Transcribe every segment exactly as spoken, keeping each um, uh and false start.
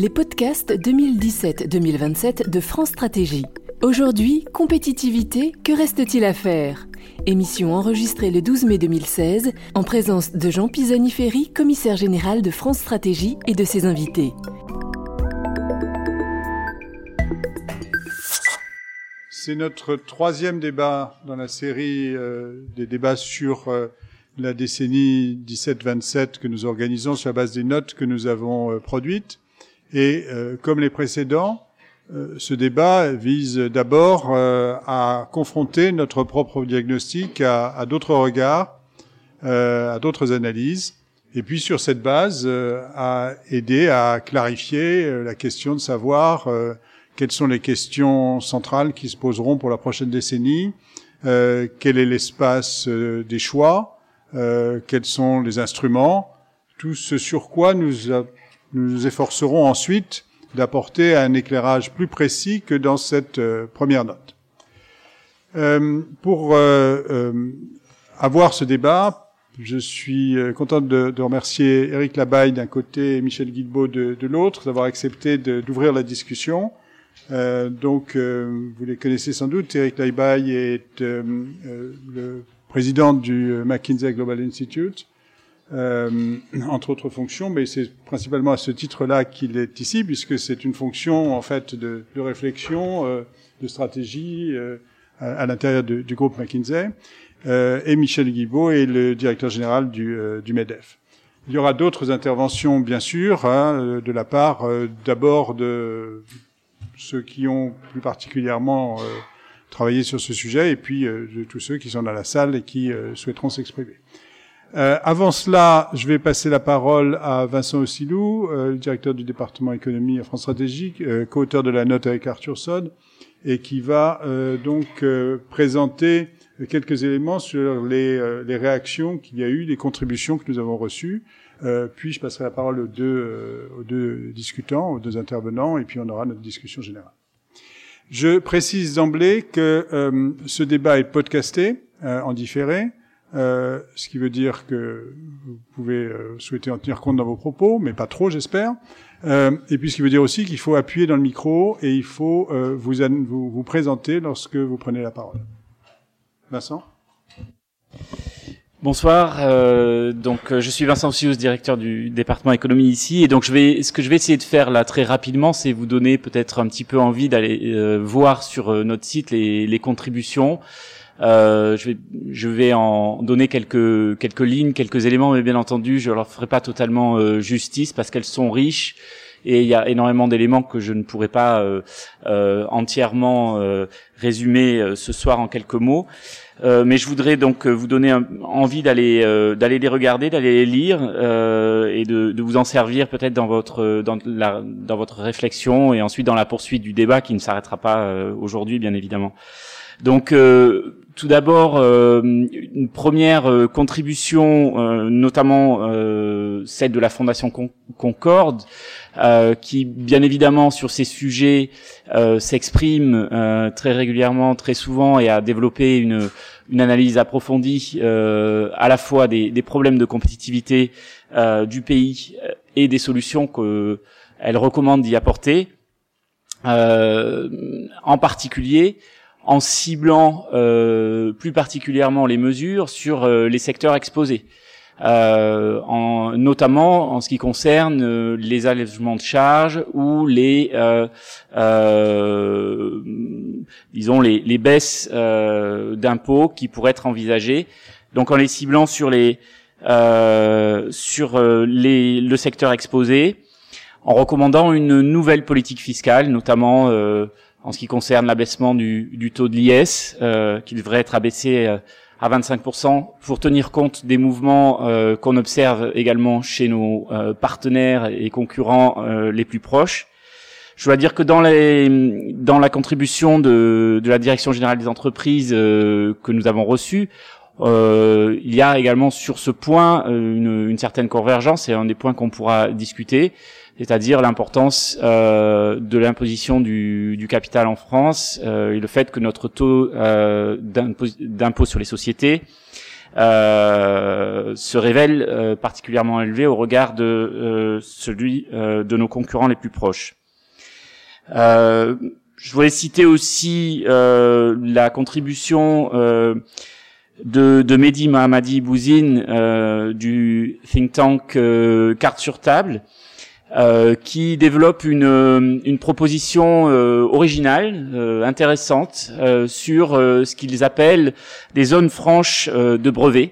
Les podcasts deux mille dix-sept deux mille vingt-sept de France Stratégie. Aujourd'hui, compétitivité, que reste-t-il à faire ? Émission enregistrée le douze mai deux mille seize, en présence de Jean Pisani-Ferry, commissaire général de France Stratégie et de ses invités. C'est notre troisième débat dans la série euh, des débats sur euh, la décennie dix-sept vingt-sept que nous organisons sur la base des notes que nous avons euh, produites. Et euh, comme les précédents, euh, ce débat vise d'abord euh, à confronter notre propre diagnostic à, à d'autres regards, euh, à d'autres analyses, et puis sur cette base, euh, à aider à clarifier euh, la question de savoir euh, quelles sont les questions centrales qui se poseront pour la prochaine décennie, euh, quel est l'espace euh, des choix, euh, quels sont les instruments, tout ce sur quoi nous a, Nous nous efforcerons ensuite d'apporter un éclairage plus précis que dans cette euh, première note. Euh, pour euh, euh, avoir ce débat, je suis euh, content de, de remercier Éric Labaye d'un côté et Michel Guilbault de, de l'autre d'avoir accepté de, d'ouvrir la discussion. Euh, donc, euh, vous les connaissez sans doute. Éric Labaye est euh, euh, le président du McKinsey Global Institute. Euh, entre autres fonctions, mais c'est principalement à ce titre-là qu'il est ici, puisque c'est une fonction en fait de, de réflexion, euh, de stratégie euh, à, à l'intérieur de, du groupe McKinsey. Euh, et Michel Guilbault est le directeur général du, euh, du MEDEF. Il y aura d'autres interventions, bien sûr, hein, de la part euh, d'abord de ceux qui ont plus particulièrement euh, travaillé sur ce sujet, et puis euh, de tous ceux qui sont dans la salle et qui euh, souhaiteront s'exprimer. Euh, avant cela, je vais passer la parole à Vincent Aussilloux, euh, le directeur du département économie à France Stratégie, euh, co-auteur de la note avec Arthur Sode, et qui va euh, donc euh, présenter quelques éléments sur les, euh, les réactions qu'il y a eu, les contributions que nous avons reçues. Euh, puis je passerai la parole aux deux, euh, aux deux discutants, aux deux intervenants, et puis on aura notre discussion générale. Je précise d'emblée que euh, ce débat est podcasté, euh, en différé. Euh, ce qui veut dire que vous pouvez euh, souhaiter en tenir compte dans vos propos, mais pas trop, j'espère. Euh, et puis, ce qui veut dire aussi qu'il faut appuyer dans le micro et il faut euh, vous, vous, vous présenter lorsque vous prenez la parole. Vincent ? Bonsoir. Euh, donc, je suis Vincent Aussilloux, directeur du département économie ici, et donc je vais, ce que je vais essayer de faire là très rapidement, c'est vous donner peut-être un petit peu envie d'aller euh, voir sur euh, notre site les, les contributions. Euh, je vais, je vais en donner quelques quelques lignes, quelques éléments, mais bien entendu, je leur ferai pas totalement euh, justice parce qu'elles sont riches et il y a énormément d'éléments que je ne pourrai pas euh, euh, entièrement euh, résumer euh, ce soir en quelques mots. Euh, mais je voudrais donc vous donner un, envie d'aller euh, d'aller les regarder, d'aller les lire euh, et de, de vous en servir peut-être dans votre dans la dans votre réflexion et ensuite dans la poursuite du débat qui ne s'arrêtera pas euh, aujourd'hui, bien évidemment. Donc euh, tout d'abord, euh, une première euh, contribution, euh, notamment euh, celle de la Fondation Con- Concorde, euh, qui, bien évidemment, sur ces sujets, euh, s'exprime euh, très régulièrement, très souvent, et a développé une, une analyse approfondie euh, à la fois des, des problèmes de compétitivité euh, du pays et des solutions qu'elle recommande d'y apporter, euh, en particulier en ciblant euh, plus particulièrement les mesures sur euh, les secteurs exposés, euh, en, notamment en ce qui concerne euh, les allègements de charges ou les, euh, euh, disons les, les baisses euh, d'impôts qui pourraient être envisagées. Donc en les ciblant sur les, euh, sur les, le secteur exposé, en recommandant une nouvelle politique fiscale, notamment euh, en ce qui concerne l'abaissement du, du taux de l'I S, euh, qui devrait être abaissé euh, à vingt-cinq pour cent pour tenir compte des mouvements euh, qu'on observe également chez nos euh, partenaires et concurrents euh, les plus proches. Je dois dire que dans, les, dans la contribution de, de la Direction générale des entreprises euh, que nous avons reçue, euh, il y a également sur ce point une, une certaine convergence, c'est un des points qu'on pourra discuter, c'est-à-dire l'importance euh, de l'imposition du, du capital en France euh, et le fait que notre taux euh, d'impôt, d'impôt sur les sociétés euh, se révèle euh, particulièrement élevé au regard de euh, celui euh, de nos concurrents les plus proches. Euh, je voulais citer aussi euh, la contribution euh, de, de Mehdi Mahammedi-Bouzina euh, du think tank euh, Carte sur table, Euh, qui développe une, une proposition euh, originale, euh, intéressante, euh, sur euh, ce qu'ils appellent des zones franches euh, de brevets.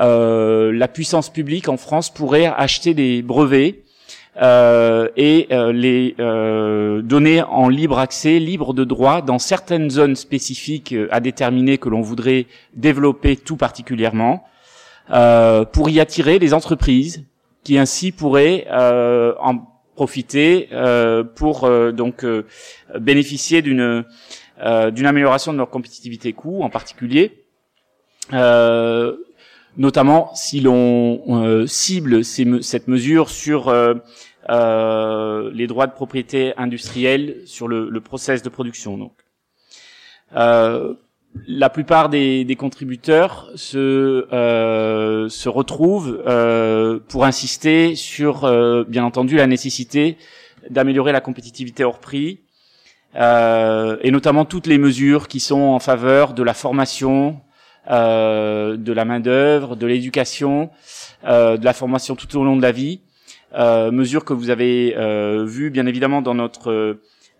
Euh, la puissance publique en France pourrait acheter des brevets euh, et euh, les euh, donner en libre accès, libre de droit, dans certaines zones spécifiques à déterminer que l'on voudrait développer tout particulièrement, euh, pour y attirer les entreprises, qui ainsi pourraient euh, en profiter euh, pour euh, donc euh, bénéficier d'une euh, d'une amélioration de leur compétitivité coût, en particulier, euh, notamment si l'on euh, cible ces me- cette mesure sur euh, euh, les droits de propriété industrielle sur le, le process de production. Donc, euh, la plupart des, des contributeurs se, euh, se retrouvent euh, pour insister sur, euh, bien entendu, la nécessité d'améliorer la compétitivité hors prix, euh, et notamment toutes les mesures qui sont en faveur de la formation, euh, de la main-d'œuvre, de l'éducation, euh, de la formation tout au long de la vie, euh, mesures que vous avez euh, vues, bien évidemment, dans notre... Euh,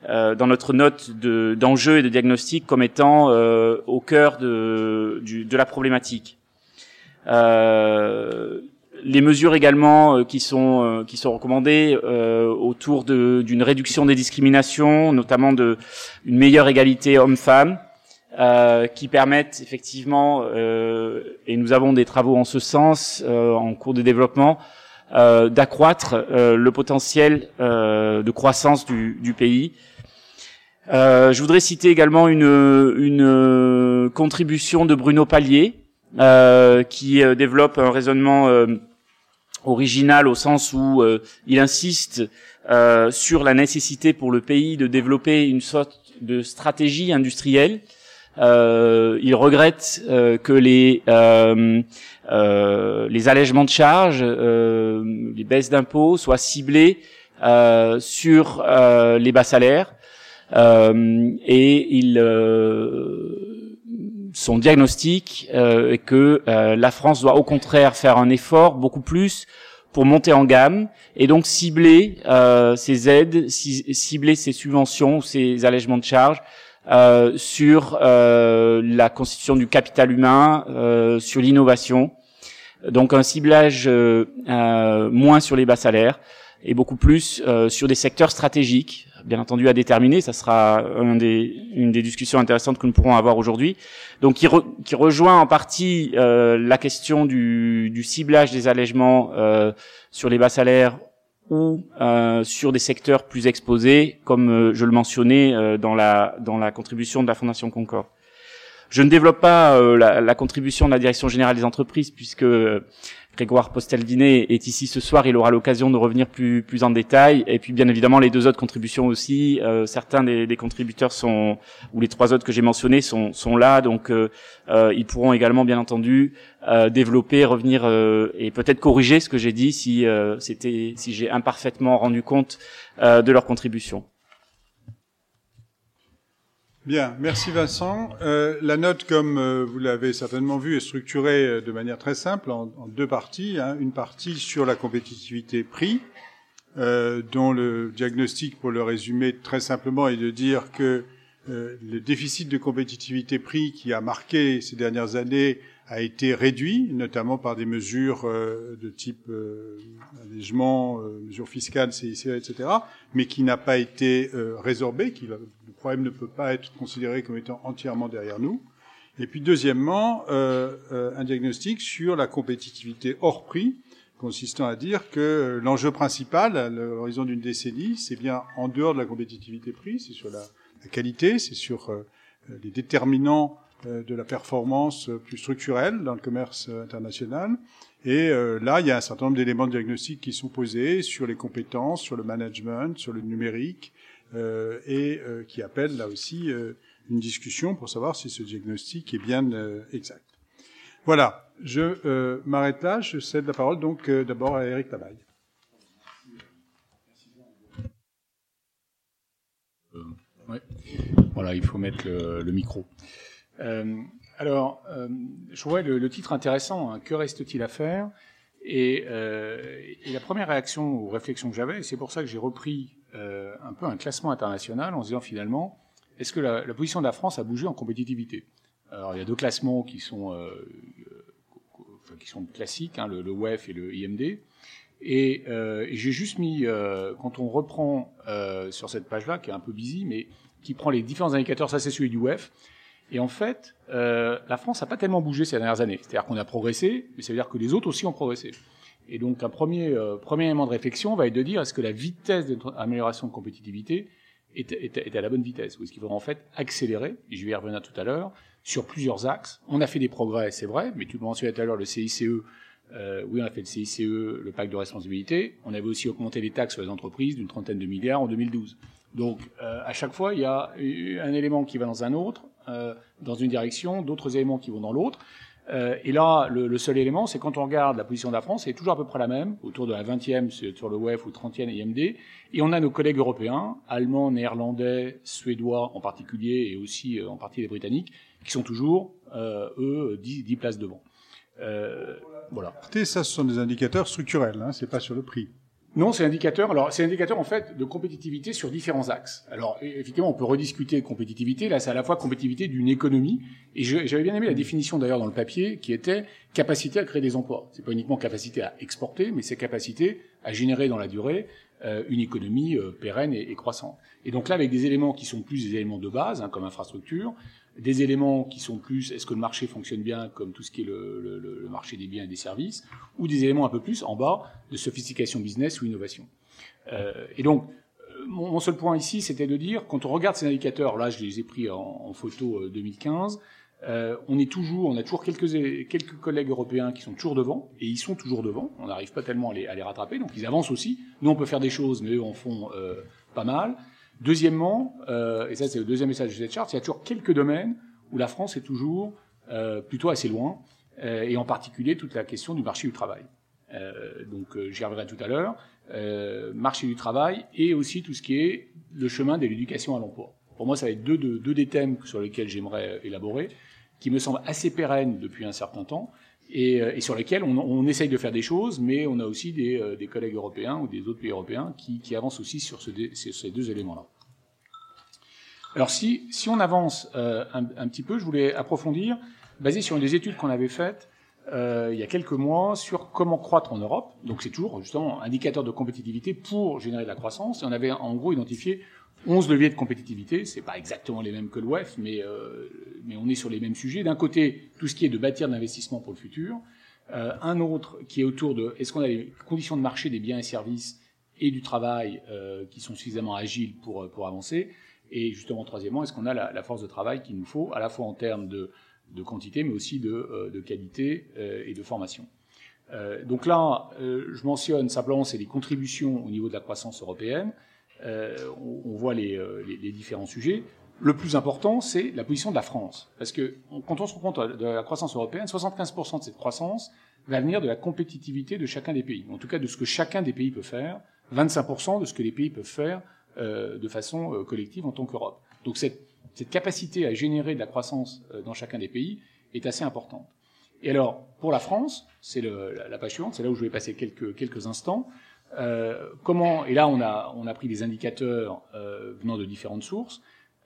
Euh, dans notre note de, d'enjeux et de diagnostic comme étant euh, au cœur de, du, de la problématique. Euh, les mesures également euh, qui sont euh, qui sont recommandées euh, autour de, d'une réduction des discriminations, notamment de une meilleure égalité hommes-femmes, euh, qui permettent effectivement, euh, et nous avons des travaux en ce sens euh, en cours de développement, Euh, d'accroître euh, le potentiel euh, de croissance du, du pays. Euh, je voudrais citer également une, une contribution de Bruno Palier, euh, qui euh, développe un raisonnement euh, original au sens où euh, il insiste euh, sur la nécessité pour le pays de développer une sorte de stratégie industrielle. Euh, il regrette euh, que les euh, euh, les allègements de charges, euh, les baisses d'impôts soient ciblés euh, sur euh, les bas salaires, euh, et il euh, son diagnostic euh, est que euh, la France doit au contraire faire un effort beaucoup plus pour monter en gamme et donc cibler euh, ces aides, cibler ces subventions ou ces allègements de charges Euh, sur euh, la constitution du capital humain, euh, sur l'innovation. Donc un ciblage euh, euh, moins sur les bas salaires et beaucoup plus euh, sur des secteurs stratégiques, bien entendu à déterminer. Ça sera un des, une des discussions intéressantes que nous pourrons avoir aujourd'hui. Donc qui, re, qui rejoint en partie euh, la question du, du ciblage des allègements euh, sur les bas salaires ou euh, sur des secteurs plus exposés, comme euh, je le mentionnais euh, dans la dans la contribution de la Fondation Concorde. Je ne développe pas euh, la, la contribution de la Direction générale des entreprises, puisque euh, Grégoire Postaldinec est ici ce soir, il aura l'occasion de revenir plus plus en détail, et puis bien évidemment les deux autres contributions aussi. Euh, certains des, des contributeurs sont, ou les trois autres que j'ai mentionnés sont sont là, donc euh, euh, ils pourront également bien entendu euh, développer, revenir euh, et peut-être corriger ce que j'ai dit si euh, c'était si j'ai imparfaitement rendu compte euh, de leurs contributions. Bien, merci Vincent. Euh, la note, comme euh, vous l'avez certainement vu, est structurée euh, de manière très simple en, en deux parties. Hein. Une partie sur la compétitivité prix, euh, dont le diagnostic, pour le résumer très simplement, est de dire que euh, le déficit de compétitivité prix qui a marqué ces dernières années a été réduit, notamment par des mesures euh, de type euh, allègement, euh, mesures fiscales, C I C E, et cetera, mais qui n'a pas été euh, résorbé, qui va le problème ne peut pas être considéré comme étant entièrement derrière nous. Et puis deuxièmement, euh, euh, un diagnostic sur la compétitivité hors prix, consistant à dire que l'enjeu principal, à l'horizon d'une décennie, c'est bien en dehors de la compétitivité prix, c'est sur la, la qualité, c'est sur euh, les déterminants euh, de la performance plus structurelle dans le commerce international. Et euh, là, il y a un certain nombre d'éléments de diagnostic qui sont posés sur les compétences, sur le management, sur le numérique, Euh, et euh, qui appelle là aussi euh, une discussion pour savoir si ce diagnostic est bien euh, exact. Voilà, je euh, m'arrête là. Je cède la parole donc euh, d'abord à Éric Labaye. Euh, ouais. Voilà, il faut mettre le, le micro. Euh, alors, euh, je vois le, le titre intéressant, hein, « Que reste-t-il à faire ?» Et, euh, et la première réaction ou réflexion que j'avais, et c'est pour ça que j'ai repris euh, un peu un classement international en se disant finalement, est-ce que la, la position de la France a bougé en compétitivité ? Alors il y a deux classements qui sont, euh, qui sont classiques, hein, le, le W E F et le I M D. Et, euh, et j'ai juste mis, euh, quand on reprend euh, sur cette page-là, qui est un peu busy, mais qui prend les différents indicateurs, ça c'est celui du W E F. Et en fait, euh, la France n'a pas tellement bougé ces dernières années. C'est-à-dire qu'on a progressé, mais ça veut dire que les autres aussi ont progressé. Et donc, un premier, euh, premier élément de réflexion va être de dire est-ce que la vitesse d'amélioration de compétitivité est, est, est à la bonne vitesse ? Ou est-ce qu'il faudra en fait accélérer ? Et je vais y revenir tout à l'heure, sur plusieurs axes. On a fait des progrès, c'est vrai, mais tu mentionnais tout à l'heure le C I C E. Euh, oui, on a fait le C I C E, le Pacte de responsabilité. On avait aussi augmenté les taxes sur les entreprises d'une trentaine de milliards en deux mille douze. Donc, euh, à chaque fois, il y a un élément qui va dans un autre, Euh, dans une direction, d'autres éléments qui vont dans l'autre. Euh, et là, le, le seul élément, c'est quand on regarde la position de la France, elle est toujours à peu près la même, autour de la vingtième sur le W E F ou trentième I M D. Et on a nos collègues européens, allemands, néerlandais, suédois en particulier, et aussi euh, en partie les britanniques, qui sont toujours, euh, eux, dix places devant. Euh, voilà. Ça, ce sont des indicateurs structurels, hein, c'est pas sur le prix. Non, c'est l'indicateur. Alors, c'est l'indicateur en fait de compétitivité sur différents axes. Alors, effectivement, on peut rediscuter compétitivité. Là, c'est à la fois compétitivité d'une économie. Et je, j'avais bien aimé la définition d'ailleurs dans le papier, qui était capacité à créer des emplois. C'est pas uniquement capacité à exporter, mais c'est capacité à générer dans la durée euh, une économie euh, pérenne et, et croissante. Et donc là, avec des éléments qui sont plus des éléments de base, hein, comme infrastructure, des éléments qui sont plus est-ce que le marché fonctionne bien, comme tout ce qui est le, le, le marché des biens et des services, ou des éléments un peu plus en bas de sophistication business ou innovation. Euh, et donc, mon, mon seul point ici, c'était de dire, quand on regarde ces indicateurs, là je les ai pris en, en photo deux mille quinze, euh, on est toujours, on a toujours quelques, quelques collègues européens qui sont toujours devant, et ils sont toujours devant, on n'arrive pas tellement à les, à les rattraper, donc ils avancent aussi. Nous on peut faire des choses, mais eux en font euh, pas mal. Deuxièmement, euh, et ça c'est le deuxième message de cette charte, il y a toujours quelques domaines où la France est toujours euh, plutôt assez loin, euh, et en particulier toute la question du marché du travail. Euh, donc euh, j'y reviendrai tout à l'heure, euh, marché du travail et aussi tout ce qui est le chemin de l'éducation à l'emploi. Pour moi, ça va être deux, deux, deux des thèmes sur lesquels j'aimerais élaborer, qui me semblent assez pérennes depuis un certain temps, et, et sur lesquels on, on essaye de faire des choses, mais on a aussi des, des collègues européens ou des autres pays européens qui, qui avancent aussi sur, ce, sur ces deux éléments-là. Alors si, si on avance euh, un, un petit peu, je voulais approfondir, basé sur des études qu'on avait faites euh, il y a quelques mois sur comment croître en Europe. Donc c'est toujours justement un indicateur de compétitivité pour générer de la croissance. Et on avait en gros identifié onze leviers de compétitivité, c'est pas exactement les mêmes que le W E F, mais, euh, mais on est sur les mêmes sujets. D'un côté, tout ce qui est de bâtir de l'investissement pour le futur. Euh, un autre qui est autour de, est-ce qu'on a les conditions de marché des biens et services et du travail euh, qui sont suffisamment agiles pour, pour avancer. Et justement, troisièmement, est-ce qu'on a la, la force de travail qu'il nous faut, à la fois en termes de, de quantité, mais aussi de, euh, de qualité euh, et de formation. Euh, donc là, euh, je mentionne simplement, c'est les contributions au niveau de la croissance européenne. Euh, on voit les, les, les différents sujets. Le plus important, c'est la position de la France. Parce que quand on se rend compte de la croissance européenne, soixante-quinze pour cent de cette croissance va venir de la compétitivité de chacun des pays. En tout cas, de ce que chacun des pays peut faire, vingt-cinq pour cent de ce que les pays peuvent faire euh, de façon euh, collective en tant qu'Europe. Donc cette, cette capacité à générer de la croissance euh, dans chacun des pays est assez importante. Et alors, pour la France, c'est le, la, la page suivante, c'est là où je vais passer quelques, quelques instants. Euh, comment, et là on a, on a pris des indicateurs euh, venant de différentes sources,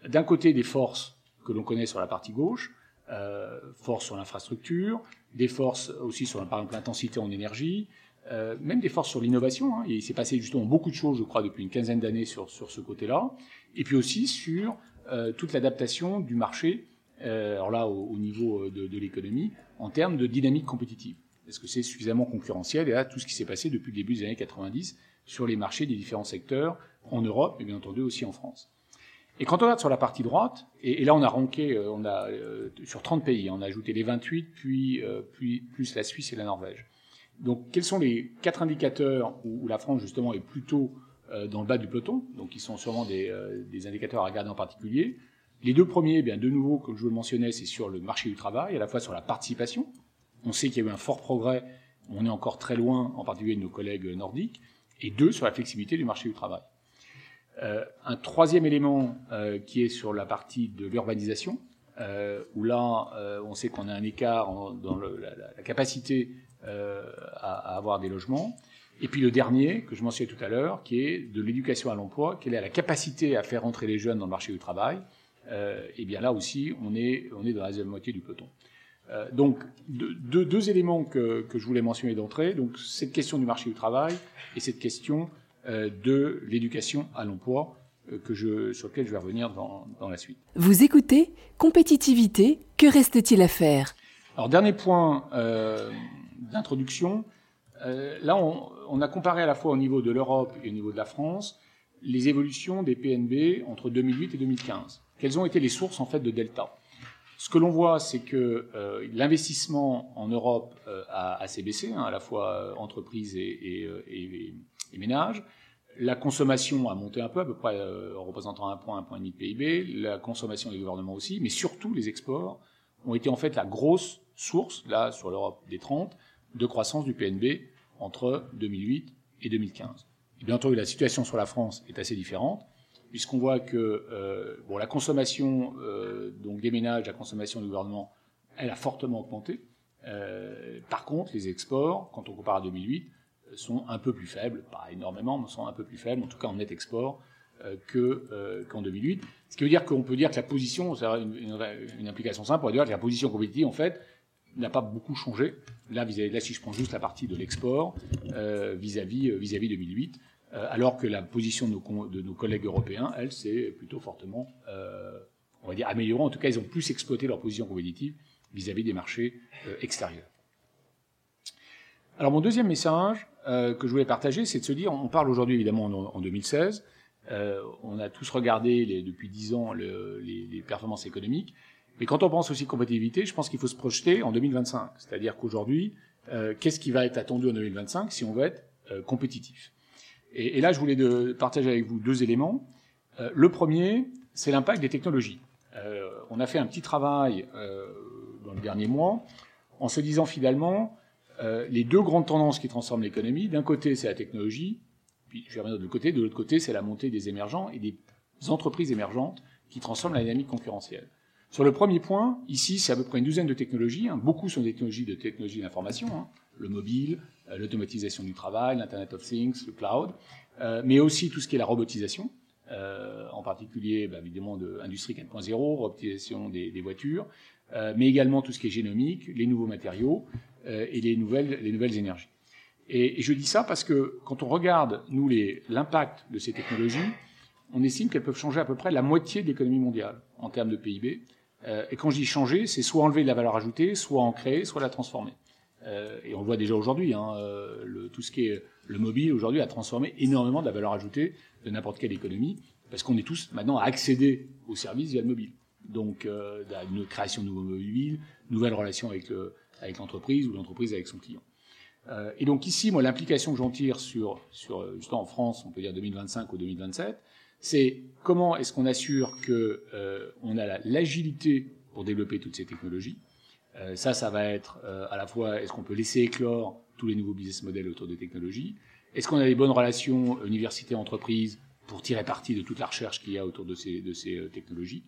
d'un côté des forces que l'on connaît sur la partie gauche, euh, forces sur l'infrastructure, des forces aussi sur par exemple l'intensité en énergie, euh, même des forces sur l'innovation, hein. Et il s'est passé justement beaucoup de choses je crois depuis une quinzaine d'années sur, sur ce côté-là, et puis aussi sur euh, toute l'adaptation du marché, euh, alors là au, au niveau de, de l'économie, en termes de dynamique compétitive. Est-ce que c'est suffisamment concurrentiel ? Et là, tout ce qui s'est passé depuis le début des années quatre-vingt-dix sur les marchés des différents secteurs en Europe, mais bien entendu aussi en France. Et quand on regarde sur la partie droite, et, et là on a ranké, on a, euh, sur trente pays, on a ajouté les vingt-huit, puis, euh, puis plus la Suisse et la Norvège. Donc quels sont les quatre indicateurs où, où la France justement est plutôt euh, dans le bas du peloton ? Donc ils sont sûrement des, euh, des indicateurs à regarder en particulier. Les deux premiers, eh bien de nouveau, comme je vous le mentionnais, c'est sur le marché du travail, à la fois sur la participation, on sait qu'il y a eu un fort progrès, on est encore très loin, en particulier de nos collègues nordiques, et deux, sur la flexibilité du marché du travail. Euh, un troisième élément euh, qui est sur la partie de l'urbanisation, euh, où là, euh, on sait qu'on a un écart en, dans le, la, la capacité euh, à, à avoir des logements. Et puis le dernier, que je mentionnais tout à l'heure, qui est de l'éducation à l'emploi, qui est la capacité à faire rentrer les jeunes dans le marché du travail. Euh, et bien là aussi, on est, on est dans la deuxième moitié du peloton. Euh, donc, deux, deux, deux éléments que, que je voulais mentionner d'entrée. Donc, cette question du marché du travail et cette question euh, de l'éducation à l'emploi euh, que je, sur laquelle je vais revenir dans, dans la suite. Vous écoutez, compétitivité, que reste-t-il à faire ? Alors, dernier point euh, d'introduction. Euh, là, on, on a comparé à la fois au niveau de l'Europe et au niveau de la France les évolutions des P N B entre deux mille huit et deux mille quinze. Quelles ont été les sources, en fait, de delta ? Ce que l'on voit, c'est que euh, l'investissement en Europe euh, a assez baissé, hein, à la fois euh, entreprises et, et, et, et ménages. La consommation a monté un peu, à peu près euh, en représentant un point, un point et demi de P I B. La consommation des gouvernements aussi, mais surtout les exports ont été en fait la grosse source, là, sur l'Europe des trente, de croissance du P N B entre deux mille huit et deux mille quinze. Et bien entendu, la situation sur la France est assez différente, puisqu'on voit que euh, bon, la consommation euh, donc des ménages, la consommation du gouvernement, elle a fortement augmenté. Euh, par contre, les exports, quand on compare à deux mille huit, sont un peu plus faibles, pas énormément, mais sont un peu plus faibles, en tout cas en net export, euh, que, euh, qu'en deux mille huit. Ce qui veut dire qu'on peut dire que la position, c'est une, une, une implication simple, on peut dire que la position compétitive, en fait, n'a pas beaucoup changé. Là, vis-à-vis, là, si je prends juste la partie de l'export, euh, vis-à-vis, vis-à-vis deux mille huit, euh, alors que la position de nos, de nos collègues européens, elle, s'est plutôt fortement, euh, on va dire, améliorée. En tout cas, ils ont plus exploité leur position compétitive vis-à-vis des marchés euh, extérieurs. Alors, mon deuxième message euh, que je voulais partager, c'est de se dire, on parle aujourd'hui, évidemment, en, en deux mille seize, euh, on a tous regardé, les, depuis dix ans, le, les, les performances économiques. Mais quand on pense aussi compétitivité, je pense qu'il faut se projeter en deux mille vingt-cinq. C'est-à-dire qu'aujourd'hui, euh, qu'est-ce qui va être attendu en deux mille vingt-cinq si on veut être euh, compétitif ? Et, et là, je voulais de, partager avec vous deux éléments. Euh, le premier, c'est l'impact des technologies. Euh, on a fait un petit travail euh, dans le dernier mois en se disant finalement euh, les deux grandes tendances qui transforment l'économie. D'un côté, c'est la technologie. Puis, je vais revenir de l'autre côté. De l'autre côté, c'est la montée des émergents et des entreprises émergentes qui transforment la dynamique concurrentielle. Sur le premier point, ici, c'est à peu près une douzaine de technologies. Hein. Beaucoup sont des technologies de technologies d'information, hein. Le mobile, euh, l'automatisation du travail, l'Internet of Things, le cloud, euh, mais aussi tout ce qui est la robotisation, euh, en particulier bah, évidemment de Industrie quatre point zéro, robotisation des, des voitures, euh, mais également tout ce qui est génomique, les nouveaux matériaux euh, et les nouvelles, les nouvelles énergies. Et, et je dis ça parce que quand on regarde, nous, les, l'impact de ces technologies, on estime qu'elles peuvent changer à peu près la moitié de l'économie mondiale en termes de P I B. Et quand je dis changer, c'est soit enlever de la valeur ajoutée, soit en créer, soit la transformer. Euh, et on le voit déjà aujourd'hui, hein, le, tout ce qui est le mobile aujourd'hui a transformé énormément de la valeur ajoutée de n'importe quelle économie, parce qu'on est tous maintenant à accéder aux services via le mobile. Donc, euh, une création de nouveaux mobiles, nouvelle relation avec, le, avec l'entreprise ou l'entreprise avec son client. Euh, et donc ici, moi, l'implication que j'en tire sur, sur justement en France, on peut dire deux mille vingt-cinq ou deux mille vingt-sept, c'est comment est-ce qu'on assure que euh, on a la, l'agilité pour développer toutes ces technologies. Euh, ça, ça va être euh, à la fois est-ce qu'on peut laisser éclore tous les nouveaux business models autour des technologies. Est-ce qu'on a des bonnes relations université-entreprise pour tirer parti de toute la recherche qu'il y a autour de ces, de ces technologies,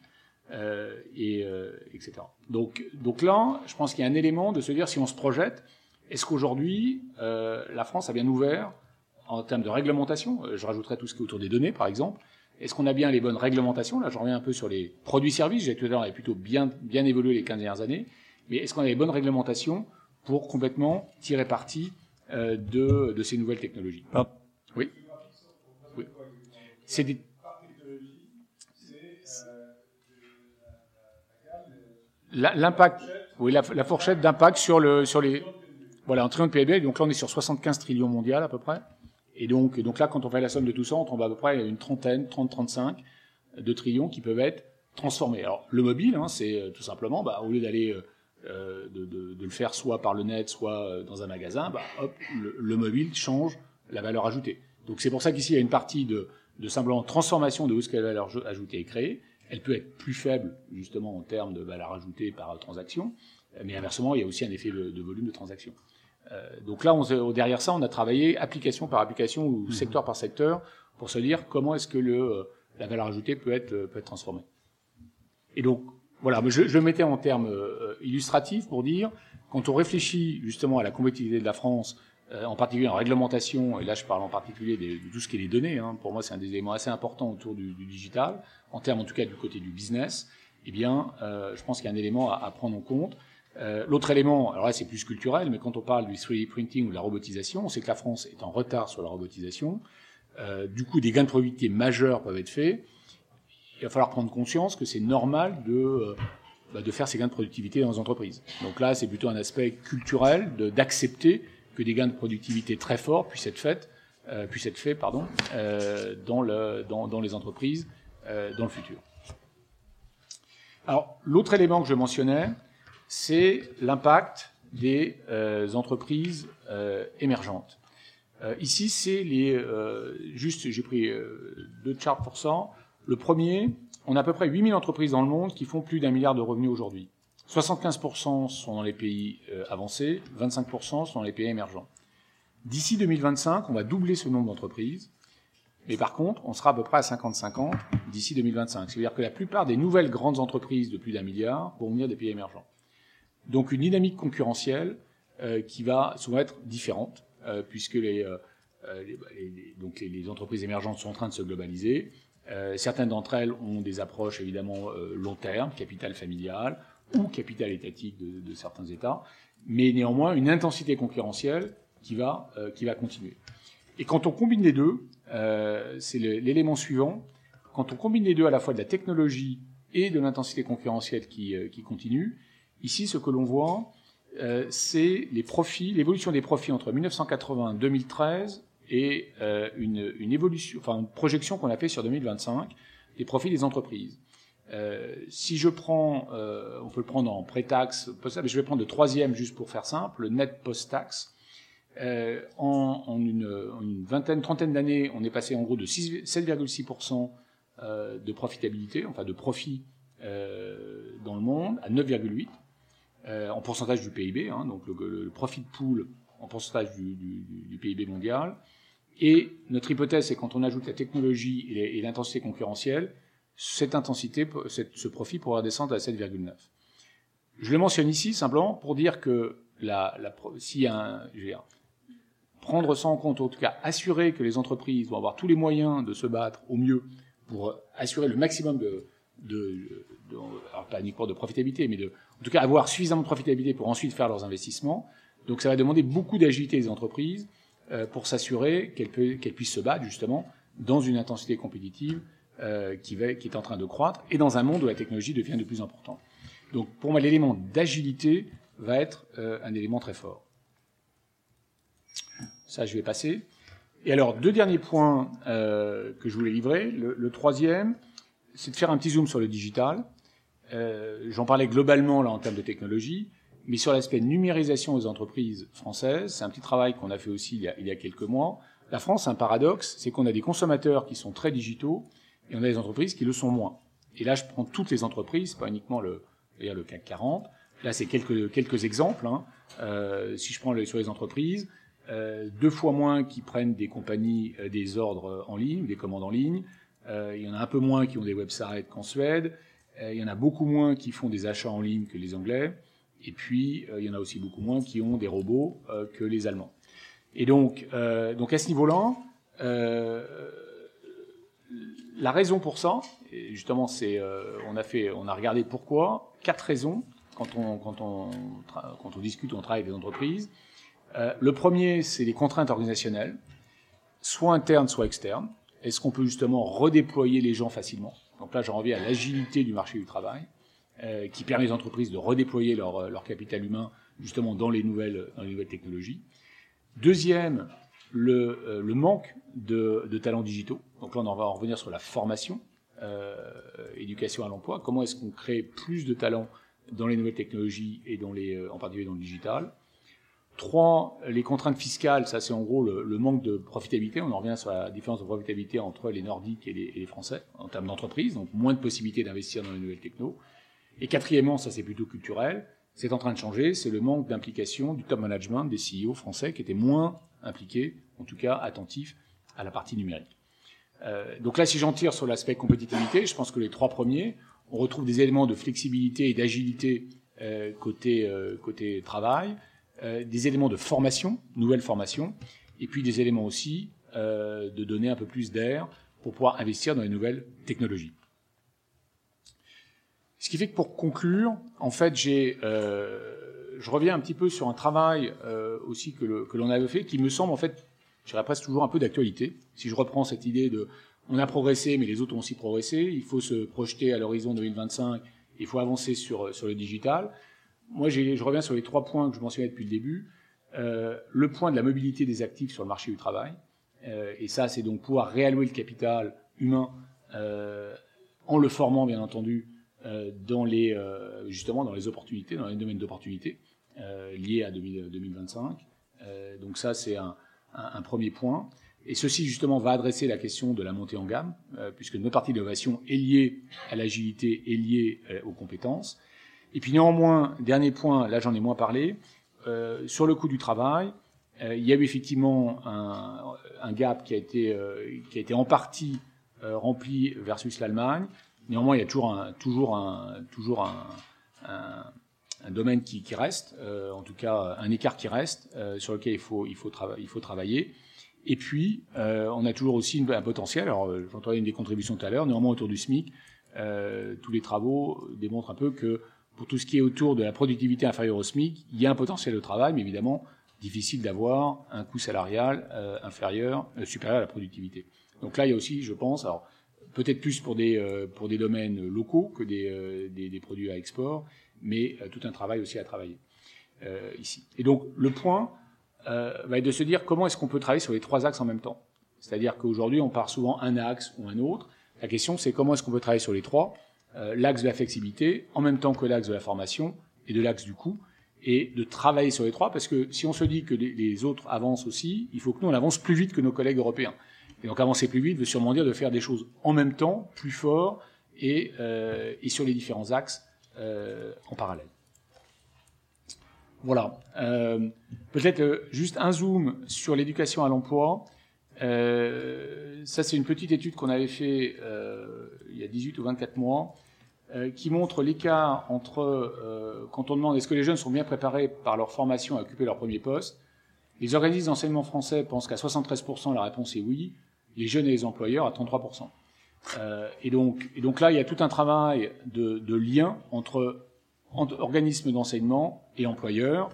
euh, et euh, et cetera. Donc, donc là, je pense qu'il y a un élément de se dire si on se projette, est-ce qu'aujourd'hui euh, la France a bien ouvert en termes de réglementation. Je rajouterai tout ce qui est autour des données, par exemple. Est-ce qu'on a bien les bonnes réglementations ? Là, je reviens un peu sur les produits-services. J'ai dit tout à l'heure, on avait plutôt bien, bien évolué les quinze dernières années. Mais est-ce qu'on a les bonnes réglementations pour complètement tirer parti euh, de, de ces nouvelles technologies ? ah. Oui. Oui. C'est des... La, l'impact, oui, la, la fourchette d'impact sur, le, sur les... Voilà, en trillion de P I B. Donc là, on est sur soixante-quinze trillions mondial à peu près. Et donc, donc là, quand on fait la somme de tout ça, on tombe à peu près à une trentaine, trente à trente-cinq de trillions qui peuvent être transformés. Alors, le mobile, hein, c'est tout simplement, bah, au lieu d'aller euh, de, de, de le faire soit par le net, soit dans un magasin, bah, hop, le, le mobile change la valeur ajoutée. Donc, c'est pour ça qu'ici, il y a une partie de, de simplement transformation de où ce que la valeur ajoutée est créée. Elle peut être plus faible, justement, en termes de valeur ajoutée par transaction, Mais inversement, il y a aussi un effet de, de volume de transactions. Euh, donc là, on, derrière ça, on a travaillé application par application ou secteur par secteur pour se dire comment est-ce que le, la valeur ajoutée peut être, peut être transformée. Et donc, voilà, je, je le mettais en termes illustratifs pour dire, quand on réfléchit justement à la compétitivité de la France, euh, en particulier en réglementation, et là je parle en particulier des, de tout ce qui est les données, hein, pour moi c'est un des éléments assez importants autour du, du digital, en termes en tout cas du côté du business, eh bien, euh, je pense qu'il y a un élément à, à prendre en compte. Euh, l'autre élément, alors là c'est plus culturel, mais quand on parle du trois D printing ou de la robotisation, on sait que la France est en retard sur la robotisation. Euh, du coup, des gains de productivité majeurs peuvent être faits. Il va falloir prendre conscience que c'est normal de, euh, bah, de faire ces gains de productivité dans les entreprises. Donc là, c'est plutôt un aspect culturel de, d'accepter que des gains de productivité très forts puissent être faits, euh, puissent être faits pardon, euh, dans, le, dans, dans les entreprises euh, dans le futur. Alors, l'autre élément que je mentionnais, c'est l'impact des euh, entreprises euh, émergentes. Euh, ici, c'est les... Euh, juste, j'ai pris euh, deux charts pour ça. Le premier, on a à peu près huit mille entreprises dans le monde qui font plus d'un milliard de revenus aujourd'hui. soixante-quinze pour cent sont dans les pays euh, avancés, vingt-cinq pour cent sont dans les pays émergents. D'ici deux mille vingt-cinq, on va doubler ce nombre d'entreprises. Mais par contre, on sera à peu près à cinquante cinquante d'ici deux mille vingt-cinq. C'est-à-dire que la plupart des nouvelles grandes entreprises de plus d'un milliard vont venir des pays émergents. Donc une dynamique concurrentielle euh, qui va souvent être différente, euh, puisque les, euh, les, les, donc les, les entreprises émergentes sont en train de se globaliser. Euh, certaines d'entre elles ont des approches évidemment euh, long terme, capital familial ou capital étatique de, de certains États, mais néanmoins une intensité concurrentielle qui va, euh, qui va continuer. Et quand on combine les deux, euh, c'est le, l'élément suivant, quand on combine les deux à la fois de la technologie et de l'intensité concurrentielle qui, euh, qui continue, ici ce que l'on voit, euh, c'est les profits, l'évolution des profits entre mille neuf cent quatre-vingts et deux mille treize, et euh, une, une évolution, enfin une projection qu'on a fait sur deux mille vingt-cinq des profits des entreprises. Euh, si je prends, euh, on peut le prendre en pré-taxe, post-taxe, mais je vais prendre le troisième juste pour faire simple, le net post-taxe. Euh, en, en, une, en une vingtaine, trentaine d'années, on est passé en gros de sept virgule six pour cent euh, de profitabilité, enfin de profit euh, dans le monde, à neuf virgule huit pour cent euh, en pourcentage du P I B, hein, donc le, le, le profit pool en pourcentage du, du, du P I B mondial. Et notre hypothèse, c'est quand on ajoute la technologie et, les, et l'intensité concurrentielle, cette intensité, cette, ce profit pourra descendre à sept virgule neuf. Je le mentionne ici simplement pour dire que la, la, si y a un, je veux dire, prendre ça en compte, en tout cas assurer que les entreprises vont avoir tous les moyens de se battre au mieux pour assurer le maximum de, de, de, de alors pas uniquement de profitabilité, mais de, en tout cas avoir suffisamment de profitabilité pour ensuite faire leurs investissements. Donc ça va demander beaucoup d'agilité des entreprises euh, pour s'assurer qu'elles, peut, qu'elles puissent se battre justement dans une intensité compétitive euh, qui, va, qui est en train de croître et dans un monde où la technologie devient de plus important. Donc pour moi, l'élément d'agilité va être euh, un élément très fort. Ça, je vais passer. Et alors, deux derniers points euh, que je voulais livrer. Le, le troisième, c'est de faire un petit zoom sur le digital. Euh, j'en parlais globalement là en termes de technologie. Mais sur l'aspect numérisation des entreprises françaises, c'est un petit travail qu'on a fait aussi il y a, il y a quelques mois. La France, un paradoxe, c'est qu'on a des consommateurs qui sont très digitaux et on a des entreprises qui le sont moins. Et là, je prends toutes les entreprises, pas uniquement le, le C A C quarante. Là, c'est quelques, quelques exemples. Hein. Euh, si je prends le, sur les entreprises, euh, deux fois moins qui prennent des compagnies, euh, des ordres en ligne, des commandes en ligne. Euh, il y en a un peu moins qui ont des websites qu'en Suède. Euh, il y en a beaucoup moins qui font des achats en ligne que les Anglais. Et puis, euh, il y en a aussi beaucoup moins qui ont des robots euh, que les Allemands. Et donc, euh, donc à ce niveau-là, euh, la raison pour ça, et justement, c'est, euh, on a fait, on a regardé pourquoi, quatre raisons quand on, quand on, tra- quand on discute, on travaille avec des entreprises. Euh, le premier, c'est les contraintes organisationnelles, soit internes, soit externes. Est-ce qu'on peut justement redéployer les gens facilement ? Donc là, j'en reviens à l'agilité du marché du travail. Euh, qui permet aux entreprises de redéployer leur, leur capital humain justement dans les nouvelles, dans les nouvelles technologies. Deuxième, le, euh, le manque de, de talents digitaux. Donc là, on en va en revenir sur la formation, euh, éducation à l'emploi. Comment est-ce qu'on crée plus de talents dans les nouvelles technologies et dans les, euh, en particulier dans le digital. Trois, les contraintes fiscales. Ça, c'est en gros le, le manque de profitabilité. On en revient sur la différence de profitabilité entre les Nordiques et les, et les Français en termes d'entreprise. Donc moins de possibilités d'investir dans les nouvelles technos. Et quatrièmement, ça c'est plutôt culturel, C'est en train de changer, c'est le manque d'implication du top management des C E O français qui étaient moins impliqués, en tout cas attentifs, à la partie numérique. Euh, donc là, si j'en tire sur l'aspect compétitivité, je pense que les trois premiers, on retrouve des éléments de flexibilité et d'agilité euh, côté, euh, côté travail, euh, des éléments de formation, nouvelle formation, et puis des éléments aussi euh, de donner un peu plus d'air pour pouvoir investir dans les nouvelles technologies. Ce qui fait que pour conclure, en fait, j'ai, euh, je reviens un petit peu sur un travail euh, aussi que, le, que l'on avait fait, qui me semble en fait, je dirais presque toujours un peu d'actualité. Si je reprends cette idée de, on a progressé, mais les autres ont aussi progressé. Il faut se projeter à l'horizon deux mille vingt-cinq. Il faut avancer sur sur le digital. Moi, j'ai, je reviens sur les trois points que je mentionnais depuis le début. Euh, le point de la mobilité des actifs sur le marché du travail, euh, et ça, c'est donc pouvoir réallouer le capital humain euh, en le formant, bien entendu. Dans les, euh, justement dans les opportunités, dans les domaines d'opportunités euh, liés à deux mille vingt-cinq. Euh, donc ça, c'est un, un, un premier point. Et ceci, justement, va adresser la question de la montée en gamme, euh, puisque notre partie d'innovation est liée à l'agilité, est liée euh, aux compétences. Et puis néanmoins, dernier point, là j'en ai moins parlé, euh, sur le coût du travail, euh, il y a eu effectivement un, un gap qui a été, euh, qui a été en partie euh, rempli versus l'Allemagne. Néanmoins, il y a toujours un, toujours un, toujours un, un, un domaine qui, qui reste, euh, en tout cas un écart qui reste, euh, sur lequel il faut, il faut, trava- il faut travailler. Et puis, euh, on a toujours aussi une, un potentiel. Alors, euh, j'entendais une des contributions tout à l'heure, néanmoins autour du SMIC, euh, tous les travaux démontrent un peu que pour tout ce qui est autour de la productivité inférieure au SMIC, il y a un potentiel de travail, mais évidemment, difficile d'avoir un coût salarial euh, inférieur, euh, supérieur à la productivité. Donc là, il y a aussi, je pense... alors, peut-être plus pour des, euh, pour des domaines locaux que des, euh, des, des produits à export, mais euh, tout un travail aussi à travailler euh, ici. Et donc, le point euh, va être de se dire comment est-ce qu'on peut travailler sur les trois axes en même temps. C'est-à-dire qu'aujourd'hui, on part souvent un axe ou un autre. La question, c'est comment est-ce qu'on peut travailler sur les trois, euh, l'axe de la flexibilité, en même temps que l'axe de la formation et de l'axe du coût, et de travailler sur les trois, parce que si on se dit que les, les autres avancent aussi, il faut que nous, on avance plus vite que nos collègues européens. Et donc avancer plus vite veut sûrement dire de faire des choses en même temps, plus fort et, euh, et sur les différents axes euh, en parallèle. Voilà. Euh, peut-être euh, juste un zoom sur l'éducation à l'emploi. Euh, ça, c'est une petite étude qu'on avait fait euh, il y a dix-huit ou vingt-quatre mois euh, qui montre l'écart entre euh, quand on demande est-ce que les jeunes sont bien préparés par leur formation à occuper leur premier poste. Les organismes d'enseignement français pensent qu'à soixante-treize pour cent, la réponse est oui. Les jeunes et les employeurs à trente-trois pour cent. Euh, et, donc, et donc là, il y a tout un travail de, de lien entre, entre organismes d'enseignement et employeurs.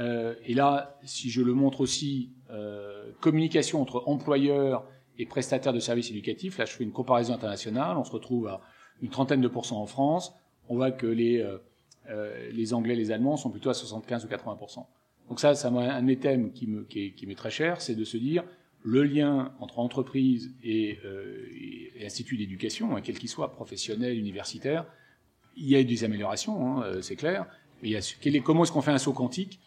Euh, et là, si je le montre aussi, euh, communication entre employeurs et prestataires de services éducatifs. Là, je fais une comparaison internationale. On se retrouve à une trentaine de pourcents en France. On voit que les, euh, les Anglais et les Allemands sont plutôt à soixante-quinze ou quatre-vingts pour cent. Donc ça, c'est un de mes thèmes qui, me, qui, est, qui m'est très cher, c'est de se dire... le lien entre entreprise et, euh, et institut d'éducation, hein, quel qu'il soit, professionnel, universitaire, il y a eu des améliorations, hein, c'est clair. Mais il y a, quel est, comment est-ce qu'on fait un saut quantique ?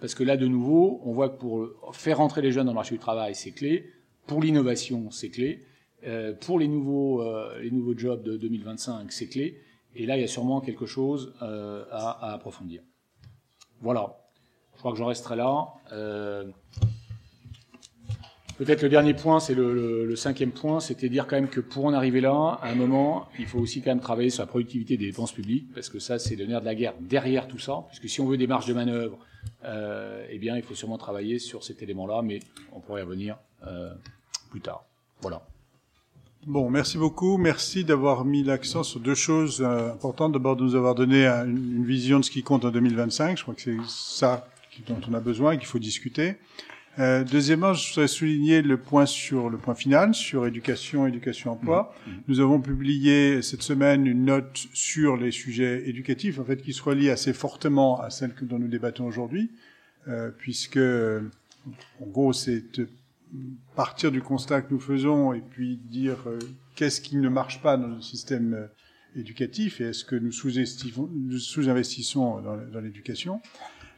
Parce que là, de nouveau, on voit que pour faire rentrer les jeunes dans le marché du travail, c'est clé. Pour l'innovation, c'est clé. Euh, pour les nouveaux, euh, les nouveaux jobs de deux mille vingt-cinq, c'est clé. Et là, il y a sûrement quelque chose euh, à, à approfondir. Voilà. Je crois que j'en resterai là. Euh... Peut-être le dernier point, c'est le, le, le cinquième point, c'était dire quand même que pour en arriver là, à un moment, il faut aussi quand même travailler sur la productivité des dépenses publiques, parce que ça, c'est le nerf de la guerre derrière tout ça, puisque si on veut des marges de manœuvre, euh, eh bien, il faut sûrement travailler sur cet élément-là, mais on pourrait y revenir euh, plus tard. Voilà. Bon, merci beaucoup. Merci d'avoir mis l'accent sur deux choses euh, importantes. D'abord, de nous avoir donné une, une vision de ce qui compte en deux mille vingt-cinq. Je crois que c'est ça dont on a besoin et qu'il faut discuter. Euh, deuxièmement, je voudrais souligner le point sur le point final, sur éducation, éducation, emploi. Mmh. Mmh. Nous avons publié cette semaine une note sur les sujets éducatifs, en fait, qui se relie assez fortement à celle que, dont nous débattons aujourd'hui, euh, puisque, en gros, c'est euh, partir du constat que nous faisons et puis dire euh, qu'est-ce qui ne marche pas dans le système euh, éducatif et est-ce que nous, sous-estimons, nous sous-investissons dans, dans l'éducation.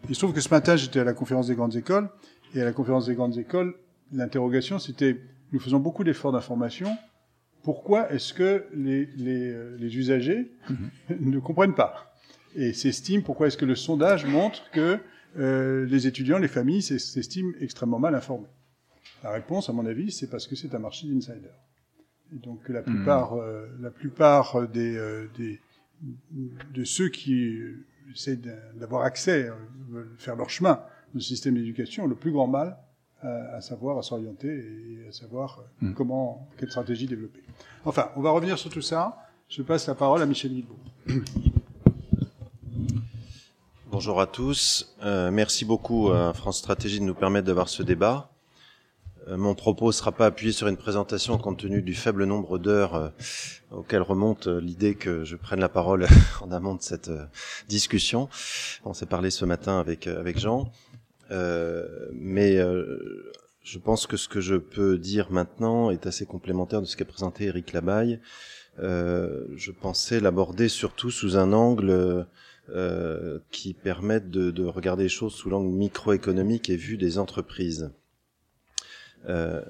Il se trouve que ce matin, j'étais à la conférence des grandes écoles. Et à la conférence des grandes écoles, l'interrogation, c'était, nous faisons beaucoup d'efforts d'information, pourquoi est-ce que les, les, les usagers mm-hmm. ne comprennent pas ? et s'estiment, pourquoi est-ce que le sondage montre que euh, les étudiants, les familles s'estiment extrêmement mal informés? La réponse, à mon avis, c'est parce que c'est un marché d'insider. Et donc la plupart, mmh. euh, la plupart des, euh, des, de ceux qui essaient d'avoir accès, euh, veulent faire leur chemin dans le système d'éducation, ont le plus grand mal à, à savoir, à s'orienter et à savoir mmh. comment, quelle stratégie développer. Enfin, on va revenir sur tout ça. Je passe la parole à Michel Guilbault. Bonjour à tous. Euh, merci beaucoup à France Stratégie de nous permettre d'avoir ce débat. Mon propos ne sera pas appuyé sur une présentation compte tenu du faible nombre d'heures auxquelles remonte l'idée que je prenne la parole en amont de cette discussion. On s'est parlé ce matin avec avec Jean, euh, mais euh, je pense que ce que je peux dire maintenant est assez complémentaire de ce qu'a présenté Éric Labaye. Euh, je pensais l'aborder surtout sous un angle euh, qui permette de, de regarder les choses sous l'angle microéconomique et vue des entreprises. Euh,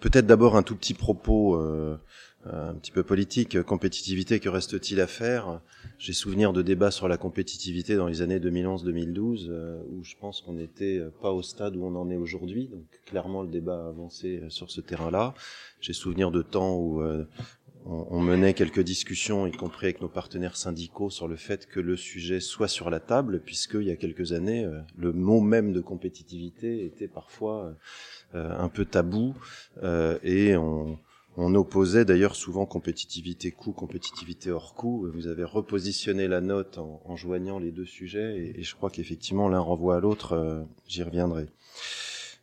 peut-être d'abord un tout petit propos euh, un petit peu politique. Compétitivité, que reste-t-il à faire? J'ai souvenir de débats sur la compétitivité dans les années deux mille onze deux mille douze euh, où je pense qu'on n'était pas au stade où on en est aujourd'hui, donc clairement le débat a avancé sur ce terrain-là. J'ai souvenir de temps où euh, on, on menait quelques discussions, y compris avec nos partenaires syndicaux, sur le fait que le sujet soit sur la table, puisqu'il y a quelques années euh, le mot même de compétitivité était parfois... Euh, Euh, un peu tabou, euh, et on, on opposait d'ailleurs souvent compétitivité coût, compétitivité hors coût. Vous avez repositionné la note en, en joignant les deux sujets, et, et je crois qu'effectivement l'un renvoie à l'autre, euh, j'y reviendrai.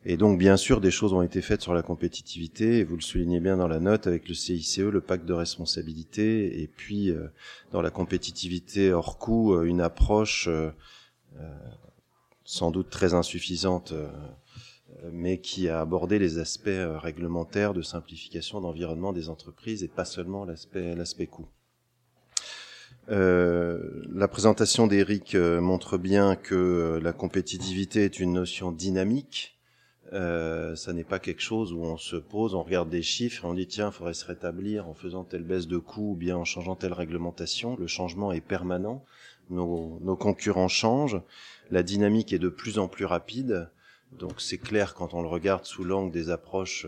Et donc bien sûr des choses ont été faites sur la compétitivité, et vous le soulignez bien dans la note, avec le C I C E, le pacte de responsabilité, et puis euh, dans la compétitivité hors coût, euh, une approche euh, euh, sans doute très insuffisante, euh, mais qui a abordé les aspects réglementaires de simplification d'environnement des entreprises et pas seulement l'aspect, l'aspect coût. Euh, la présentation d'Éric montre bien que la compétitivité est une notion dynamique. Euh, ça n'est pas quelque chose où on se pose, on regarde des chiffres et on dit tiens, il faudrait se rétablir en faisant telle baisse de coût ou bien en changeant telle réglementation. Le changement est permanent. Nos, nos concurrents changent. La dynamique est de plus en plus rapide. Donc c'est clair quand on le regarde sous l'angle des approches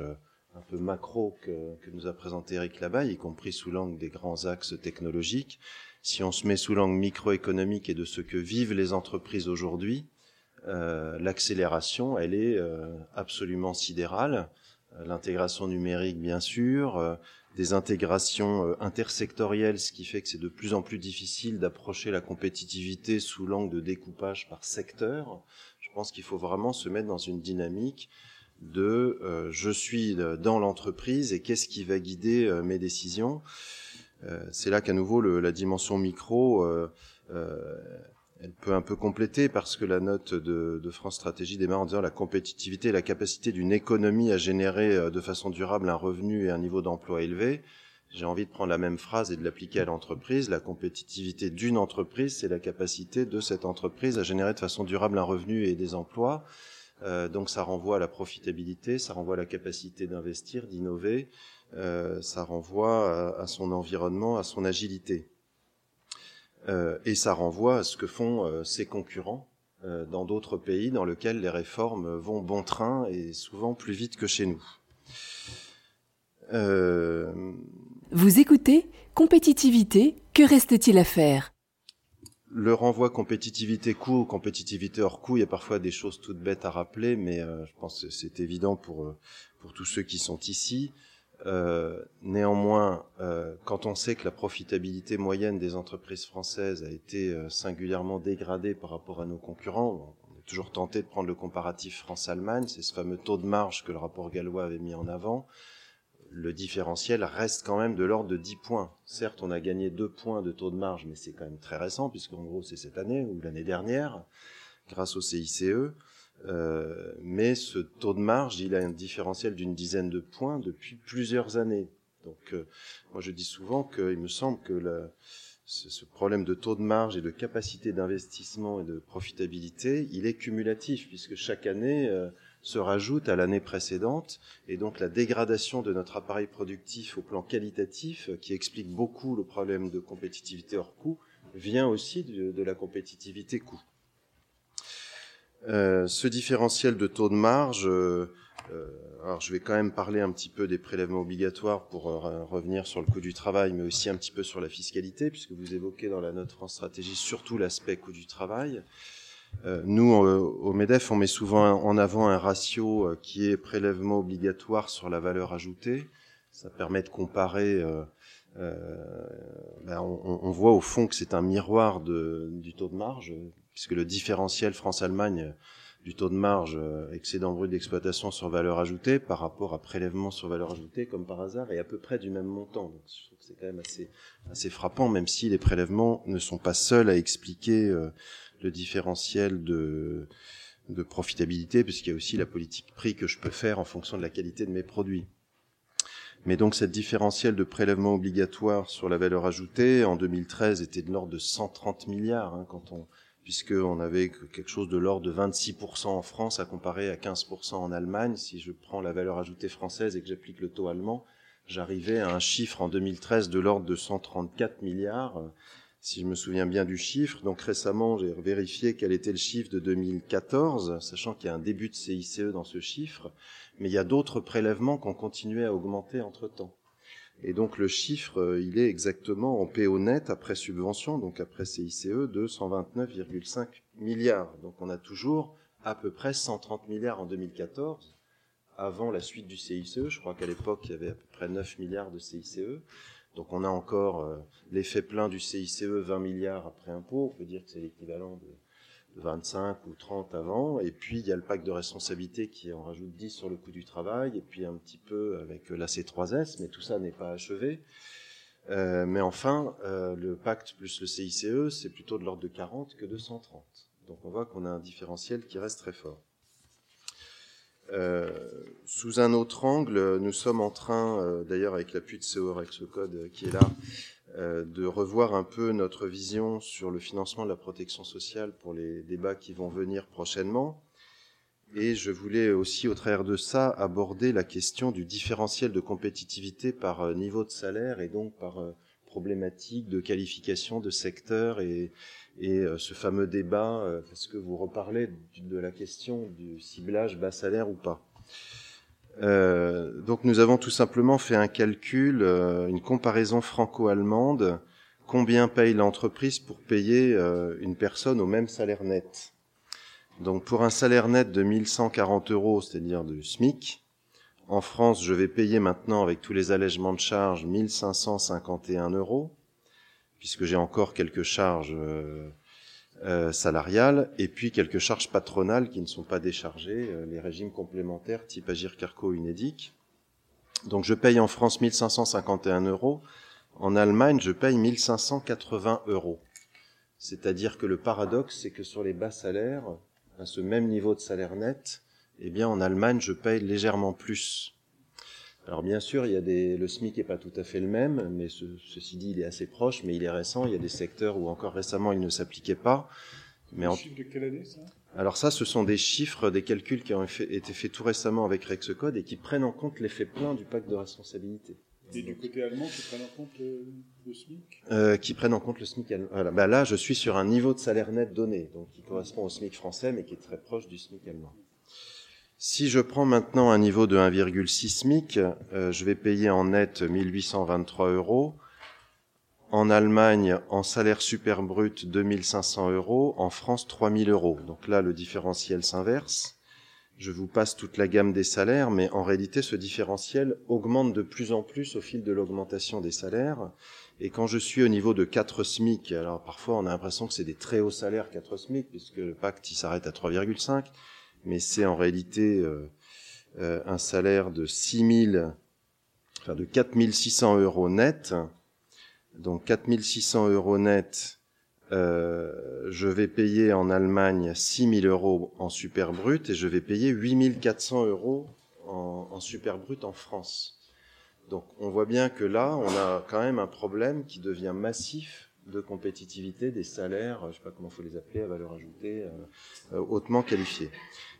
un peu macro que, que nous a présenté Éric Labaye, y compris sous l'angle des grands axes technologiques. Si on se met sous l'angle microéconomique et de ce que vivent les entreprises aujourd'hui, euh, l'accélération, elle est euh, absolument sidérale. L'intégration numérique, bien sûr, euh, des intégrations euh, intersectorielles, ce qui fait que c'est de plus en plus difficile d'approcher la compétitivité sous l'angle de découpage par secteur. Je pense qu'il faut vraiment se mettre dans une dynamique de euh, je suis dans l'entreprise et qu'est-ce qui va guider euh, mes décisions. Euh, c'est là qu'à nouveau le, la dimension micro, euh, euh, elle peut un peu compléter, parce que la note de, de France Stratégie démarre en disant la compétitivité est la capacité d'une économie à générer euh, de façon durable un revenu et un niveau d'emploi élevé. J'ai envie de prendre la même phrase et de l'appliquer à l'entreprise. La compétitivité d'une entreprise, c'est la capacité de cette entreprise à générer de façon durable un revenu et des emplois. Euh, donc ça renvoie à la profitabilité, ça renvoie à la capacité d'investir, d'innover, euh, ça renvoie à, à son environnement, à son agilité. Euh, et ça renvoie à ce que font euh, ses concurrents euh, dans d'autres pays dans lesquels les réformes vont bon train et souvent plus vite que chez nous. Euh... Vous écoutez compétitivité, que reste-t-il à faire? Le renvoi compétitivité coût ou compétitivité hors coût, il y a parfois des choses toutes bêtes à rappeler, mais euh, je pense que c'est évident pour, pour tous ceux qui sont ici. Euh, néanmoins, euh, quand on sait que la profitabilité moyenne des entreprises françaises a été euh, singulièrement dégradée par rapport à nos concurrents, on est toujours tenté de prendre le comparatif France-Allemagne, c'est ce fameux taux de marge que le rapport Gallois avait mis en avant. Le différentiel reste quand même de l'ordre de dix points. Certes, on a gagné deux points de taux de marge, mais c'est quand même très récent, puisqu'en gros, c'est cette année ou l'année dernière, grâce au C I C E. Euh, mais ce taux de marge, il a un différentiel d'une dizaine de points depuis plusieurs années. Donc, euh, moi, je dis souvent qu'il me semble que la, ce, ce problème de taux de marge et de capacité d'investissement et de profitabilité, il est cumulatif, puisque chaque année... Euh, se rajoute à l'année précédente, et donc la dégradation de notre appareil productif au plan qualitatif, qui explique beaucoup le problème de compétitivité hors coût, vient aussi de, de la compétitivité coût. Euh, ce différentiel de taux de marge, euh, alors je vais quand même parler un petit peu des prélèvements obligatoires pour euh, revenir sur le coût du travail, mais aussi un petit peu sur la fiscalité, puisque vous évoquez dans la note France Stratégie surtout l'aspect coût du travail. Euh, nous, euh, au MEDEF, on met souvent un, en avant un ratio euh, qui est prélèvement obligatoire sur la valeur ajoutée. Ça permet de comparer... Euh, euh, ben on, on voit au fond que c'est un miroir de, du taux de marge, puisque le différentiel France-Allemagne du taux de marge excédent brut d'exploitation sur valeur ajoutée par rapport à prélèvement sur valeur ajoutée, comme par hasard, est à peu près du même montant. Donc, je trouve que c'est quand même assez, assez frappant, même si les prélèvements ne sont pas seuls à expliquer euh, le différentiel de, de profitabilité, puisqu'il y a aussi la politique prix que je peux faire en fonction de la qualité de mes produits. Mais donc, cette différentiel de prélèvement obligatoire sur la valeur ajoutée, en deux mille treize, était de l'ordre de cent trente milliards, hein, quand on... puisqu'on avait quelque chose de l'ordre de vingt-six pour cent en France à comparer à quinze pour cent en Allemagne. Si je prends la valeur ajoutée française et que j'applique le taux allemand, j'arrivais à un chiffre en deux mille treize de l'ordre de cent trente-quatre milliards, si je me souviens bien du chiffre. Donc récemment, j'ai vérifié quel était le chiffre de deux mille quatorze, sachant qu'il y a un début de C I C E dans ce chiffre, mais il y a d'autres prélèvements qu'on continuait à augmenter entre-temps. Et donc le chiffre, il est exactement en P O net après subvention, donc après C I C E, de cent vingt-neuf virgule cinq milliards. Donc on a toujours à peu près cent trente milliards en deux mille quatorze, avant la suite du C I C E. Je crois qu'à l'époque, il y avait à peu près neuf milliards de C I C E. Donc on a encore euh, l'effet plein du C I C E, vingt milliards après impôt. On peut dire que c'est l'équivalent de, de vingt-cinq ou trente avant. Et puis il y a le pacte de responsabilité qui en rajoute dix sur le coût du travail. Et puis un petit peu avec la C trois S, mais tout ça n'est pas achevé. Euh, mais enfin, euh, le pacte plus le C I C E, c'est plutôt de l'ordre de quarante que de cent trente. Donc on voit qu'on a un différentiel qui reste très fort. Euh, sous un autre angle, nous sommes en train, euh, d'ailleurs avec l'appui de Coe-Rexecode euh, qui est là, euh, de revoir un peu notre vision sur le financement de la protection sociale pour les débats qui vont venir prochainement. Et je voulais aussi, au travers de ça, aborder la question du différentiel de compétitivité par euh, niveau de salaire et donc par euh, problématique de qualification de secteur et, et euh, ce fameux débat, euh, parce que vous reparlez de, de la question du ciblage bas salaire ou pas. Euh, donc nous avons tout simplement fait un calcul, euh, une comparaison franco-allemande, combien paye l'entreprise pour payer euh, une personne au même salaire net. Donc pour un salaire net de mille cent quarante euros, c'est-à-dire de SMIC, en France, je vais payer maintenant, avec tous les allègements de charges, mille cinq cent cinquante et un euros, puisque j'ai encore quelques charges euh, euh, salariales, et puis quelques charges patronales qui ne sont pas déchargées, euh, les régimes complémentaires type Agirc-Arrco, Unedic. Donc je paye en France mille cinq cent cinquante et un euros, en Allemagne je paye mille cinq cent quatre-vingts euros. C'est-à-dire que le paradoxe, c'est que sur les bas salaires, à ce même niveau de salaire net, eh bien, en Allemagne, je paye légèrement plus. Alors, bien sûr, il y a des, le SMIC n'est pas tout à fait le même, mais ce, ceci dit, il est assez proche, mais il est récent. Il y a des secteurs où encore récemment, il ne s'appliquait pas. Mais en... chiffre de quelle année, ça ? Alors ça, ce sont des chiffres, des calculs qui ont fait, été faits tout récemment avec Rexecode et qui prennent en compte l'effet plein du pacte de responsabilité. Et du côté allemand, qui prennent en compte le, le SMIC euh, Qui prennent en compte le SMIC allemand. Voilà. Ben là, je suis sur un niveau de salaire net donné, donc qui correspond au SMIC français, mais qui est très proche du SMIC allemand. Si je prends maintenant un niveau de un virgule six SMIC, euh, je vais payer en net mille huit cent vingt-trois euros. En Allemagne, en salaire super brut, deux mille cinq cents euros. En France, trois mille euros. Donc là, le différentiel s'inverse. Je vous passe toute la gamme des salaires, mais en réalité, ce différentiel augmente de plus en plus au fil de l'augmentation des salaires. Et quand je suis au niveau de quatre SMIC, alors parfois on a l'impression que c'est des très hauts salaires, quatre SMIC, puisque le pacte il s'arrête à trois virgule cinq. Mais c'est en réalité euh, euh, un salaire de six mille, enfin de quatre mille six cents euros net. Donc quatre mille six cents euros net, euh, je vais payer en Allemagne six mille euros en super brut et je vais payer huit mille quatre cents euros en, en super brut en France. Donc on voit bien que là, on a quand même un problème qui devient massif de compétitivité des salaires, je ne sais pas comment il faut les appeler, à valeur ajoutée, euh, hautement qualifiés.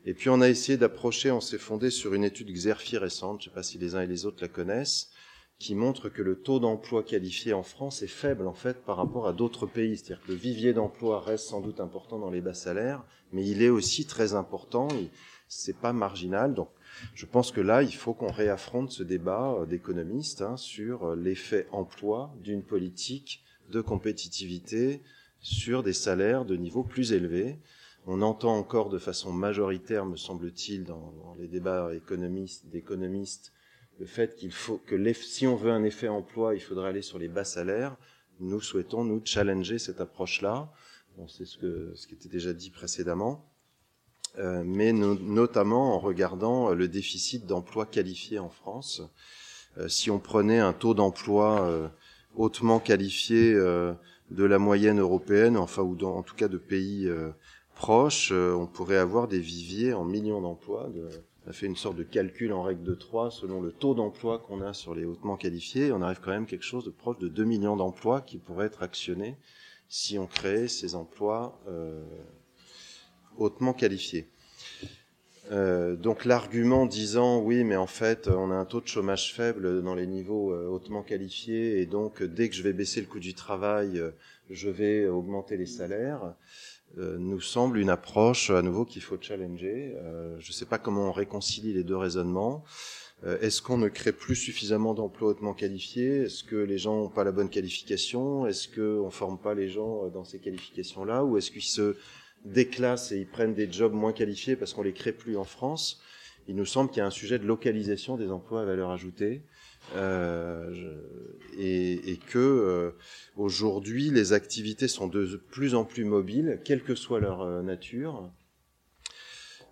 Et puis on a essayé d'approcher, on s'est fondé sur une étude Xerfi récente, je ne sais pas si les uns et les autres la connaissent, qui montre que le taux d'emploi qualifié en France est faible en fait par rapport à d'autres pays. C'est-à-dire que le vivier d'emploi reste sans doute important dans les bas salaires, mais il est aussi très important et c'est pas marginal. Donc je pense que là, il faut qu'on réaffronte ce débat d'économistes hein, sur l'effet emploi d'une politique de compétitivité sur des salaires de niveau plus élevé. On entend encore de façon majoritaire, me semble-t-il, dans, dans les débats économistes, d'économistes, le fait qu'il faut que si on veut un effet emploi, il faudrait aller sur les bas salaires. Nous souhaitons nous challenger cette approche-là. Bon, c'est ce que ce qui était déjà dit précédemment, euh, mais no, notamment en regardant le déficit d'emploi qualifié en France. Euh, si on prenait un taux d'emploi euh, hautement qualifié euh, de la moyenne européenne, enfin ou dans, en tout cas de pays euh, proches, euh, on pourrait avoir des viviers en millions d'emplois. De, On a fait une sorte de calcul en règle de trois selon le taux d'emploi qu'on a sur les hautement qualifiés. On arrive quand même à quelque chose de proche de deux millions d'emplois qui pourraient être actionnés si on créait ces emplois euh, hautement qualifiés. Euh, donc l'argument disant « oui, mais en fait, on a un taux de chômage faible dans les niveaux euh, hautement qualifiés et donc dès que je vais baisser le coût du travail, euh, je vais augmenter les salaires », nous semble une approche à nouveau qu'il faut challenger. Euh, je ne sais pas comment on réconcilie les deux raisonnements. Euh, est-ce qu'on ne crée plus suffisamment d'emplois hautement qualifiés? Est-ce que les gens n'ont pas la bonne qualification? Est-ce qu'on ne forme pas les gens dans ces qualifications-là? Ou est-ce qu'ils se déclassent et ils prennent des jobs moins qualifiés parce qu'on ne les crée plus en France? Il nous semble qu'il y a un sujet de localisation des emplois à valeur ajoutée. Euh, je, et, et que euh, aujourd'hui les activités sont de plus en plus mobiles, quelle que soit leur euh, nature.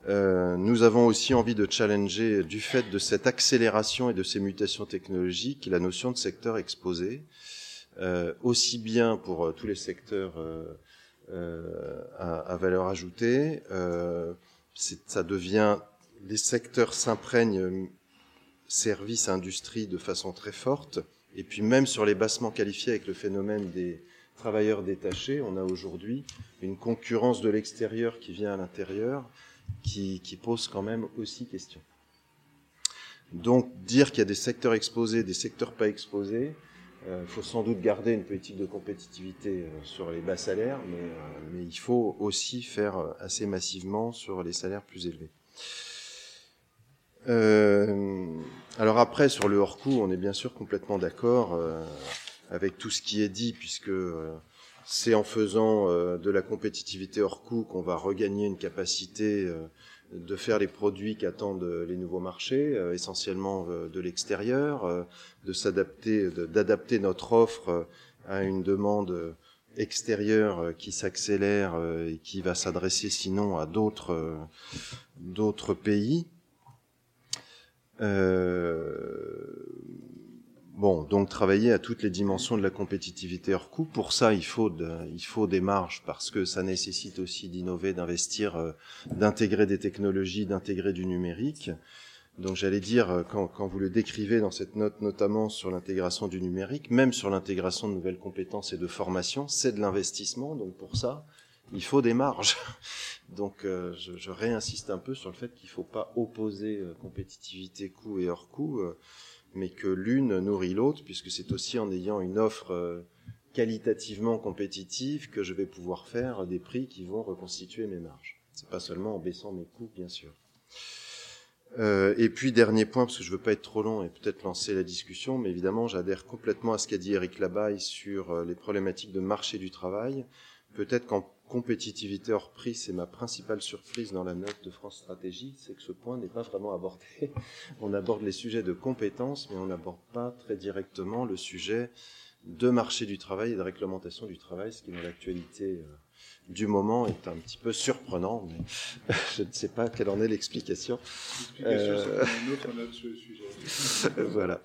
Euh, nous avons aussi envie de challenger, du fait de cette accélération et de ces mutations technologiques, la notion de secteur exposé, euh, aussi bien pour euh, tous les secteurs euh, euh, à, à valeur ajoutée. Euh, c'est, ça devient, les secteurs s'imprègnent services, industrie de façon très forte. Et puis même sur les bassements qualifiés avec le phénomène des travailleurs détachés, on a aujourd'hui une concurrence de l'extérieur qui vient à l'intérieur qui, qui pose quand même aussi question. Donc dire qu'il y a des secteurs exposés, des secteurs pas exposés, il euh, faut sans doute garder une politique de compétitivité euh, sur les bas salaires, mais, euh, mais il faut aussi faire assez massivement sur les salaires plus élevés. Euh, alors après, sur le hors-coût, on est bien sûr complètement d'accord euh, avec tout ce qui est dit, puisque euh, c'est en faisant euh, de la compétitivité hors-coût qu'on va regagner une capacité euh, de faire les produits qu'attendent les nouveaux marchés, euh, essentiellement euh, de l'extérieur, euh, de s'adapter, de, d'adapter notre offre euh, à une demande extérieure euh, qui s'accélère euh, et qui va s'adresser sinon à d'autres, euh, d'autres pays. Euh, bon, donc travailler à toutes les dimensions de la compétitivité hors coût. Pour ça, il faut, de, il faut des marges parce que ça nécessite aussi d'innover, d'investir, euh, d'intégrer des technologies, d'intégrer du numérique. Donc, j'allais dire, quand, quand vous le décrivez dans cette note, notamment sur l'intégration du numérique, même sur l'intégration de nouvelles compétences et de formations, c'est de l'investissement. Donc, pour ça, il faut des marges. Donc, euh, je, je réinsiste un peu sur le fait qu'il ne faut pas opposer euh, compétitivité, coût et hors-coût, euh, mais que l'une nourrit l'autre, puisque c'est aussi en ayant une offre euh, qualitativement compétitive que je vais pouvoir faire des prix qui vont reconstituer mes marges. C'est pas seulement en baissant mes coûts, bien sûr. Euh, et puis, dernier point, parce que je ne veux pas être trop long et peut-être lancer la discussion, mais évidemment, j'adhère complètement à ce qu'a dit Éric Labaye sur euh, les problématiques de marché du travail. Peut-être qu'en compétitivité hors prix, c'est ma principale surprise dans la note de France Stratégie, c'est que ce point n'est pas vraiment abordé. On aborde les sujets de compétences, mais on n'aborde pas très directement le sujet de marché du travail et de réglementation du travail, ce qui, dans l'actualité euh, du moment, est un petit peu surprenant, mais je ne sais pas quelle en est l'explication. L'explication, euh... c'est une autre note sur le sujet. Voilà.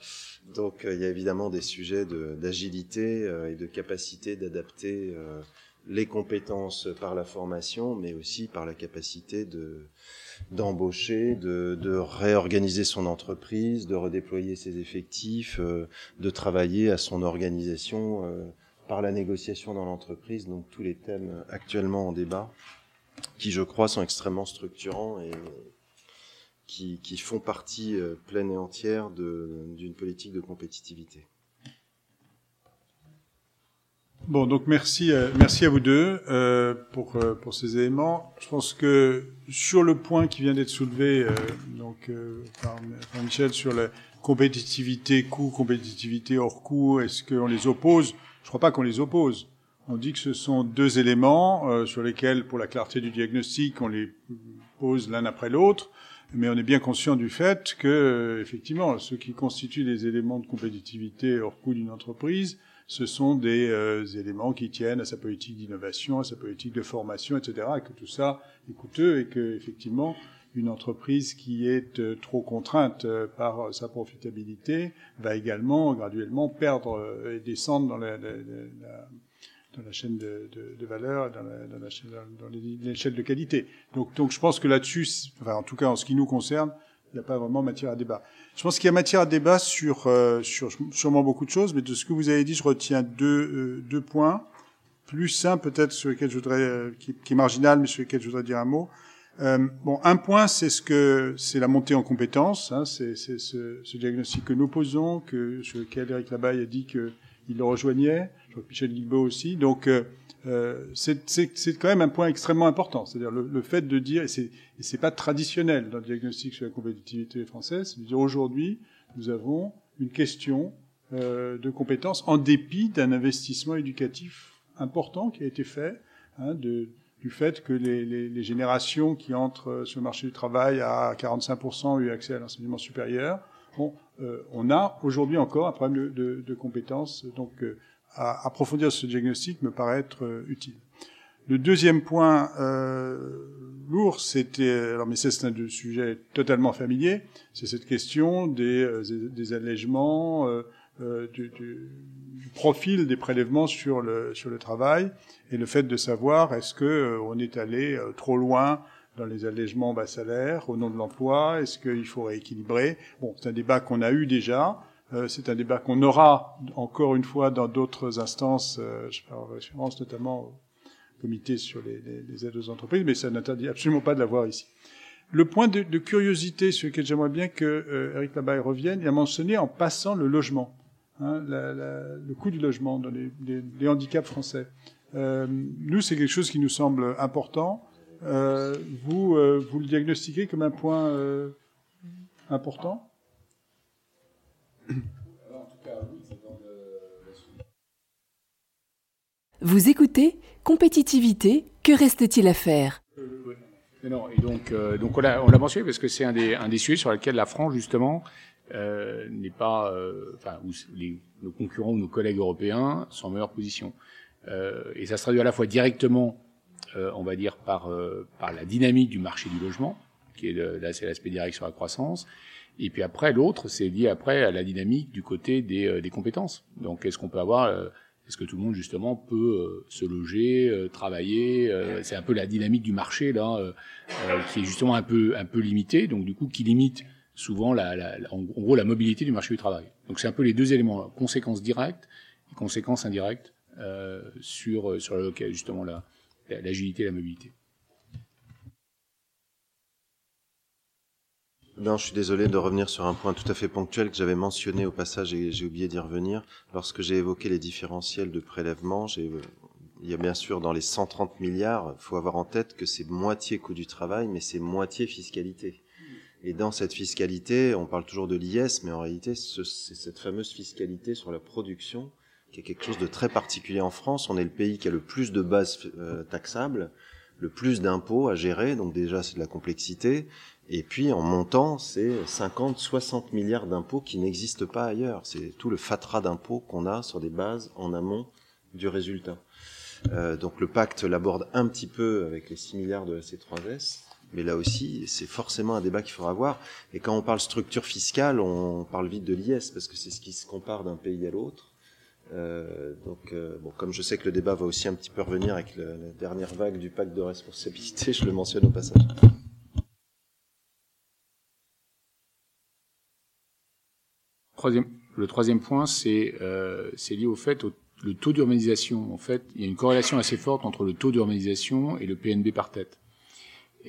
Donc, euh, il y a évidemment des sujets de, d'agilité euh, et de capacité d'adapter euh, les compétences par la formation, mais aussi par la capacité de, d'embaucher, de, de réorganiser son entreprise, de redéployer ses effectifs, euh, de travailler à son organisation euh, par la négociation dans l'entreprise. Donc tous les thèmes actuellement en débat, qui je crois sont extrêmement structurants et qui, qui font partie euh, pleine et entière de, d'une politique de compétitivité. Bon, donc merci, euh, merci à vous deux euh, pour, euh, pour ces éléments. Je pense que sur le point qui vient d'être soulevé euh, donc, euh, par, par Michel sur la compétitivité coût, compétitivité hors coût, est-ce qu'on les oppose ? Je ne crois pas qu'on les oppose. On dit que ce sont deux éléments euh, sur lesquels, pour la clarté du diagnostic, on les pose l'un après l'autre, mais on est bien conscient du fait que, euh, effectivement, ce qui constitue les éléments de compétitivité hors coût d'une entreprise, ce sont des euh, éléments qui tiennent à sa politique d'innovation, à sa politique de formation, et cetera, et que tout ça est coûteux et que, effectivement, une entreprise qui est euh, trop contrainte euh, par sa profitabilité va également graduellement perdre euh, et descendre dans la, la, la, dans la chaîne de, de, de valeur, dans, la, dans, la chaîne, dans l'échelle de qualité. Donc, donc, je pense que là-dessus, enfin, en tout cas, en ce qui nous concerne, il n'y a pas vraiment matière à débat. Je pense qu'il y a matière à débat sur, euh, sur sûrement beaucoup de choses, mais de ce que vous avez dit, je retiens deux, euh, deux points. Plus un, peut-être, sur lequel je voudrais, euh, qui, qui est marginal, mais sur lequel je voudrais dire un mot. Euh, bon, un point, c'est ce que, c'est la montée en compétences, hein, c'est, c'est ce, ce diagnostic que nous posons, que, sur lequel Éric Labaye a dit qu'il le rejoignait, je crois que Michel Guilbault aussi. Donc, euh, Euh, c'est, c'est, c'est quand même un point extrêmement important. C'est-à-dire le, le fait de dire, et c'est, et c'est pas traditionnel dans le diagnostic sur la compétitivité française, c'est de dire aujourd'hui, nous avons une question euh, de compétences en dépit d'un investissement éducatif important qui a été fait, hein, de, du fait que les, les, les générations qui entrent sur le marché du travail à quarante-cinq pour cent ont eu accès à l'enseignement supérieur. Bon, euh, on a aujourd'hui encore un problème de, de, de compétences. Donc, euh, à approfondir ce diagnostic me paraît être euh, utile. Le deuxième point euh, lourd, c'était, alors mais ça, c'est un sujet totalement familier, c'est cette question des, euh, des allègements, euh, euh, du, du, du profil des prélèvements sur le sur le travail et le fait de savoir est-ce que euh, on est allé euh, trop loin dans les allègements bas salaires au nom de l'emploi, est-ce qu'il faut rééquilibrer ? Bon, c'est un débat qu'on a eu déjà. C'est un débat qu'on aura encore une fois dans d'autres instances, je fais référence notamment au comité sur les, les, les aides aux entreprises, mais ça n'interdit absolument pas de l'avoir ici. Le point de, de curiosité sur lequel j'aimerais bien que euh, Éric Labaye revienne, il a mentionné en passant le logement, hein, la, la, le coût du logement dans les, les, les handicaps français. Euh, nous, c'est quelque chose qui nous semble important. Euh, vous, euh, vous le diagnostiquez comme un point euh, important ? Vous écoutez compétitivité, que reste-t-il à faire ? Et non, et donc, euh, donc on l'a, on l'a mentionné parce que c'est un des, un des sujets sur lesquels la France justement euh, n'est pas, euh, enfin, où les, nos concurrents ou nos collègues européens sont en meilleure position. Euh, et ça se traduit à la fois directement, euh, on va dire, par, euh, par la dynamique du marché du logement, qui est le, là c'est l'aspect direct sur la croissance. Et puis après, l'autre, c'est lié après à la dynamique du côté des, euh, des compétences. Donc, est-ce qu'on peut avoir, euh, est-ce que tout le monde justement peut euh, se loger, euh, travailler euh, C'est un peu la dynamique du marché là, euh, euh, qui est justement un peu un peu limitée. Donc, du coup, qui limite souvent la, la, la en gros la mobilité du marché du travail. Donc, c'est un peu les deux éléments là, conséquences directes et conséquences indirectes euh, sur sur le, justement la, la l'agilité, et la mobilité. Non, je suis désolé de revenir sur un point tout à fait ponctuel que j'avais mentionné au passage et j'ai oublié d'y revenir. Lorsque j'ai évoqué les différentiels de prélèvement, j'ai, il y a bien sûr dans les cent trente milliards, il faut avoir en tête que c'est moitié coût du travail, mais c'est moitié fiscalité. Et dans cette fiscalité, on parle toujours de l'I S, mais en réalité, c'est cette fameuse fiscalité sur la production qui est quelque chose de très particulier en France. On est le pays qui a le plus de bases taxables, le plus d'impôts à gérer, donc déjà c'est de la complexité. Et puis, en montant, c'est cinquante, soixante milliards d'impôts qui n'existent pas ailleurs. C'est tout le fatras d'impôts qu'on a sur des bases en amont du résultat. Euh, donc, le pacte l'aborde un petit peu avec les six milliards de la C trois S, mais là aussi, c'est forcément un débat qu'il faudra avoir. Et quand on parle structure fiscale, on parle vite de l'I S, parce que c'est ce qui se compare d'un pays à l'autre. Euh, donc, euh, bon, comme je sais que le débat va aussi un petit peu revenir avec le, la dernière vague du pacte de responsabilité, je le mentionne au passage. Le troisième point, c'est, euh, c'est lié au fait au, le taux d'urbanisation. En fait, il y a une corrélation assez forte entre le taux d'urbanisation et le P N B par tête.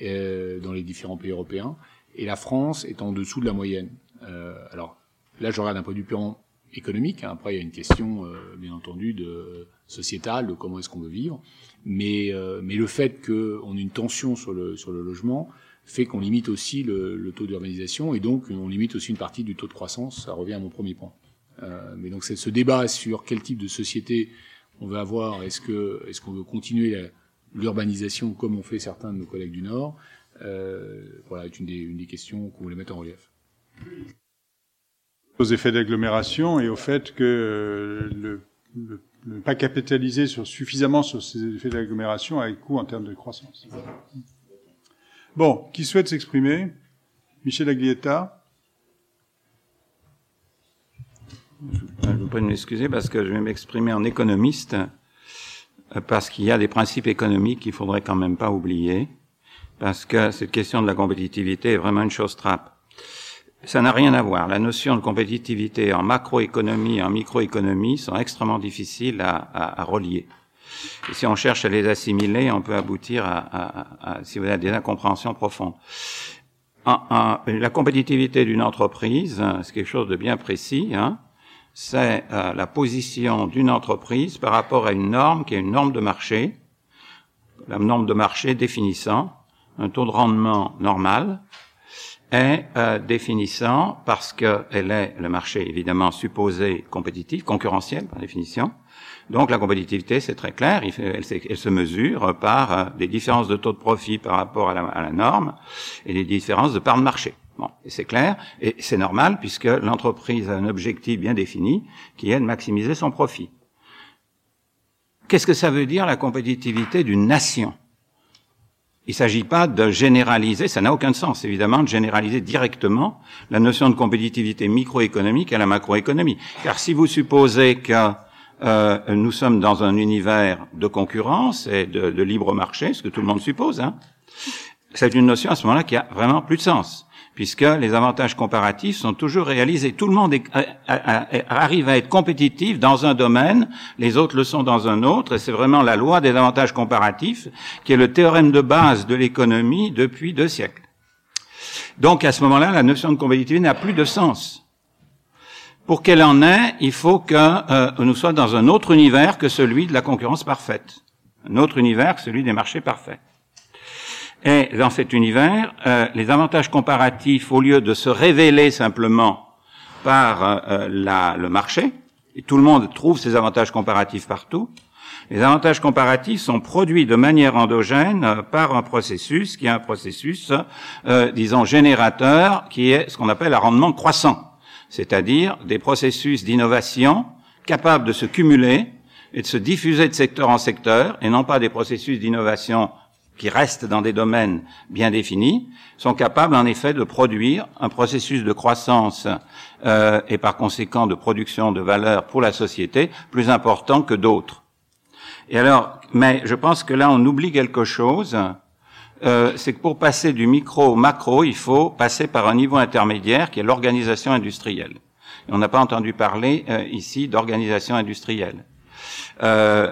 euh, dans les différents pays européens, et la France est en dessous de la moyenne. Euh, alors là, je regarde un point de vue purement économique, hein. Après il y a une question, euh, bien entendu, de euh, sociétale, de comment est-ce qu'on veut vivre, mais, euh, mais le fait qu'on ait une tension sur le, sur le logement fait qu'on limite aussi le, le taux d'urbanisation, et donc on limite aussi une partie du taux de croissance, ça revient à mon premier point. Euh, mais donc c'est ce débat sur quel type de société on veut avoir, est-ce que est-ce qu'on veut continuer la, l'urbanisation comme ont fait certains de nos collègues du Nord, euh, voilà, est une des, une des questions qu'on voulait mettre en relief. Aux effets d'agglomération et au fait que le, le, le pas capitaliser sur, suffisamment sur ces effets d'agglomération a un coût en termes de croissance. Bon, qui souhaite s'exprimer? Michel Aglietta. Je ne veux pas m'excuser parce que je vais m'exprimer en économiste, parce qu'il y a des principes économiques qu'il ne faudrait quand même pas oublier, parce que cette question de la compétitivité est vraiment une chose trappe. Ça n'a rien à voir. La notion de compétitivité en macroéconomie et en microéconomie sont extrêmement difficiles à, à, à relier. Et si on cherche à les assimiler, on peut aboutir à, à, à, si vous voulez, à des incompréhensions profondes. En, en, la compétitivité d'une entreprise, c'est quelque chose de bien précis, hein, c'est euh, la position d'une entreprise par rapport à une norme qui est une norme de marché, la norme de marché définissant un taux de rendement normal, est euh, définissant, parce que elle est le marché évidemment supposé compétitif, concurrentiel par définition. Donc la compétitivité, c'est très clair, il fait, elle, elle se mesure par euh, des différences de taux de profit par rapport à la, à la norme et des différences de part de marché. Bon, et c'est clair et c'est normal puisque l'entreprise a un objectif bien défini qui est de maximiser son profit. Qu'est-ce que ça veut dire la compétitivité d'une nation ? Il ne s'agit pas de généraliser, ça n'a aucun sens évidemment, de généraliser directement la notion de compétitivité microéconomique à la macroéconomie. Car si vous supposez que euh, nous sommes dans un univers de concurrence et de, de libre marché, ce que tout le monde suppose, hein, c'est une notion à ce moment-là qui a vraiment plus de sens, puisque les avantages comparatifs sont toujours réalisés. Tout le monde est, a, a, a, arrive à être compétitif dans un domaine, les autres le sont dans un autre, et c'est vraiment la loi des avantages comparatifs qui est le théorème de base de l'économie depuis deux siècles. Donc à ce moment-là, la notion de compétitivité n'a plus de sens. Pour qu'elle en ait, il faut que euh, nous soyons dans un autre univers que celui de la concurrence parfaite, un autre univers que celui des marchés parfaits. Et dans cet univers, euh, les avantages comparatifs, au lieu de se révéler simplement par euh, la, le marché, et tout le monde trouve ces avantages comparatifs partout, les avantages comparatifs sont produits de manière endogène euh, par un processus qui est un processus, euh, disons, générateur, qui est ce qu'on appelle un rendement croissant, c'est-à-dire des processus d'innovation capables de se cumuler et de se diffuser de secteur en secteur, et non pas des processus d'innovation qui restent dans des domaines bien définis, sont capables en effet de produire un processus de croissance euh, et par conséquent de production de valeur pour la société plus important que d'autres. Et alors, mais je pense que là on oublie quelque chose, euh, c'est que pour passer du micro au macro, il faut passer par un niveau intermédiaire qui est l'organisation industrielle. Et on n'a pas entendu parler euh, ici d'organisation industrielle. Euh,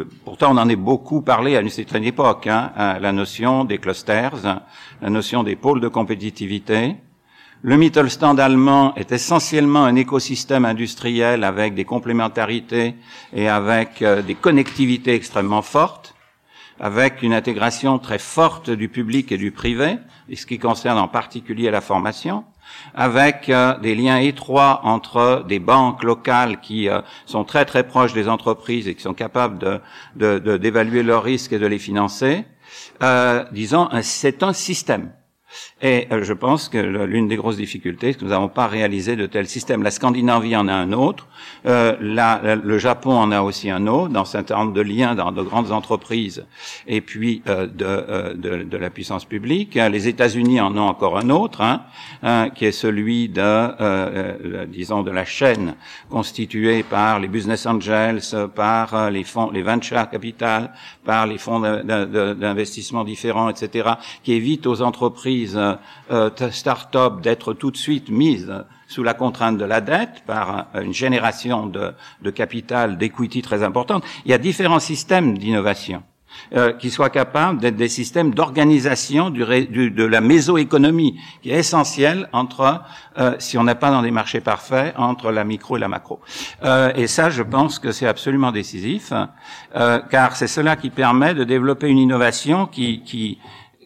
euh, pourtant, on en est beaucoup parlé à une certaine époque, hein, hein, la notion des clusters, hein, la notion des pôles de compétitivité. Le Mittelstand allemand est essentiellement un écosystème industriel avec des complémentarités et avec euh, des connectivités extrêmement fortes, avec une intégration très forte du public et du privé, et ce qui concerne en particulier la formation, avec euh, des liens étroits entre des banques locales qui euh, sont très très proches des entreprises et qui sont capables de, de, de, d'évaluer leurs risques et de les financer, euh, disons, un, c'est un système. Et euh, je pense que le, l'une des grosses difficultés, c'est que nous n'avons pas réalisé de tels systèmes. La Scandinavie en a un autre, euh, la, la, le Japon en a aussi un autre, dans un certain nombre de liens dans de grandes entreprises et puis euh, de, euh, de, de la puissance publique. Les États-Unis en ont encore un autre, hein, hein, qui est celui de, euh, euh, disons, de la chaîne constituée par les business angels, par euh, les fonds, les venture capital, par les fonds de, de, de, d'investissement différents, et cetera, qui évitent aux entreprises start-up d'être tout de suite mise sous la contrainte de la dette par une génération de, de capital, d'equity très importante. Il y a différents systèmes d'innovation. euh, qui soient capables d'être des systèmes d'organisation du, du, de la mésoéconomie, qui est essentielle entre, euh, si on n'est pas dans des marchés parfaits, entre la micro et la macro. Euh, et ça, je pense que c'est absolument décisif, euh, car c'est cela qui permet de développer une innovation qui, qui,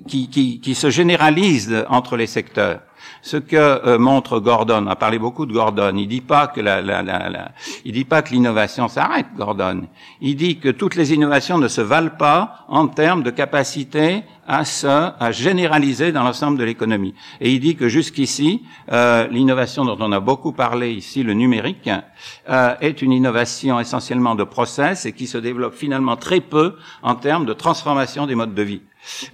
qui, qui, qui se généralise entre les secteurs. Ce que euh, montre Gordon, on a parlé beaucoup de Gordon, il dit pas que la, la, la, la il dit pas que l'innovation s'arrête, Gordon. Il dit que toutes les innovations ne se valent pas en termes de capacité à se à généraliser dans l'ensemble de l'économie. Et il dit que jusqu'ici, euh, l'innovation dont on a beaucoup parlé ici, le numérique, euh, est une innovation essentiellement de process et qui se développe finalement très peu en termes de transformation des modes de vie.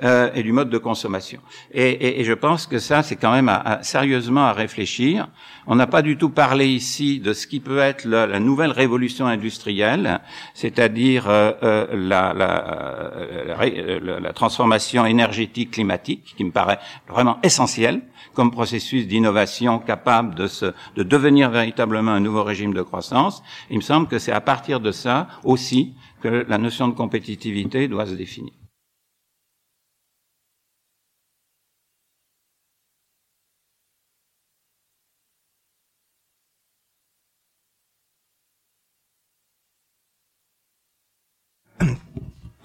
Euh, et du mode de consommation. Et, et, et je pense que ça, c'est quand même à, à, sérieusement à réfléchir. On n'a pas du tout parlé ici de ce qui peut être la, la nouvelle révolution industrielle, c'est-à-dire euh, euh, la, la, la, la, la transformation énergétique climatique, qui me paraît vraiment essentielle comme processus d'innovation capable de, se, de devenir véritablement un nouveau régime de croissance. Il me semble que c'est à partir de ça aussi que la notion de compétitivité doit se définir.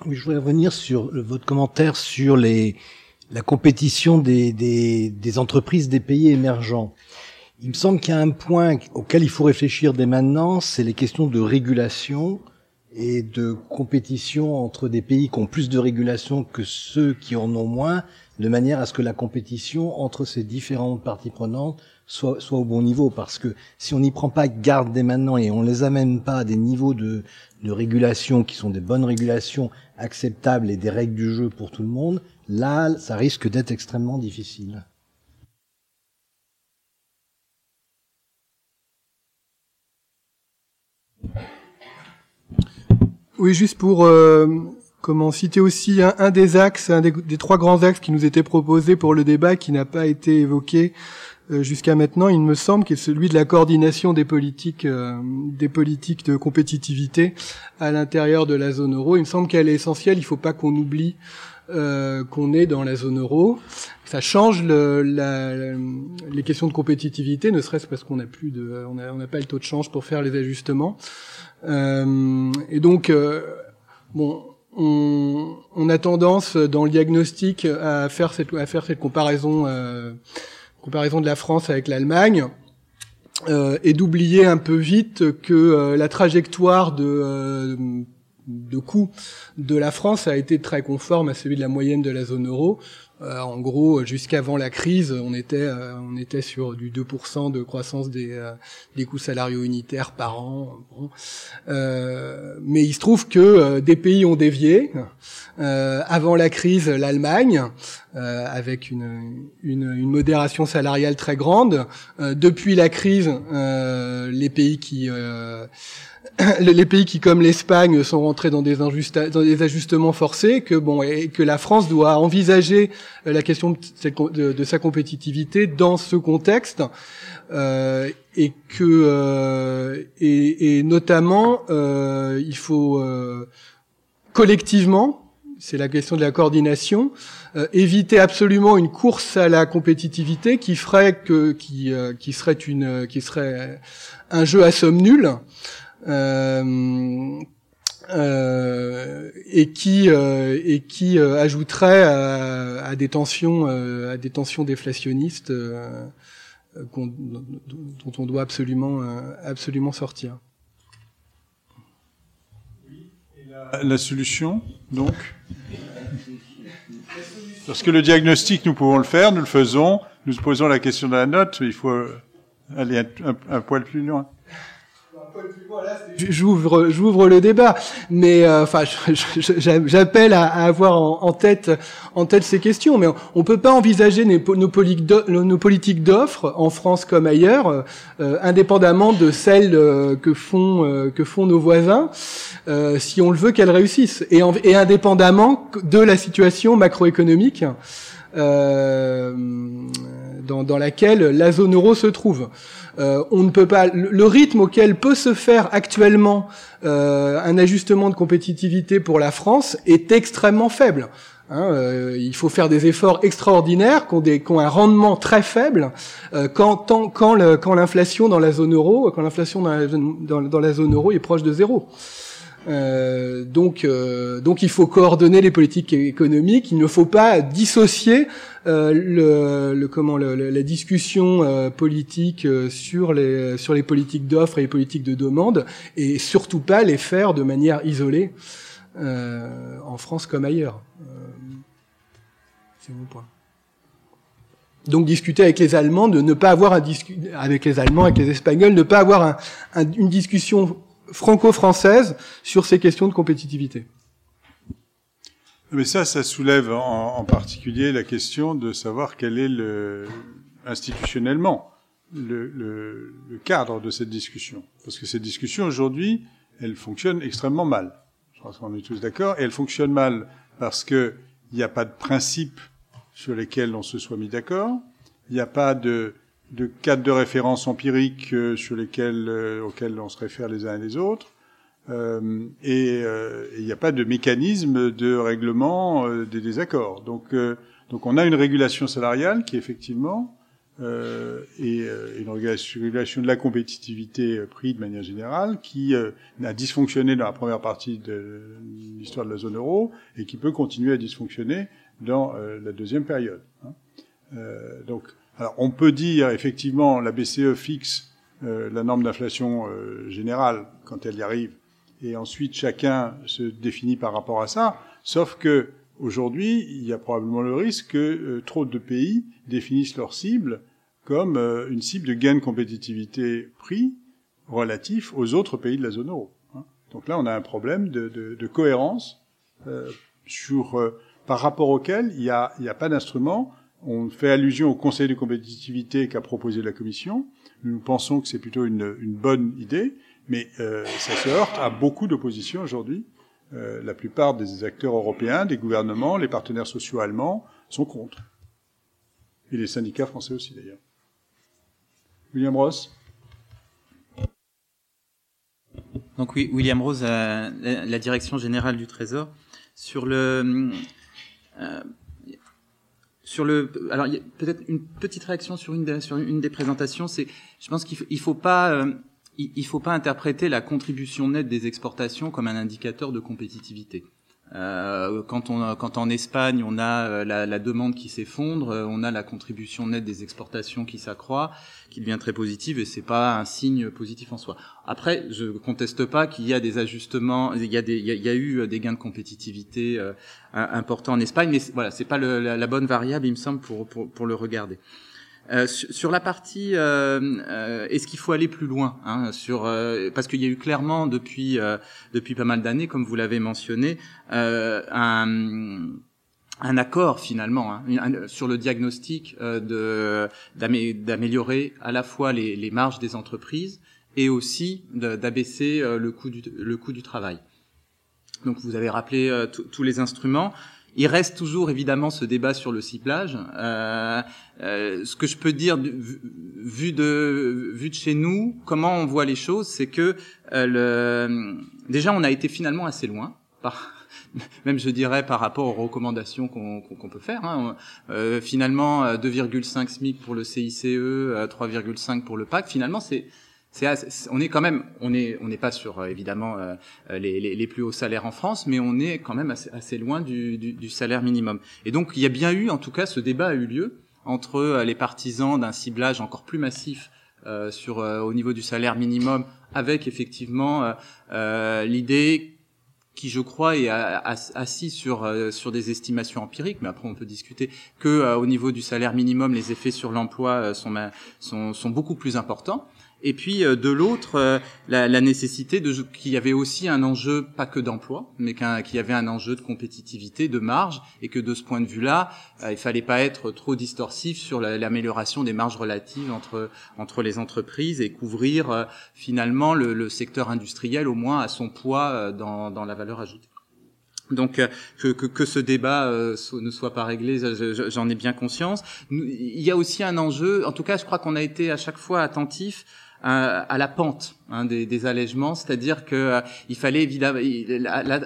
Oui, je voulais revenir sur votre commentaire sur les, la compétition des, des, des entreprises des pays émergents. Il me semble qu'il y a un point auquel il faut réfléchir dès maintenant, c'est les questions de régulation et de compétition entre des pays qui ont plus de régulation que ceux qui en ont moins, de manière à ce que la compétition entre ces différentes parties prenantes soit, soit au bon niveau. Parce que si on n'y prend pas garde dès maintenant et on les amène pas à des niveaux de, de régulation qui sont des bonnes régulations acceptables et des règles du jeu pour tout le monde, là, ça risque d'être extrêmement difficile. Oui, juste pour... Euh... Comment citer aussi un, un des axes, un des, des trois grands axes qui nous étaient proposés pour le débat, qui n'a pas été évoqué euh, jusqu'à maintenant, il me semble, qui est celui de la coordination des politiques, euh, des politiques de compétitivité à l'intérieur de la zone euro. Il me semble qu'elle est essentielle. Il ne faut pas qu'on oublie euh, qu'on est dans la zone euro. Ça change le, la, la, les questions de compétitivité, ne serait-ce parce qu'on n'a plus de, on n'a on n'a pas le taux de change pour faire les ajustements. Euh, et donc, euh, bon. On, on a tendance dans le diagnostic à faire cette, à faire cette comparaison, euh, comparaison de la France avec l'Allemagne, euh, et d'oublier un peu vite que euh, la trajectoire de, euh, de coût de la France a été très conforme à celui de la moyenne de la zone euro. Euh, en gros, jusqu'avant la crise, on était, euh, on était sur du deux pour cent de croissance des, euh, des coûts salariaux unitaires par an. Bon. Euh, mais il se trouve que euh, des pays ont dévié. Euh, avant la crise, l'Allemagne, euh, avec une, une, une modération salariale très grande. Euh, depuis la crise, euh, les pays qui... Euh, les pays qui, comme l'Espagne, sont rentrés dans des, injusta- dans des ajustements forcés, que bon, et que la France doit envisager la question de, de, de sa compétitivité dans ce contexte, euh, et que, euh, et, et notamment, euh, il faut euh, collectivement. C'est la question de la coordination. Euh, éviter absolument une course à la compétitivité qui ferait que, qui, euh, qui serait une, qui serait un jeu à somme nulle. Euh, euh, et qui euh, et qui euh, ajouterait à, à des tensions euh, à des tensions déflationnistes euh, qu'on, dont on doit absolument euh, absolument sortir. Et la, la solution, donc, parce que le diagnostic, nous pouvons le faire, nous le faisons, nous posons la question de la note, il faut aller un, un, un poil plus loin. J'ouvre, j'ouvre le débat, mais euh, enfin, je, je, j'appelle à, à avoir en, en tête, en tête ces questions. Mais on, on peut pas envisager nos, nos politiques d'offres en France comme ailleurs, euh, indépendamment de celles euh, que font, euh, que font nos voisins, euh, si on le veut qu'elles réussissent, et, en, et indépendamment de la situation macroéconomique. Euh, dans, dans laquelle la zone euro se trouve. Euh, on ne peut pas, le, le rythme auquel peut se faire actuellement euh, un ajustement de compétitivité pour la France est extrêmement faible. Hein, euh, il faut faire des efforts extraordinaires qui ont, des, qui ont un rendement très faible euh, quand, tant, quand, le, quand l'inflation dans la zone euro, quand l'inflation dans la, dans, dans la zone euro est proche de zéro. Euh, donc, euh, donc il faut coordonner les politiques économiques. Il ne faut pas dissocier euh, le, le, comment, le, la discussion euh, politique euh, sur les sur les politiques d'offres et les politiques de demande, et surtout pas les faire de manière isolée euh, en France comme ailleurs. C'est mon point. Donc discuter avec les Allemands, de ne pas avoir un discu- avec les Allemands, avec les Espagnols, ne pas avoir un, un, une discussion franco-française sur ces questions de compétitivité. Mais ça, ça soulève en, en particulier la question de savoir quel est le, institutionnellement le, le, le cadre de cette discussion. Parce que cette discussion, aujourd'hui, elle fonctionne extrêmement mal. Je pense qu'on est tous d'accord. Et elle fonctionne mal parce qu'il n'y a pas de principe sur lesquels on se soit mis d'accord. Il n'y a pas de... de cadres de référence empiriques euh, sur lesquels euh, auxquels on se réfère les uns et les autres, euh, et il euh, n'y a pas de mécanisme de règlement euh, des désaccords. Donc, euh, donc on a une régulation salariale qui effectivement euh, est euh, une régulation de la compétitivité euh, prise de manière générale, qui euh, a dysfonctionné dans la première partie de l'histoire de la zone euro et qui peut continuer à dysfonctionner dans euh, la deuxième période. Hein. Euh, donc Alors, on peut dire, effectivement, la B C E fixe euh, la norme d'inflation euh, générale quand elle y arrive, et ensuite chacun se définit par rapport à ça, sauf que aujourd'hui, il y a probablement le risque que euh, trop de pays définissent leur cible comme euh, une cible de gain de compétitivité prix relatif aux autres pays de la zone euro. Hein. Donc là, on a un problème de, de, de cohérence euh, sur, euh, par rapport auquel il n'y a, il n'y a pas d'instrument. On fait allusion au Conseil de compétitivité qu'a proposé la Commission. Nous pensons que c'est plutôt une, une bonne idée, mais euh, ça se heurte à beaucoup d'oppositions aujourd'hui. Euh, la plupart des acteurs européens, des gouvernements, les partenaires sociaux allemands sont contre. Et les syndicats français aussi, d'ailleurs. William Ross. Donc oui, William Ross, à la Direction générale du Trésor. Sur le... Euh, Sur le, alors il y a peut-être une petite réaction sur une des, sur une des présentations. C'est, je pense qu'il faut, il faut pas, euh, il, il faut pas interpréter la contribution nette des exportations comme un indicateur de compétitivité. Euh, quand on, quand en Espagne on a la, la demande qui s'effondre, on a la contribution nette des exportations qui s'accroît, qui devient très positive, et c'est pas un signe positif en soi. Après, je conteste pas qu'il y a des ajustements, il y a des, il y a, il y a eu des gains de compétitivité euh, importants en Espagne, mais voilà, c'est pas le, la, la bonne variable, il me semble, pour pour, pour le regarder. Euh, sur, sur la partie, euh, euh, est-ce qu'il faut aller plus loin, hein, sur, euh, parce qu'il y a eu clairement depuis euh, depuis pas mal d'années, comme vous l'avez mentionné, euh, un, un accord finalement, hein, un, sur le diagnostic euh, de d'amé- d'améliorer à la fois les, les marges des entreprises et aussi de, d'abaisser euh, le coût du le coût du travail. Donc vous avez rappelé euh, tous les instruments. Il reste toujours évidemment ce débat sur le ciblage. Euh, euh, ce que je peux dire vu, vu de vu de chez nous, comment on voit les choses, c'est que euh, le, déjà on a été finalement assez loin, par, même je dirais par rapport aux recommandations qu'on, qu'on, qu'on peut faire. Hein. Euh, finalement deux virgule cinq SMIC pour le C I C E, trois virgule cinq pour le Pacte. Finalement c'est C'est, on est quand même, on est, on n'est pas sur évidemment euh, les, les, les plus hauts salaires en France, mais on est quand même assez, assez loin du, du, du salaire minimum. Et donc il y a bien eu, en tout cas, ce débat a eu lieu entre les partisans d'un ciblage encore plus massif euh, sur euh, au niveau du salaire minimum, avec effectivement euh, euh, l'idée qui, je crois, est assis sur euh, sur des estimations empiriques, mais après on peut discuter que euh, au niveau du salaire minimum, les effets sur l'emploi euh, sont, sont sont beaucoup plus importants. Et puis de l'autre, la, la nécessité de qu'il y avait aussi un enjeu pas que d'emploi, mais qu'un, qu'il y avait un enjeu de compétitivité, de marge, et que de ce point de vue-là, il fallait pas être trop distorsif sur la, l'amélioration des marges relatives entre entre les entreprises et couvrir finalement le, le secteur industriel au moins à son poids dans dans la valeur ajoutée. Donc que, que, que ce débat euh, ne soit pas réglé, j'en ai bien conscience. Il y a aussi un enjeu, en tout cas je crois qu'on a été à chaque fois attentif à, à la pente hein, des, des allègements, c'est-à-dire que euh, il fallait évidemment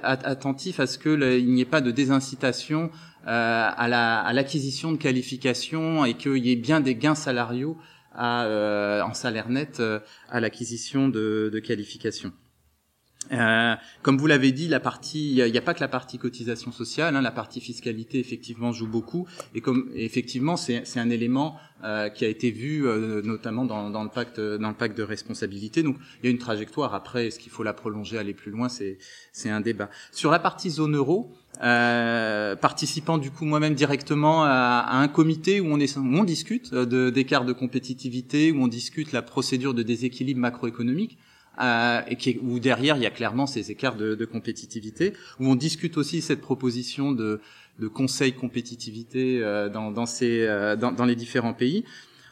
attentif à ce que le, il n'y ait pas de désincitation euh, à, la, à l'acquisition de qualifications et qu'il y ait bien des gains salariaux à, euh, en salaire net euh, à l'acquisition de, de qualifications. Euh, comme vous l'avez dit, la partie, il n'y a, a pas que la partie cotisation sociale, hein, la partie fiscalité effectivement joue beaucoup, et comme effectivement c'est, c'est un élément euh, qui a été vu euh, notamment dans, dans le pacte, dans le pacte de responsabilité. Donc il y a une trajectoire. Après, est-ce qu'il faut la prolonger, aller plus loin, c'est, c'est un débat. Sur la partie zone euro, euh, participant du coup moi-même directement à, à un comité où on, est, où on discute de, d'écart de compétitivité, où on discute la procédure de déséquilibre macroéconomique. Euh, et qui, où derrière il y a clairement ces écarts de, de compétitivité, où on discute aussi cette proposition de, de conseil compétitivité euh, dans, dans, ces, euh, dans, dans les différents pays.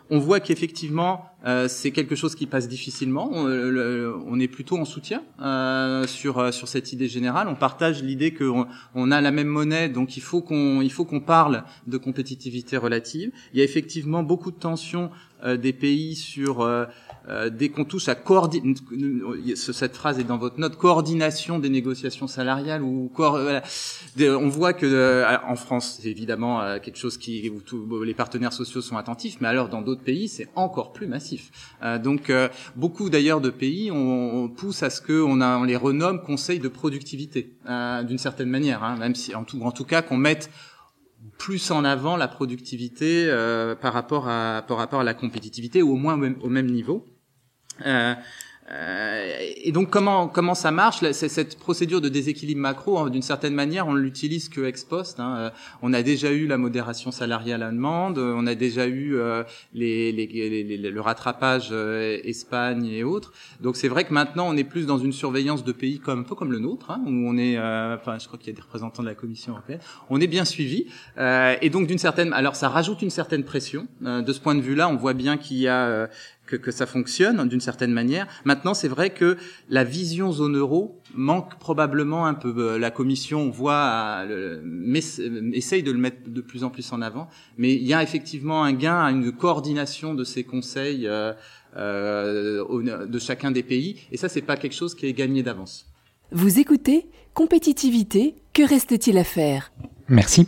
On voit qu'effectivement euh, c'est quelque chose qui passe difficilement. On, le, on est plutôt en soutien euh, sur, sur cette idée générale. On partage l'idée qu'on on a la même monnaie, donc il faut qu'on, il faut qu'on parle de compétitivité relative. Il y a effectivement beaucoup de tensions euh, des pays sur euh, Euh, dès qu'on touche à coordination, cette phrase est dans votre note, coordination des négociations salariales ou coor- voilà. On voit que euh, en France, c'est évidemment euh, quelque chose qui où tous les partenaires sociaux sont attentifs, mais alors dans d'autres pays, c'est encore plus massif. Euh, donc euh, beaucoup d'ailleurs de pays, on, on pousse à ce que on, a, on les renomme conseils de productivité euh, d'une certaine manière, hein, même si en tout, en tout cas qu'on mette plus en avant la productivité euh, par rapport à par rapport à la compétitivité, ou au moins au même, au même niveau. Euh, euh, et donc comment comment ça marche, c'est cette procédure de déséquilibre macro, hein, d'une certaine manière, on l'utilise que ex post. Hein. On a déjà eu la modération salariale allemande, on a déjà eu euh, les, les, les, les, le rattrapage euh, Espagne et autres. Donc c'est vrai que maintenant on est plus dans une surveillance de pays comme un peu comme le nôtre, hein, où on est, euh, enfin je crois qu'il y a des représentants de la Commission européenne. On est bien suivi euh, et donc d'une certaine, alors ça rajoute une certaine pression. Euh, de ce point de vue-là, on voit bien qu'il y a euh, Que, que ça fonctionne d'une certaine manière. Maintenant, c'est vrai que la vision zone euro manque probablement un peu. La Commission, on voit, essaye de le mettre de plus en plus en avant, mais il y a effectivement un gain à une coordination de ces conseils euh, euh, de chacun des pays, et ça, c'est pas quelque chose qui est gagné d'avance. Vous écoutez Compétitivité, que reste-t-il à faire ? Merci.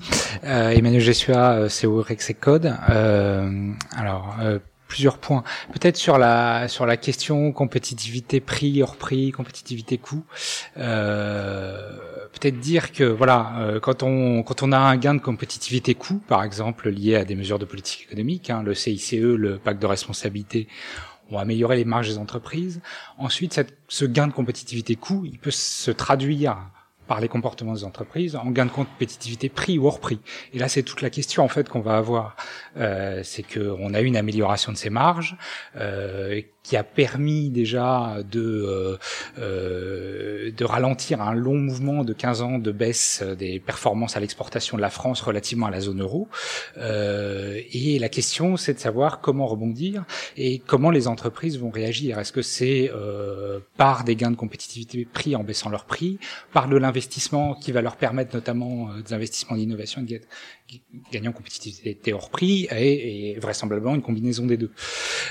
Euh, Emmanuel Gessua, Coe-Rexecode. Euh, alors... Euh, Plusieurs points. Peut-être sur la sur la question compétitivité prix hors prix, compétitivité coût. Euh, peut-être dire que voilà, euh, quand on quand on a un gain de compétitivité coût, par exemple lié à des mesures de politique économique, hein, le C I C E, le pacte de responsabilité, ont amélioré les marges des entreprises. Ensuite, cette, ce gain de compétitivité coût, il peut se traduire par les comportements des entreprises, en gain de compétitivité prix ou hors prix. Et là, c'est toute la question en fait qu'on va avoir. Euh, c'est qu'on a eu une amélioration de ces marges euh, qui a permis déjà de euh, de ralentir un long mouvement de quinze ans de baisse des performances à l'exportation de la France relativement à la zone euro. Euh, et la question, c'est de savoir comment rebondir et comment les entreprises vont réagir. Est-ce que c'est euh, par des gains de compétitivité prix en baissant leurs prix, par de investissement qui va leur permettre notamment euh, des investissements d'innovation et de g- gagner en compétitivité hors prix, et, et vraisemblablement une combinaison des deux.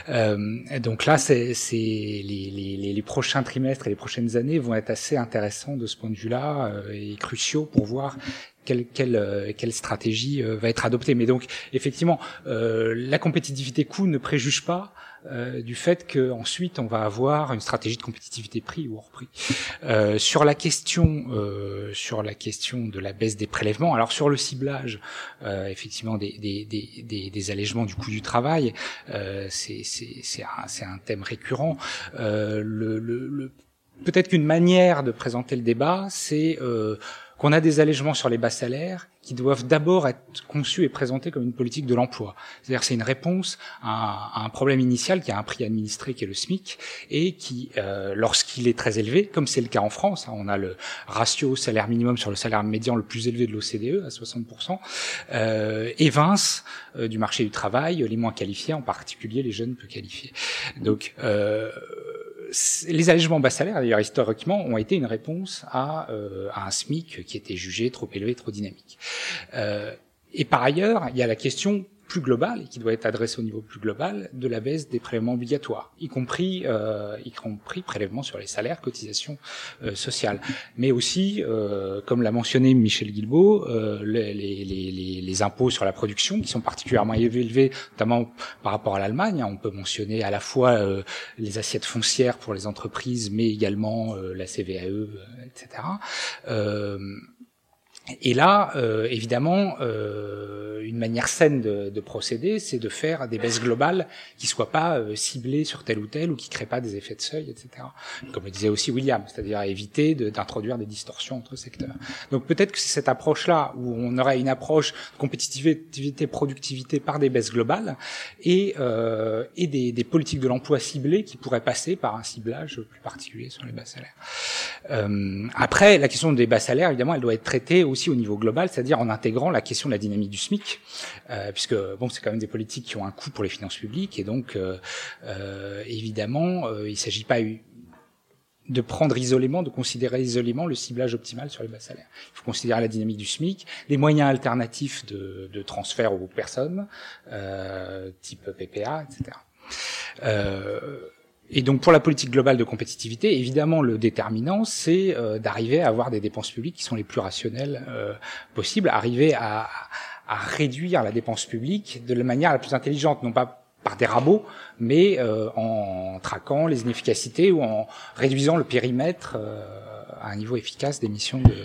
Euh, donc là, c'est, c'est les, les, les prochains trimestres et les prochaines années vont être assez intéressants de ce point de vue-là euh, et cruciaux pour voir quelle, quelle, euh, quelle stratégie euh, va être adoptée. Mais donc, effectivement, euh, la compétitivité coût ne préjuge pas Euh, du fait qu'ensuite on va avoir une stratégie de compétitivité prix ou hors prix. Euh, sur la question, euh, sur la question de la baisse des prélèvements, alors sur le ciblage, euh, effectivement des, des, des, des, des allègements du coût du travail, euh, c'est, c'est, c'est, un, c'est un thème récurrent. Euh, le, le, le, peut-être qu'une manière de présenter le débat, c'est euh, qu'on a des allègements sur les bas salaires qui doivent d'abord être conçus et présentés comme une politique de l'emploi. C'est-à-dire que c'est une réponse à un, à un problème initial qui a un prix administré qui est le SMIC, et qui, euh, lorsqu'il est très élevé, comme c'est le cas en France, hein, on a le ratio salaire minimum sur le salaire médian le plus élevé de l'O C D E à soixante pour cent, euh, évince euh, du marché du travail les moins qualifiés, en particulier les jeunes peu qualifiés. Donc... Euh, les allègements bas salaires, d'ailleurs historiquement, ont été une réponse à, euh, à un SMIC qui était jugé trop élevé, trop dynamique. Euh, et par ailleurs, il y a la question plus globale, et qui doit être adressée au niveau plus global, de la baisse des prélèvements obligatoires, y compris euh, y compris prélèvements sur les salaires, cotisations euh, sociales. Mais aussi, euh, comme l'a mentionné Michel Guilbault, euh, les, les, les, les impôts sur la production, qui sont particulièrement élevés, notamment par rapport à l'Allemagne. On peut mentionner à la fois euh, les assiettes foncières pour les entreprises, mais également euh, la C V A E, et cetera. Euh, Et là, euh, évidemment, euh, une manière saine de, de procéder, c'est de faire des baisses globales qui soient pas euh, ciblées sur tel ou tel, ou qui créent pas des effets de seuil, et cetera. Comme le disait aussi William, c'est-à-dire à éviter de, d'introduire des distorsions entre secteurs. Donc peut-être que c'est cette approche-là où on aurait une approche compétitivité, productivité par des baisses globales et, euh, et des, des politiques de l'emploi ciblées qui pourraient passer par un ciblage plus particulier sur les bas salaires. Euh, après, la question des bas salaires, évidemment, elle doit être traitée aussi au niveau global, c'est-à-dire en intégrant la question de la dynamique du SMIC, euh, puisque bon, c'est quand même des politiques qui ont un coût pour les finances publiques, et donc euh, euh, évidemment, euh, il ne s'agit pas de prendre isolément, de considérer isolément le ciblage optimal sur les bas salaires. Il faut considérer la dynamique du SMIC, les moyens alternatifs de, de transfert aux personnes, euh, type P P A, et cetera. Euh, Et donc, pour la politique globale de compétitivité, évidemment, le déterminant, c'est euh, d'arriver à avoir des dépenses publiques qui sont les plus rationnelles euh, possibles, arriver à, à réduire la dépense publique de la manière la plus intelligente, non pas par des rabots, mais euh, en traquant les inefficacités ou en réduisant le périmètre euh, à un niveau efficace des missions de,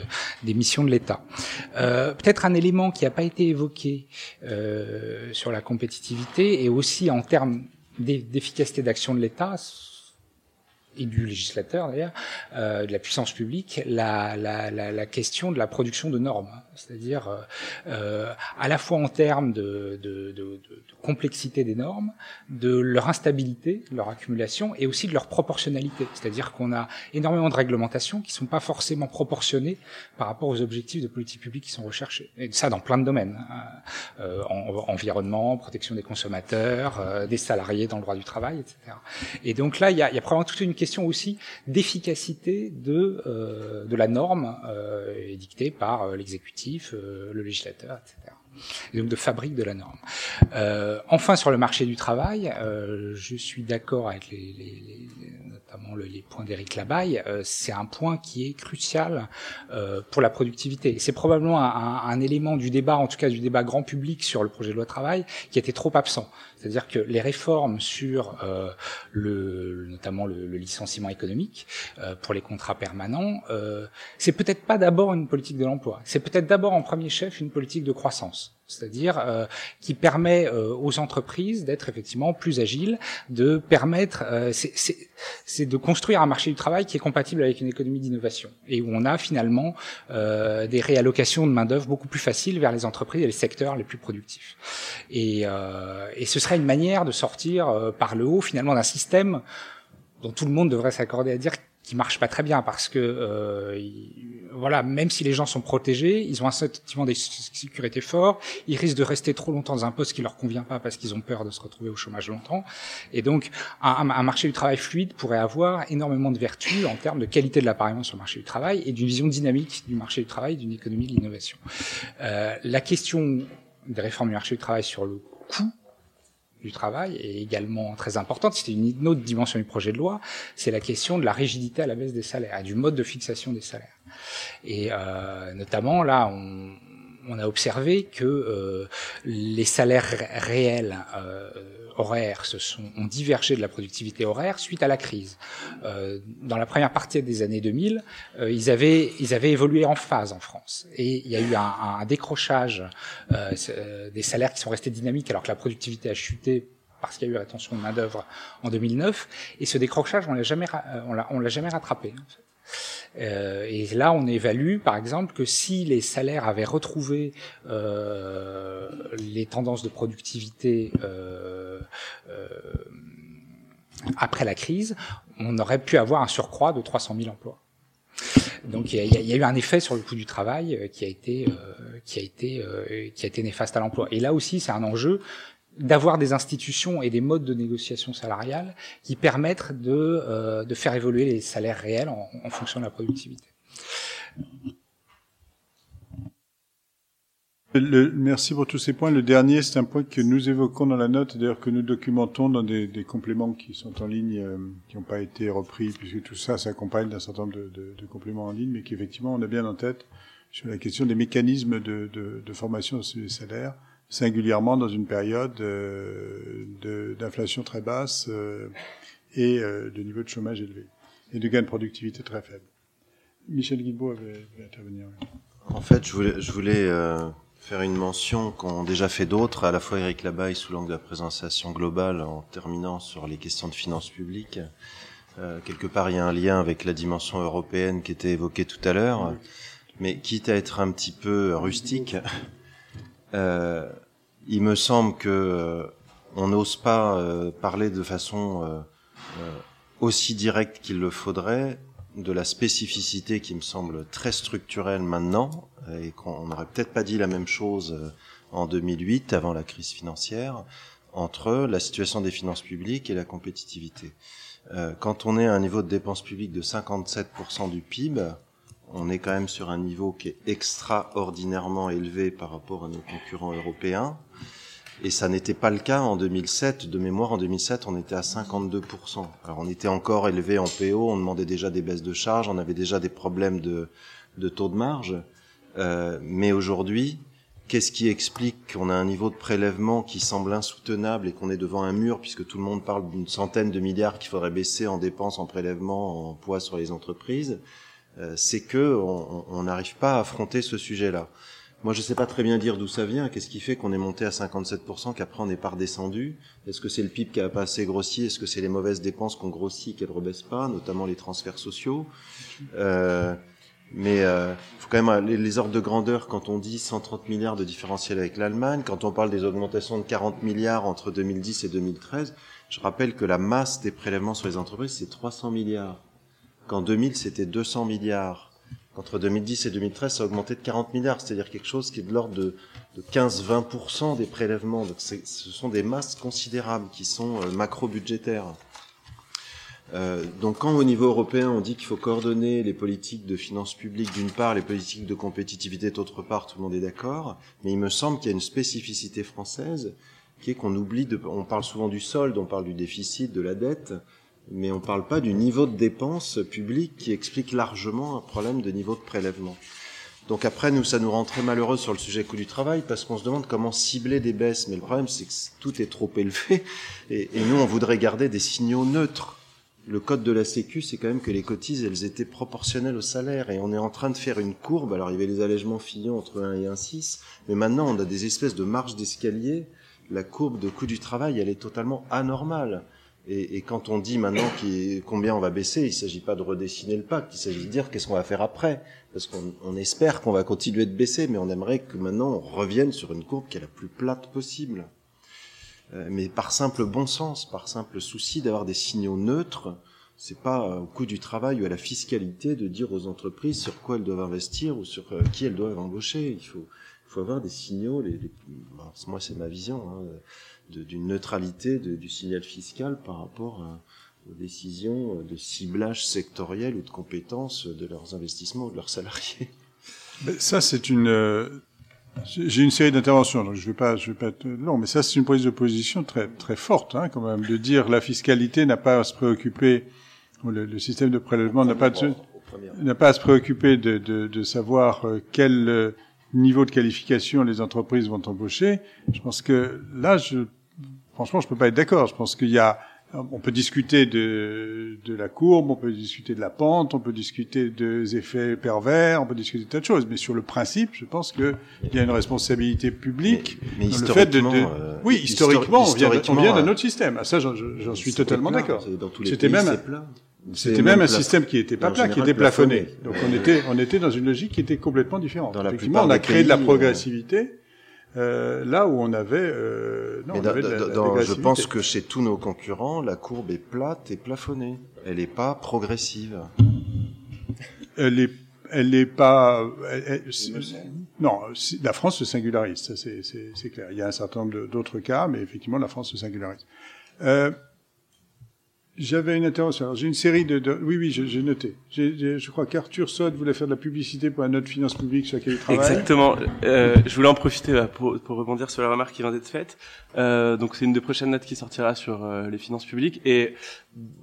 des missions de l'État. Euh, peut-être un élément qui n'a pas été évoqué euh, sur la compétitivité, et aussi en termes d'efficacité d'action de l'État et du législateur d'ailleurs, euh, de la puissance publique, la, la, la, la question de la production de normes, hein, c'est-à-dire euh, à la fois en termes de, de, de, de complexité des normes, de leur instabilité, de leur accumulation, et aussi de leur proportionnalité, c'est-à-dire qu'on a énormément de réglementations qui ne sont pas forcément proportionnées par rapport aux objectifs de politique publique qui sont recherchés, et ça dans plein de domaines, hein, euh, en, environnement, protection des consommateurs, euh, des salariés dans le droit du travail, et cetera. Et donc là, il y a, y a probablement toute une question aussi d'efficacité de euh, de la norme euh, dictée par euh, l'exécutif, euh, le législateur, et cetera. Et donc de fabrique de la norme. Euh, enfin, sur le marché du travail, euh, je suis d'accord avec les, les, les, notamment le, les points d'Éric Labaye. Euh, c'est un point qui est crucial euh, pour la productivité. Et c'est probablement un, un, un élément du débat, en tout cas du débat grand public sur le projet de loi travail, qui était trop absent. C'est-à-dire que les réformes sur euh, le, notamment le, le licenciement économique euh, pour les contrats permanents, euh, c'est peut-être pas d'abord une politique de l'emploi. C'est peut-être d'abord en premier chef une politique de croissance. C'est-à-dire euh, qui permet euh, aux entreprises d'être effectivement plus agiles, de permettre, euh, c'est, c'est, c'est de construire un marché du travail qui est compatible avec une économie d'innovation et où on a finalement euh, des réallocations de main-d'œuvre beaucoup plus faciles vers les entreprises et les secteurs les plus productifs. Et, euh, et ce serait une manière de sortir euh, par le haut finalement d'un système dont tout le monde devrait s'accorder à dire qui marche pas très bien parce que euh, il, voilà, même si les gens sont protégés, ils ont un sentiment de sécurité fort, ils risquent de rester trop longtemps dans un poste qui leur convient pas parce qu'ils ont peur de se retrouver au chômage longtemps. Et donc un, un marché du travail fluide pourrait avoir énormément de vertus en termes de qualité de l'appareillement sur le marché du travail et d'une vision dynamique du marché du travail, d'une économie de l'innovation. Euh, la question des réformes du marché du travail sur le coût du travail est également très importante. C'était une autre dimension du projet de loi, c'est la question de la rigidité à la baisse des salaires et du mode de fixation des salaires. Et euh, notamment, là, on, on a observé que euh, les salaires réels euh, horaires se sont, ont divergé de la productivité horaire suite à la crise. Euh, dans la première partie des années deux mille, euh, ils avaient ils avaient évolué en phase en France. Et il y a eu un, un décrochage euh, des salaires qui sont restés dynamiques alors que la productivité a chuté parce qu'il y a eu rétention de main d'œuvre en deux mille neuf. Et ce décrochage, on l'a jamais on l'a on l'a jamais rattrapé. En fait. Euh, et là, on évalue, par exemple, que si les salaires avaient retrouvé euh, les tendances de productivité euh, euh, après la crise, on aurait pu avoir un surcroît de trois cent mille emplois. Donc il y, y a eu un effet sur le coût du travail euh, qui a été, euh, qui a été, euh, qui a été néfaste à l'emploi. Et là aussi, c'est un enjeu d'avoir des institutions et des modes de négociation salariale qui permettent de, euh, de faire évoluer les salaires réels en, en fonction de la productivité. Le, merci pour tous ces points. Le dernier, c'est un point que nous évoquons dans la note, d'ailleurs que nous documentons dans des, des compléments qui sont en ligne, euh, qui n'ont pas été repris, puisque tout ça s'accompagne d'un certain nombre de, de, de compléments en ligne, mais qu'effectivement on a bien en tête sur la question des mécanismes de, de, de formation des salaires, singulièrement dans une période euh, de, d'inflation très basse euh, et euh, de niveau de chômage élevé et de gain de productivité très faible. Michel Guilbault va intervenir. En fait, je voulais, je voulais euh, faire une mention qu'ont déjà fait d'autres, à la fois Éric Labaye sous l'angle de la présentation globale en terminant sur les questions de finances publiques. Euh, quelque part, il y a un lien avec la dimension européenne qui était évoquée tout à l'heure, oui. Mais quitte à être un petit peu rustique, euh, il me semble que euh, on n'ose pas euh, parler de façon euh, euh, aussi directe qu'il le faudrait de la spécificité qui me semble très structurelle maintenant, et qu'on n'aurait peut-être pas dit la même chose en deux mille huit, avant la crise financière, entre la situation des finances publiques et la compétitivité. Quand on est à un niveau de dépenses publiques de cinquante-sept pour cent du P I B, on est quand même sur un niveau qui est extraordinairement élevé par rapport à nos concurrents européens, et ça n'était pas le cas en deux mille sept. De mémoire, en deux mille sept, on était à cinquante-deux pour cent. Alors, on était encore élevé en P O, on demandait déjà des baisses de charges, on avait déjà des problèmes de, de taux de marge. Euh, mais aujourd'hui, qu'est-ce qui explique qu'on a un niveau de prélèvement qui semble insoutenable et qu'on est devant un mur, puisque tout le monde parle d'une centaine de milliards qu'il faudrait baisser en dépenses, en prélèvements, en poids sur les entreprises? Euh, c'est que on, on n'arrive pas à affronter ce sujet-là. Moi, je ne sais pas très bien dire d'où ça vient. Qu'est-ce qui fait qu'on est monté à cinquante-sept pour cent, qu'après on n'est pas redescendu? Est-ce que c'est le P I B qui n'a pas assez grossi? Est-ce que c'est les mauvaises dépenses qu'on grossit, qu'elles ne rebaissent pas, notamment les transferts sociaux? euh, Mais euh, faut quand même les, les ordres de grandeur quand on dit cent trente milliards de différentiel avec l'Allemagne, quand on parle des augmentations de quarante milliards entre deux mille dix et deux mille treize. Je rappelle que la masse des prélèvements sur les entreprises, c'est trois cents milliards. Qu'en deux mille, c'était deux cents milliards. Entre deux mille dix et deux mille treize, ça a augmenté de quarante milliards, c'est-à-dire quelque chose qui est de l'ordre de, de quinze à vingt pour cent des prélèvements. Donc c'est, ce sont des masses considérables qui sont euh, macro-budgétaires. Euh, donc quand au niveau européen, on dit qu'il faut coordonner les politiques de finances publiques d'une part, les politiques de compétitivité d'autre part, tout le monde est d'accord, mais il me semble qu'il y a une spécificité française qui est qu'on oublie, de, on parle souvent du solde, on parle du déficit, de la dette, mais on ne parle pas du niveau de dépenses publiques qui explique largement un problème de niveau de prélèvement. Donc après, nous, ça nous rend très malheureux sur le sujet coût du travail, parce qu'on se demande comment cibler des baisses. Mais le problème, c'est que tout est trop élevé, et, et nous, on voudrait garder des signaux neutres. Le code de la Sécu, c'est quand même que les cotises, elles étaient proportionnelles au salaire, et on est en train de faire une courbe. Alors, il y avait les allègements Fillon entre un et un virgule six, mais maintenant, on a des espèces de marges d'escalier. La courbe de coût du travail, elle est totalement anormale. Et, et quand on dit maintenant combien on va baisser, il ne s'agit pas de redessiner le pacte, il s'agit de dire qu'est-ce qu'on va faire après. Parce qu'on on espère qu'on va continuer de baisser, mais on aimerait que maintenant on revienne sur une courbe qui est la plus plate possible. Euh, mais par simple bon sens, par simple souci d'avoir des signaux neutres, c'est pas au coût du travail ou à la fiscalité de dire aux entreprises sur quoi elles doivent investir ou sur euh, qui elles doivent embaucher. Il faut, il faut avoir des signaux, les, les... Bon, moi c'est ma vision, hein. De, d'une neutralité de, du signal fiscal par rapport à, aux décisions de ciblage sectoriel ou de compétences de leurs investissements ou de leurs salariés. Ça, c'est une... Euh, j'ai une série d'interventions, donc je ne vais pas, je vais pas être long, mais ça, c'est une prise de position très, très forte, hein, quand même, de dire la fiscalité n'a pas à se préoccuper, ou le, le système de prélèvement n'a pas, de, n'a pas à se préoccuper de, de, de savoir quel niveau de qualification les entreprises vont embaucher. Je pense que là, je... Franchement, je peux pas être d'accord. Je pense qu'il y a, on peut discuter de, de la courbe, on peut discuter de la pente, on peut discuter des effets pervers, on peut discuter de tas de choses. Mais sur le principe, je pense que il y a une responsabilité publique. Mais, mais historiquement, le fait de, de... oui, historiquement, historiquement, on vient, vient d'un autre système. Ah, ça, j'en, j'en suis totalement plat, d'accord. Dans tous les C'était pays, même, c'est plat. C'était c'est même un plaf... système qui était pas plat, qui était plafonné. plafonné. Donc on était, on était dans une logique qui était complètement différente. Dans Effectivement, on a créé pays, de la progressivité. Ouais. Euh, là où on avait, euh, non, on dans, avait de la, dans, la je pense que chez tous nos concurrents, la courbe est plate et plafonnée. Elle n'est pas progressive. Elle est, elle est pas. Elle, elle, Non, la France se singularise, ça c'est, c'est, c'est clair. Il y a un certain nombre d'autres cas, mais effectivement, la France se singularise. Euh, j'avais une intervention. Alors, j'ai une série de... de oui, oui, j'ai, j'ai noté. J'ai, j'ai, je crois qu'Arthur Sode voulait faire de la publicité pour la note finance publique sur laquelle il travaille. Exactement. Euh, je voulais en profiter là, pour, pour rebondir sur la remarque qui vient d'être faite. Euh, donc, c'est une des prochaines notes qui sortira sur euh, les finances publiques. Et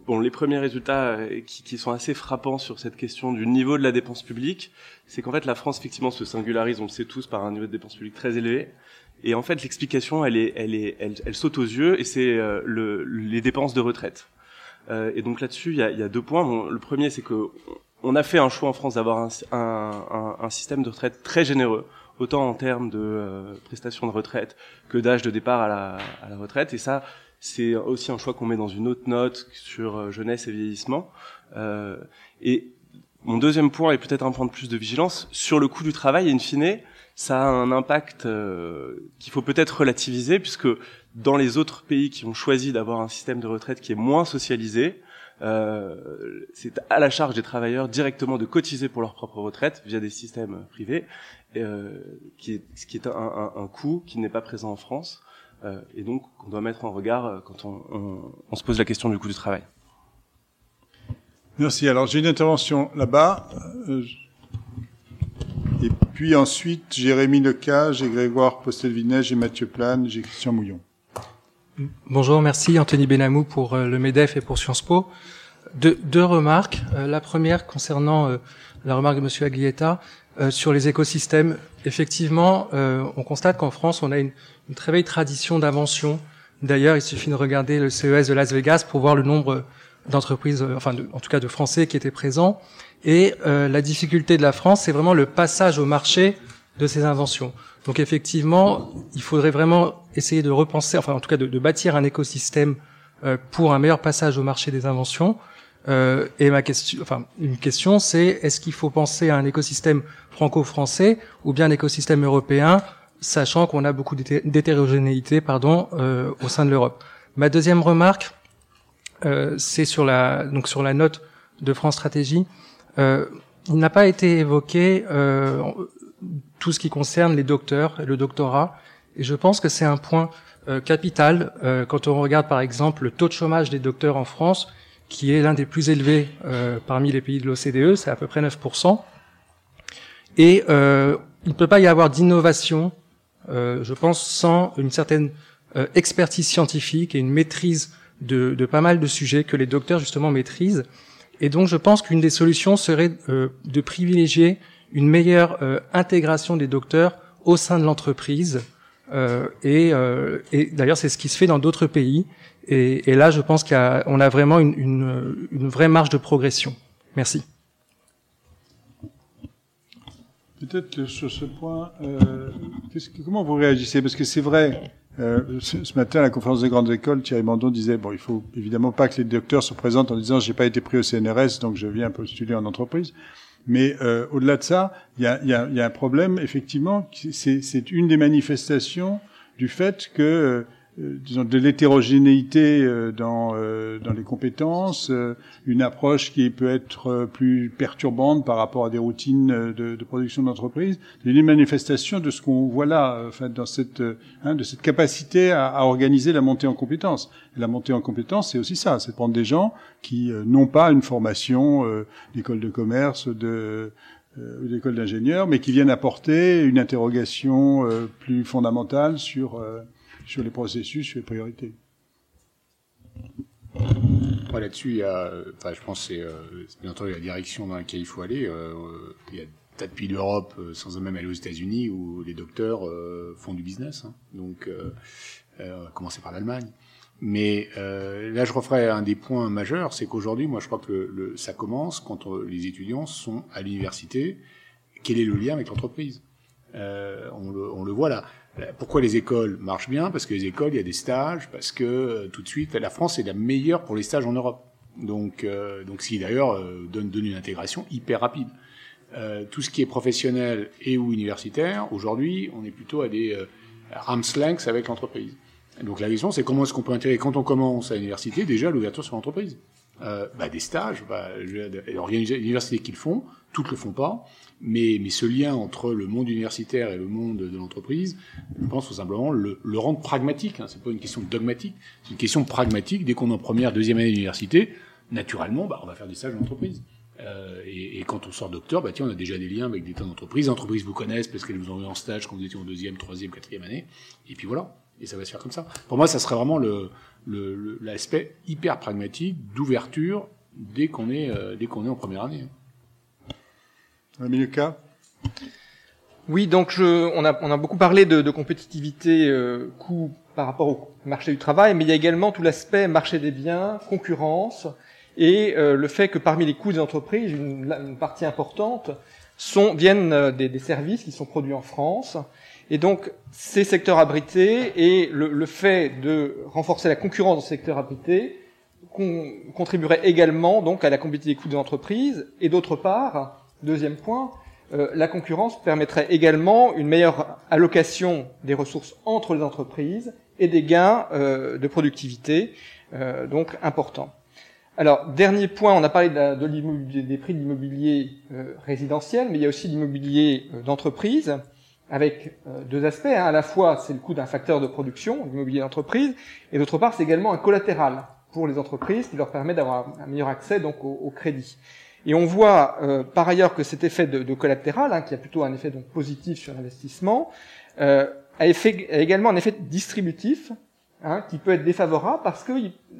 bon, les premiers résultats euh, qui, qui sont assez frappants sur cette question du niveau de la dépense publique, c'est qu'en fait, la France, effectivement, se singularise, on le sait tous, par un niveau de dépenses publiques très élevé. Et en fait, l'explication, elle est, elle est, elle, elle saute aux yeux, et c'est euh, le, les dépenses de retraite. Euh, et donc là-dessus, il y a, y a deux points. Bon, le premier, c'est que on a fait un choix en France d'avoir un, un, un, un système de retraite très généreux, autant en termes de euh, prestations de retraite que d'âge de départ à la, à la retraite. Et ça, c'est aussi un choix qu'on met dans une autre note sur euh, jeunesse et vieillissement. Euh, et mon deuxième point, et peut-être un point de plus de vigilance, sur le coût du travail, in fine, ça a un impact euh, qu'il faut peut-être relativiser, puisque dans les autres pays qui ont choisi d'avoir un système de retraite qui est moins socialisé, euh, c'est à la charge des travailleurs directement de cotiser pour leur propre retraite via des systèmes privés, euh, qui est, ce qui est un, un, un coût qui n'est pas présent en France, euh, et donc qu'on doit mettre en regard quand on, on, on se pose la question du coût du travail. Merci. Alors, j'ai une intervention là-bas. Euh, et puis ensuite, Jérémy Lecage, j'ai Grégoire Postaldinec, j'ai Mathieu Plane, j'ai Christian Mouillon. Bonjour, merci. Anthony Benamou pour euh, le MEDEF et pour Sciences Po. De, deux remarques. Euh, la première concernant euh, la remarque de Monsieur Aglietta euh, sur les écosystèmes. Effectivement, euh, on constate qu'en France, on a une, une très vieille tradition d'invention. D'ailleurs, il suffit de regarder le C E S de Las Vegas pour voir le nombre d'entreprises, enfin de, en tout cas de Français qui étaient présents. Et euh, la difficulté de la France, c'est vraiment le passage au marché de ces inventions. Donc effectivement, il faudrait vraiment essayer de repenser, enfin en tout cas de, de bâtir un écosystème euh, pour un meilleur passage au marché des inventions. Euh, et ma question, enfin une question, c'est est-ce qu'il faut penser à un écosystème franco-français ou bien un écosystème européen, sachant qu'on a beaucoup d'hétérogénéité, pardon, euh, au sein de l'Europe. Ma deuxième remarque. Euh, c'est sur la donc sur la note de France Stratégie. Euh, il n'a pas été évoqué euh, tout ce qui concerne les docteurs et le doctorat. Et je pense que c'est un point euh, capital euh, quand on regarde par exemple le taux de chômage des docteurs en France, qui est l'un des plus élevés euh, parmi les pays de l'O C D E, c'est à peu près neuf pour cent. Et euh, il ne peut pas y avoir d'innovation, euh, je pense, sans une certaine euh, expertise scientifique et une maîtrise De, de pas mal de sujets que les docteurs justement maîtrisent. Et donc je pense qu'une des solutions serait euh, de privilégier une meilleure euh, intégration des docteurs au sein de l'entreprise. Euh, et, euh, et d'ailleurs c'est ce qui se fait dans d'autres pays. Et, et là je pense qu'on a, on a vraiment une, une, une vraie marge de progression. Merci. Peut-être que sur ce point, euh, qu'est-ce que, comment vous réagissez ? Parce que c'est vrai... Euh, ce, ce matin, à la conférence des grandes écoles, Thierry Mandon disait, bon, il faut évidemment pas que les docteurs se présentent en disant, j'ai pas été pris au C N R S, donc je viens postuler en entreprise. Mais, euh, au-delà de ça, il y a, y a, y a un problème, effectivement, c'est, c'est une des manifestations du fait que, euh, disons, de l'hétérogénéité, euh, dans, euh, dans les compétences, euh, une approche qui peut être plus perturbante par rapport à des routines de, de production d'entreprise, une manifestation de ce qu'on voit là, enfin, dans cette, hein, de cette capacité à, à organiser la montée en compétences. Et la montée en compétences, c'est aussi ça, c'est de prendre des gens qui euh, n'ont pas une formation euh, d'école de commerce, de euh, d'école d'ingénieur, mais qui viennent apporter une interrogation euh, plus fondamentale sur euh, sur les processus, sur les priorités. Ouais, là-dessus, il y a, enfin, je pense que c'est, euh, c'est bien entendu la direction dans laquelle il faut aller. Euh, il y a tas de pays d'Europe, sans même aller aux États-Unis, où les docteurs euh, font du business. Hein. Donc, euh, euh, on va commencer par l'Allemagne. Mais euh, là, je referai un des points majeurs, c'est qu'aujourd'hui, moi, je crois que le, le, ça commence quand euh, les étudiants sont à l'université. Quel est le lien avec l'entreprise ? Euh, on, le, on le voit là. Pourquoi les écoles marchent bien ? Parce que les écoles, il y a des stages, parce que euh, tout de suite, la France est la meilleure pour les stages en Europe. Donc, euh, donc ce qui d'ailleurs euh, donne, donne une intégration hyper rapide. Euh, tout ce qui est professionnel et ou universitaire, aujourd'hui, on est plutôt à des euh, arm's length avec l'entreprise. Donc la question, c'est comment est-ce qu'on peut intégrer, quand on commence à l'université, déjà l'ouverture sur l'entreprise. euh, bah, des stages, bah, organiser les universités qu'ils font, toutes ne le font pas, mais, mais ce lien entre le monde universitaire et le monde de l'entreprise, je pense tout simplement le, le rendre pragmatique, hein, c'est pas une question dogmatique, c'est une question pragmatique. Dès qu'on est en première, deuxième année d'université, naturellement, bah, on va faire des stages en entreprise. Euh, et, et quand on sort docteur, bah, tiens, on a déjà des liens avec des tas d'entreprises. Les entreprises vous connaissent parce qu'elles vous ont eu en stage quand vous étiez en deuxième, troisième, quatrième année. Et puis voilà. Et ça va se faire comme ça. Pour moi, ça serait vraiment le, le, le, l'aspect hyper pragmatique d'ouverture dès qu'on est, euh, dès qu'on est en première année. Aminuka ? Oui, donc je, on, a, on a beaucoup parlé de, de compétitivité euh, coût par rapport au marché du travail, mais il y a également tout l'aspect marché des biens, concurrence, et euh, le fait que parmi les coûts des entreprises, une, une partie importante sont, viennent des, des services qui sont produits en France. Et donc, ces secteurs abrités et le, le fait de renforcer la concurrence dans ces secteurs abrités con, contribuerait également donc à la compétitivité des coûts des entreprises. Et d'autre part, deuxième point, euh, la concurrence permettrait également une meilleure allocation des ressources entre les entreprises et des gains euh, de productivité, euh, donc importants. Alors, dernier point, on a parlé de la, de l'immobilier, des prix de l'immobilier euh, résidentiel, mais il y a aussi l'immobilier euh, d'entreprise, avec euh, deux aspects. Hein. À la fois, c'est le coût d'un facteur de production, l'immobilier d'entreprise, et d'autre part, c'est également un collatéral pour les entreprises qui leur permet d'avoir un meilleur accès donc au, au crédit. Et on voit euh, par ailleurs que cet effet de, de collatéral, hein, qui a plutôt un effet donc positif sur l'investissement, euh, a, effet, a également un effet distributif, Hein, qui peut être défavorable parce que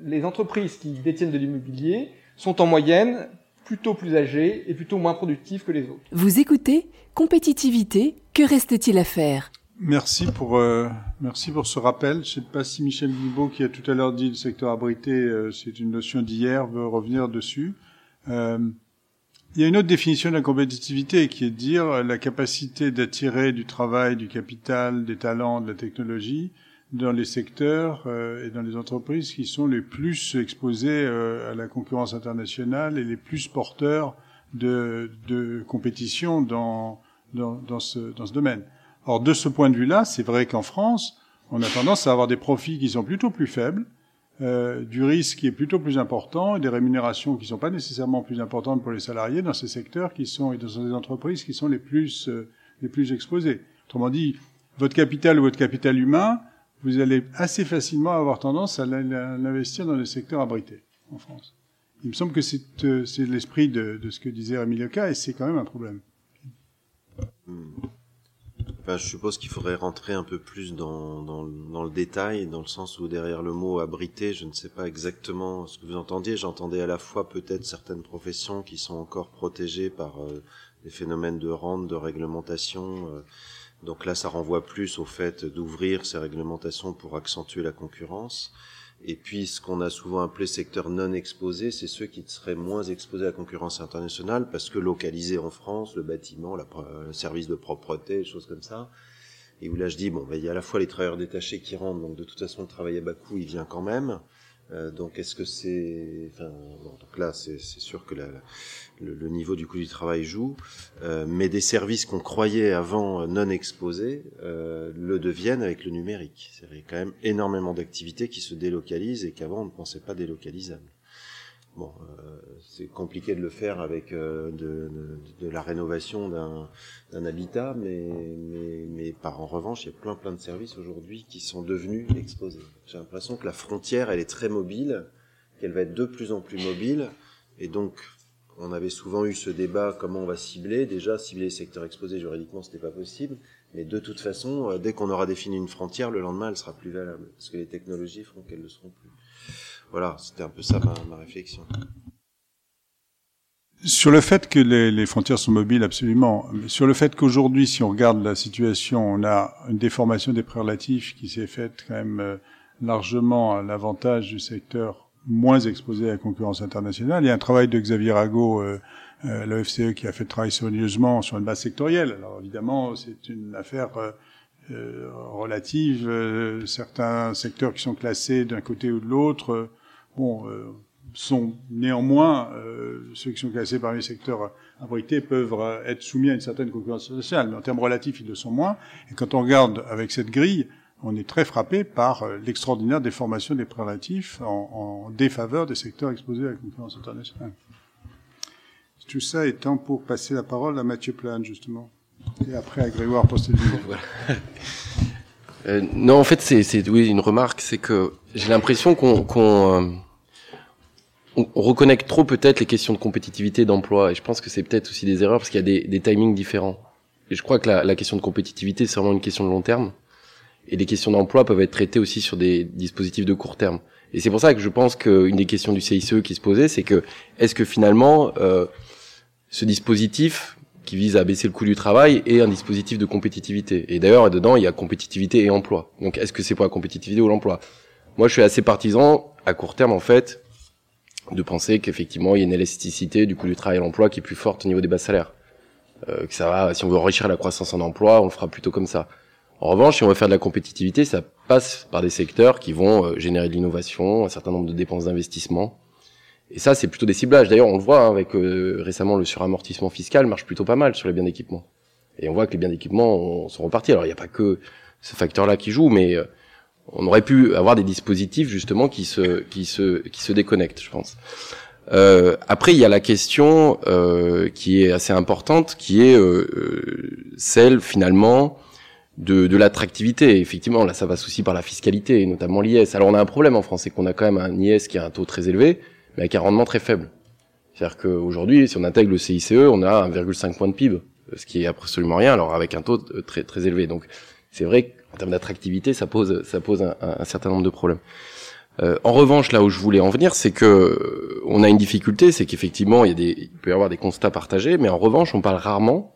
les entreprises qui détiennent de l'immobilier sont en moyenne plutôt plus âgées et plutôt moins productives que les autres. Vous écoutez Compétitivité, que reste-t-il à faire ? Merci pour, euh, merci pour ce rappel. Je ne sais pas si Michel Guilbault, qui a tout à l'heure dit le secteur abrité, euh, c'est une notion d'hier, veut revenir dessus. Euh, il y a une autre définition de la compétitivité qui est de dire la capacité d'attirer du travail, du capital, des talents, de la technologie dans les secteurs euh, et dans les entreprises qui sont les plus exposés euh, à la concurrence internationale et les plus porteurs de, de compétition dans, dans, dans, ce, dans ce domaine. Or, de ce point de vue-là, c'est vrai qu'en France, on a tendance à avoir des profits qui sont plutôt plus faibles, euh, du risque qui est plutôt plus important et des rémunérations qui ne sont pas nécessairement plus importantes pour les salariés dans ces secteurs qui sont, et dans ces entreprises qui sont les plus, euh, les plus exposées. Autrement dit, votre capital ou votre capital humain, vous allez assez facilement avoir tendance à l'investir dans les secteurs abrités en France. Il me semble que c'est, c'est l'esprit de, de ce que disait Rémi Leca, et c'est quand même un problème. Ben, je suppose qu'il faudrait rentrer un peu plus dans, dans, dans le détail, dans le sens où derrière le mot « abrité », je ne sais pas exactement ce que vous entendiez. J'entendais à la fois peut-être certaines professions qui sont encore protégées par euh, des phénomènes de rente, de réglementation... Euh, Donc là, ça renvoie plus au fait d'ouvrir ces réglementations pour accentuer la concurrence. Et puis, ce qu'on a souvent appelé secteur non exposé, c'est ceux qui seraient moins exposés à la concurrence internationale parce que localisés en France, le bâtiment, la, le service de propreté, des choses comme ça. Et où là, je dis, bon, ben, il y a à la fois les travailleurs détachés qui rentrent, donc de toute façon, le travail à bas coût, il vient quand même. Euh, donc, est-ce que c'est... Enfin, bon, donc là, c'est, c'est sûr que la, la, le, le niveau du coût du travail joue, euh, mais des services qu'on croyait avant non exposés euh, le deviennent avec le numérique. Il y a quand même énormément d'activités qui se délocalisent et qu'avant, on ne pensait pas délocalisables. Bon, euh, c'est compliqué de le faire avec euh, de, de, de la rénovation d'un, d'un habitat, mais, mais, mais par en revanche, il y a plein plein de services aujourd'hui qui sont devenus exposés. J'ai l'impression que la frontière, elle est très mobile, qu'elle va être de plus en plus mobile, et donc on avait souvent eu ce débat, comment on va cibler. Déjà, cibler les secteurs exposés juridiquement, c'était pas possible, mais de toute façon, dès qu'on aura défini une frontière, le lendemain, elle sera plus valable, parce que les technologies feront qu'elles ne le seront plus. Voilà, c'était un peu ça ma, ma réflexion. Sur le fait que les, les frontières sont mobiles, absolument. Sur le fait qu'aujourd'hui, si on regarde la situation, on a une déformation des prérelatifs qui s'est faite quand même euh, largement à l'avantage du secteur moins exposé à la concurrence internationale. Il y a un travail de Xavier Rago, euh, euh, l'O F C E, qui a fait travailler sérieusement sur une base sectorielle. Alors évidemment, c'est une affaire... Euh, Euh, relative, euh, certains secteurs qui sont classés d'un côté ou de l'autre euh, bon, euh, sont néanmoins, euh, ceux qui sont classés parmi les secteurs abrités peuvent euh, être soumis à une certaine concurrence sociale, mais en termes relatifs, ils le sont moins. Et quand on regarde avec cette grille, on est très frappé par l'extraordinaire déformation des prérogatives en, en défaveur des secteurs exposés à la concurrence internationale. Tout ça étant pour passer la parole à Mathieu Plane, justement, et après à Grégoire Postaldinec. Voilà. Euh, non, en fait, c'est, c'est oui, une remarque, c'est que j'ai l'impression qu'on, qu'on euh, on reconnecte trop peut-être les questions de compétitivité et d'emploi, et je pense que c'est peut-être aussi des erreurs, parce qu'il y a des, des timings différents. Et je crois que la, la question de compétitivité, c'est vraiment une question de long terme, et les questions d'emploi peuvent être traitées aussi sur des dispositifs de court terme. Et c'est pour ça que je pense qu'une des questions du C I C E qui se posait, c'est que, est-ce que finalement... Euh, ce dispositif qui vise à baisser le coût du travail est un dispositif de compétitivité. Et d'ailleurs, dedans, il y a compétitivité et emploi. Donc, est-ce que c'est pour la compétitivité ou l'emploi? Moi, je suis assez partisan, à court terme, en fait, de penser qu'effectivement, il y a une élasticité du coût du travail à l'emploi qui est plus forte au niveau des bas salaires. Euh, que ça va, si on veut enrichir la croissance en emploi, on le fera plutôt comme ça. En revanche, si on veut faire de la compétitivité, ça passe par des secteurs qui vont générer de l'innovation, un certain nombre de dépenses d'investissement. Et ça, c'est plutôt des ciblages. D'ailleurs, on le voit hein, avec euh, récemment le suramortissement fiscal marche plutôt pas mal sur les biens d'équipement. Et on voit que les biens d'équipement ont, sont repartis. Alors, il n'y a pas que ce facteur-là qui joue, mais euh, on aurait pu avoir des dispositifs justement qui se qui se qui se déconnectent, je pense. Euh, après, il y a la question euh, qui est assez importante, qui est euh, celle finalement de, de l'attractivité. Effectivement, là, ça passe aussi par la fiscalité, et notamment l'I S. Alors, on a un problème en France, c'est qu'on a quand même un I S qui a un taux très élevé, mais avec un rendement très faible. C'est-à-dire qu'aujourd'hui, si on intègre le C I C E, on a un virgule cinq point de P I B, ce qui est absolument rien, alors avec un taux très, très élevé. Donc, c'est vrai qu'en termes d'attractivité, ça pose, ça pose un, un certain nombre de problèmes. Euh, en revanche, là où je voulais en venir, c'est que on a une difficulté, c'est qu'effectivement, il y a des, il peut y avoir des constats partagés, mais en revanche, on parle rarement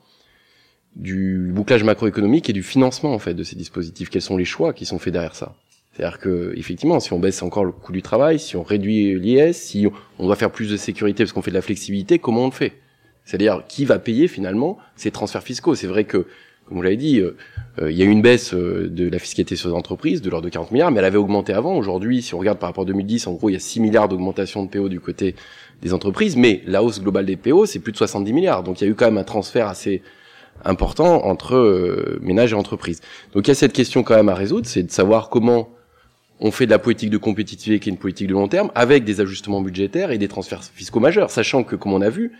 du bouclage macroéconomique et du financement, en fait, de ces dispositifs. Quels sont les choix qui sont faits derrière ça? C'est-à-dire que, effectivement, si on baisse encore le coût du travail, si on réduit l'I S, si on doit faire plus de sécurité parce qu'on fait de la flexibilité, comment on le fait? C'est-à-dire, qui va payer, finalement, ces transferts fiscaux? C'est vrai que, comme vous l'avez dit, euh, euh, il y a eu une baisse euh, de la fiscalité sur les entreprises de l'ordre de quarante milliards, mais elle avait augmenté avant. Aujourd'hui, si on regarde par rapport à deux mille dix, en gros, il y a six milliards d'augmentation de P O du côté des entreprises, mais la hausse globale des P O, c'est plus de soixante-dix milliards. Donc, il y a eu quand même un transfert assez important entre euh, ménages et entreprises. Donc, il y a cette question quand même à résoudre, c'est de savoir comment on fait de la politique de compétitivité qui est une politique de long terme avec des ajustements budgétaires et des transferts fiscaux majeurs, sachant que, comme on a vu,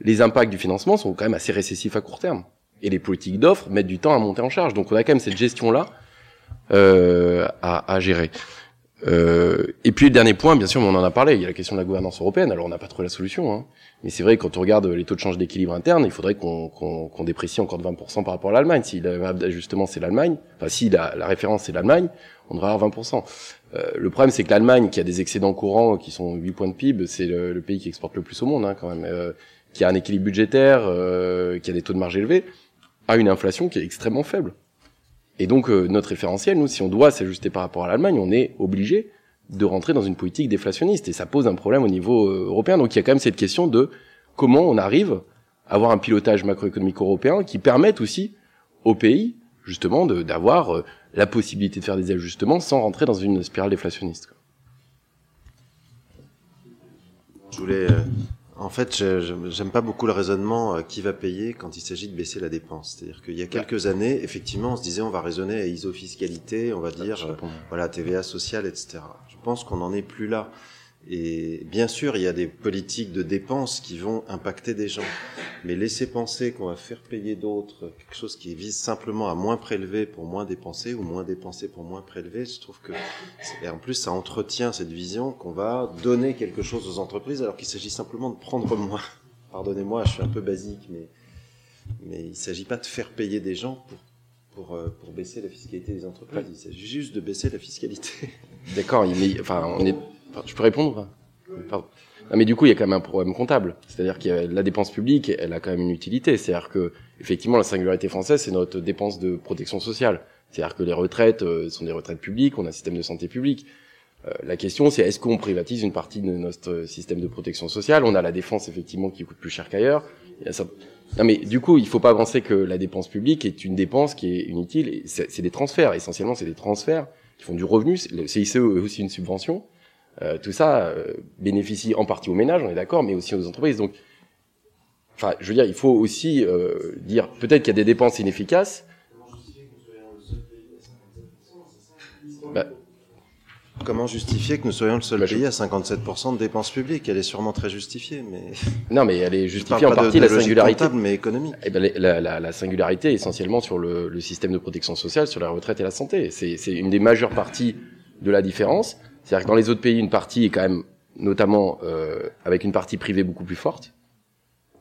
les impacts du financement sont quand même assez récessifs à court terme. Et les politiques d'offres mettent du temps à monter en charge. Donc on a quand même cette gestion-là euh, à, à gérer. Euh, et puis le dernier point, bien sûr, on en a parlé, il y a la question de la gouvernance européenne. Alors on n'a pas trouvé la solution, hein. Mais c'est vrai, quand on regarde les taux de change d'équilibre interne, il faudrait qu'on, qu'on, qu'on déprécie encore de vingt pour cent par rapport à l'Allemagne. Si l'ajustement c'est l'Allemagne, enfin si la, la référence c'est l'Allemagne, on devrait avoir vingt pour cent. Euh, le problème, c'est que l'Allemagne, qui a des excédents courants qui sont huit points de P I B, c'est le, le pays qui exporte le plus au monde, hein, quand même, euh, qui a un équilibre budgétaire, euh, qui a des taux de marge élevés, a une inflation qui est extrêmement faible. Et donc, euh, notre référentiel, nous, si on doit s'ajuster par rapport à l'Allemagne, on est obligé de rentrer dans une politique déflationniste. Et ça pose un problème au niveau euh, européen. Donc, il y a quand même cette question de comment on arrive à avoir un pilotage macroéconomique européen qui permette aussi aux pays, justement, de, d'avoir... Euh, la possibilité de faire des ajustements sans rentrer dans une spirale déflationniste. Je voulais, euh, en fait, je, je, j'aime pas beaucoup le raisonnement euh, qui va payer quand il s'agit de baisser la dépense. C'est-à-dire qu'il y a quelques années, effectivement, on se disait on va raisonner à isofiscalité, on va dire euh, voilà T V A sociale, et cetera. Je pense qu'on n'en est plus là. Et bien sûr, il y a des politiques de dépenses qui vont impacter des gens. Mais laisser penser qu'on va faire payer d'autres quelque chose qui vise simplement à moins prélever pour moins dépenser ou moins dépenser pour moins prélever, je trouve que... Et en plus, ça entretient cette vision qu'on va donner quelque chose aux entreprises alors qu'il s'agit simplement de prendre moins. Pardonnez-moi, je suis un peu basique, mais, mais il ne s'agit pas de faire payer des gens pour... Pour, pour baisser la fiscalité des entreprises. Il s'agit juste de baisser la fiscalité. D'accord, mais, enfin, on est... Tu peux répondre? Pardon. Non, mais du coup, il y a quand même un problème comptable. C'est-à-dire que la dépense publique, elle a quand même une utilité. C'est-à-dire que, effectivement, la singularité française, c'est notre dépense de protection sociale. C'est-à-dire que les retraites sont des retraites publiques, on a un système de santé publique. La question, c'est est-ce qu'on privatise une partie de notre système de protection sociale? On a la défense, effectivement, qui coûte plus cher qu'ailleurs. Il y a ça... Non mais du coup, il faut pas penser que la dépense publique est une dépense qui est inutile. Et c'est, c'est des transferts, essentiellement, c'est des transferts qui font du revenu. Le C I C E est aussi une subvention. Euh, tout ça euh, bénéficie en partie aux ménages, on est d'accord, mais aussi aux entreprises. Donc, enfin, je veux dire, il faut aussi euh, dire peut-être qu'il y a des dépenses inefficaces. bah, Comment justifier que nous soyons le seul bah, pays je... à cinquante-sept pour cent de dépenses publiques? Elle est sûrement très justifiée, mais... Non, mais elle est justifiée en partie de, de la singularité. Comptable, mais économique. Eh ben, la, la, la singularité est essentiellement sur le, le système de protection sociale, sur la retraite et la santé. C'est, c'est une des majeures parties de la différence. C'est-à-dire que dans les autres pays, une partie est quand même, notamment euh, avec une partie privée beaucoup plus forte.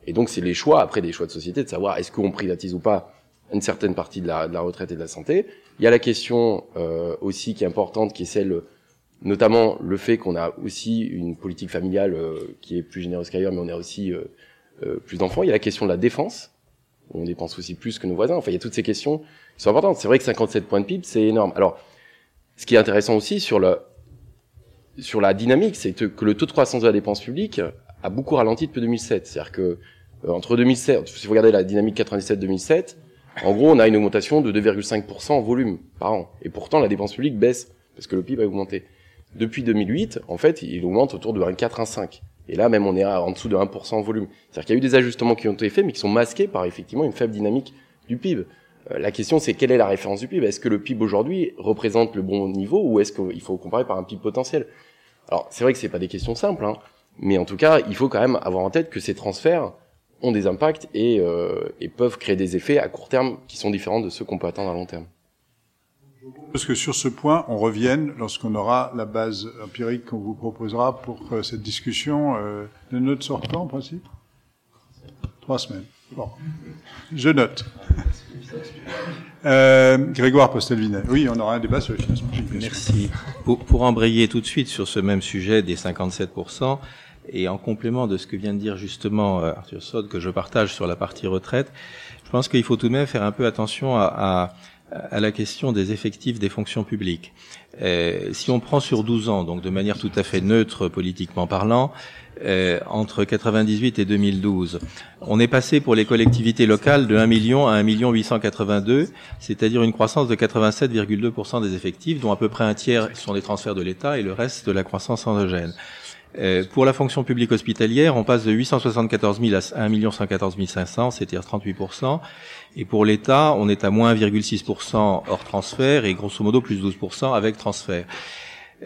Et donc, c'est les choix, après des choix de société, de savoir est-ce qu'on privatise ou pas une certaine partie de la, de la retraite et de la santé. Il y a la question euh, aussi qui est importante, qui est celle... Notamment le fait qu'on a aussi une politique familiale euh, qui est plus généreuse qu'ailleurs, mais on a aussi euh, euh, plus d'enfants. Il y a la question de la défense, on dépense aussi plus que nos voisins. Enfin, il y a toutes ces questions qui sont importantes. C'est vrai que cinquante-sept points de P I B, c'est énorme. Alors, ce qui est intéressant aussi sur, le, sur la dynamique, c'est que le taux de croissance de la dépense publique a beaucoup ralenti depuis deux mille sept. C'est-à-dire que euh, entre deux mille sept, si vous regardez la dynamique quatre-vingt-dix-sept deux mille sept, en gros, on a une augmentation de deux virgule cinq pour cent en volume par an. Et pourtant, la dépense publique baisse parce que le P I B a augmenté. Depuis deux mille huit, en fait, il augmente autour de un virgule quatre à un virgule cinq. Et là, même, on est en dessous de un pour cent en volume. C'est-à-dire qu'il y a eu des ajustements qui ont été faits, mais qui sont masqués par, effectivement, une faible dynamique du P I B. Euh, la question, c'est quelle est la référence du P I B? Est-ce que le P I B, aujourd'hui, représente le bon niveau ou est-ce qu'il faut comparer par un P I B potentiel? Alors, c'est vrai que c'est pas des questions simples, hein, mais en tout cas, il faut quand même avoir en tête que ces transferts ont des impacts et, euh, et peuvent créer des effets à court terme qui sont différents de ceux qu'on peut attendre à long terme. Parce que sur ce point, on revienne lorsqu'on aura la base empirique qu'on vous proposera pour euh, cette discussion. Euh, de notre sortant, en principe, trois semaines. Bon, je note. Euh, Grégoire Postaldinec. Oui, on aura un débat sur le financement. Merci. Pour, pour embrayer tout de suite sur ce même sujet des cinquante-sept pour cent, et en complément de ce que vient de dire justement euh, Arthur Sode, que je partage sur la partie retraite, je pense qu'il faut tout de même faire un peu attention à... à à la question des effectifs des fonctions publiques. Euh, si on prend sur douze ans, donc de manière tout à fait neutre politiquement parlant, euh, entre quatre-vingt-dix-huit et deux mille douze, on est passé pour les collectivités locales de un million à un million huit cent quatre-vingt-deux, c'est-à-dire une croissance de quatre-vingt-sept virgule deux pour cent des effectifs, dont à peu près un tiers sont des transferts de l'État et le reste de la croissance endogène. Euh, pour la fonction publique hospitalière, on passe de huit cent soixante-quatorze mille à un million cent quatorze mille cinq cents, c'est-à-dire trente-huit pour cent. Et pour l'État, on est à moins un virgule six pour cent hors transfert et grosso modo plus douze pour cent avec transfert.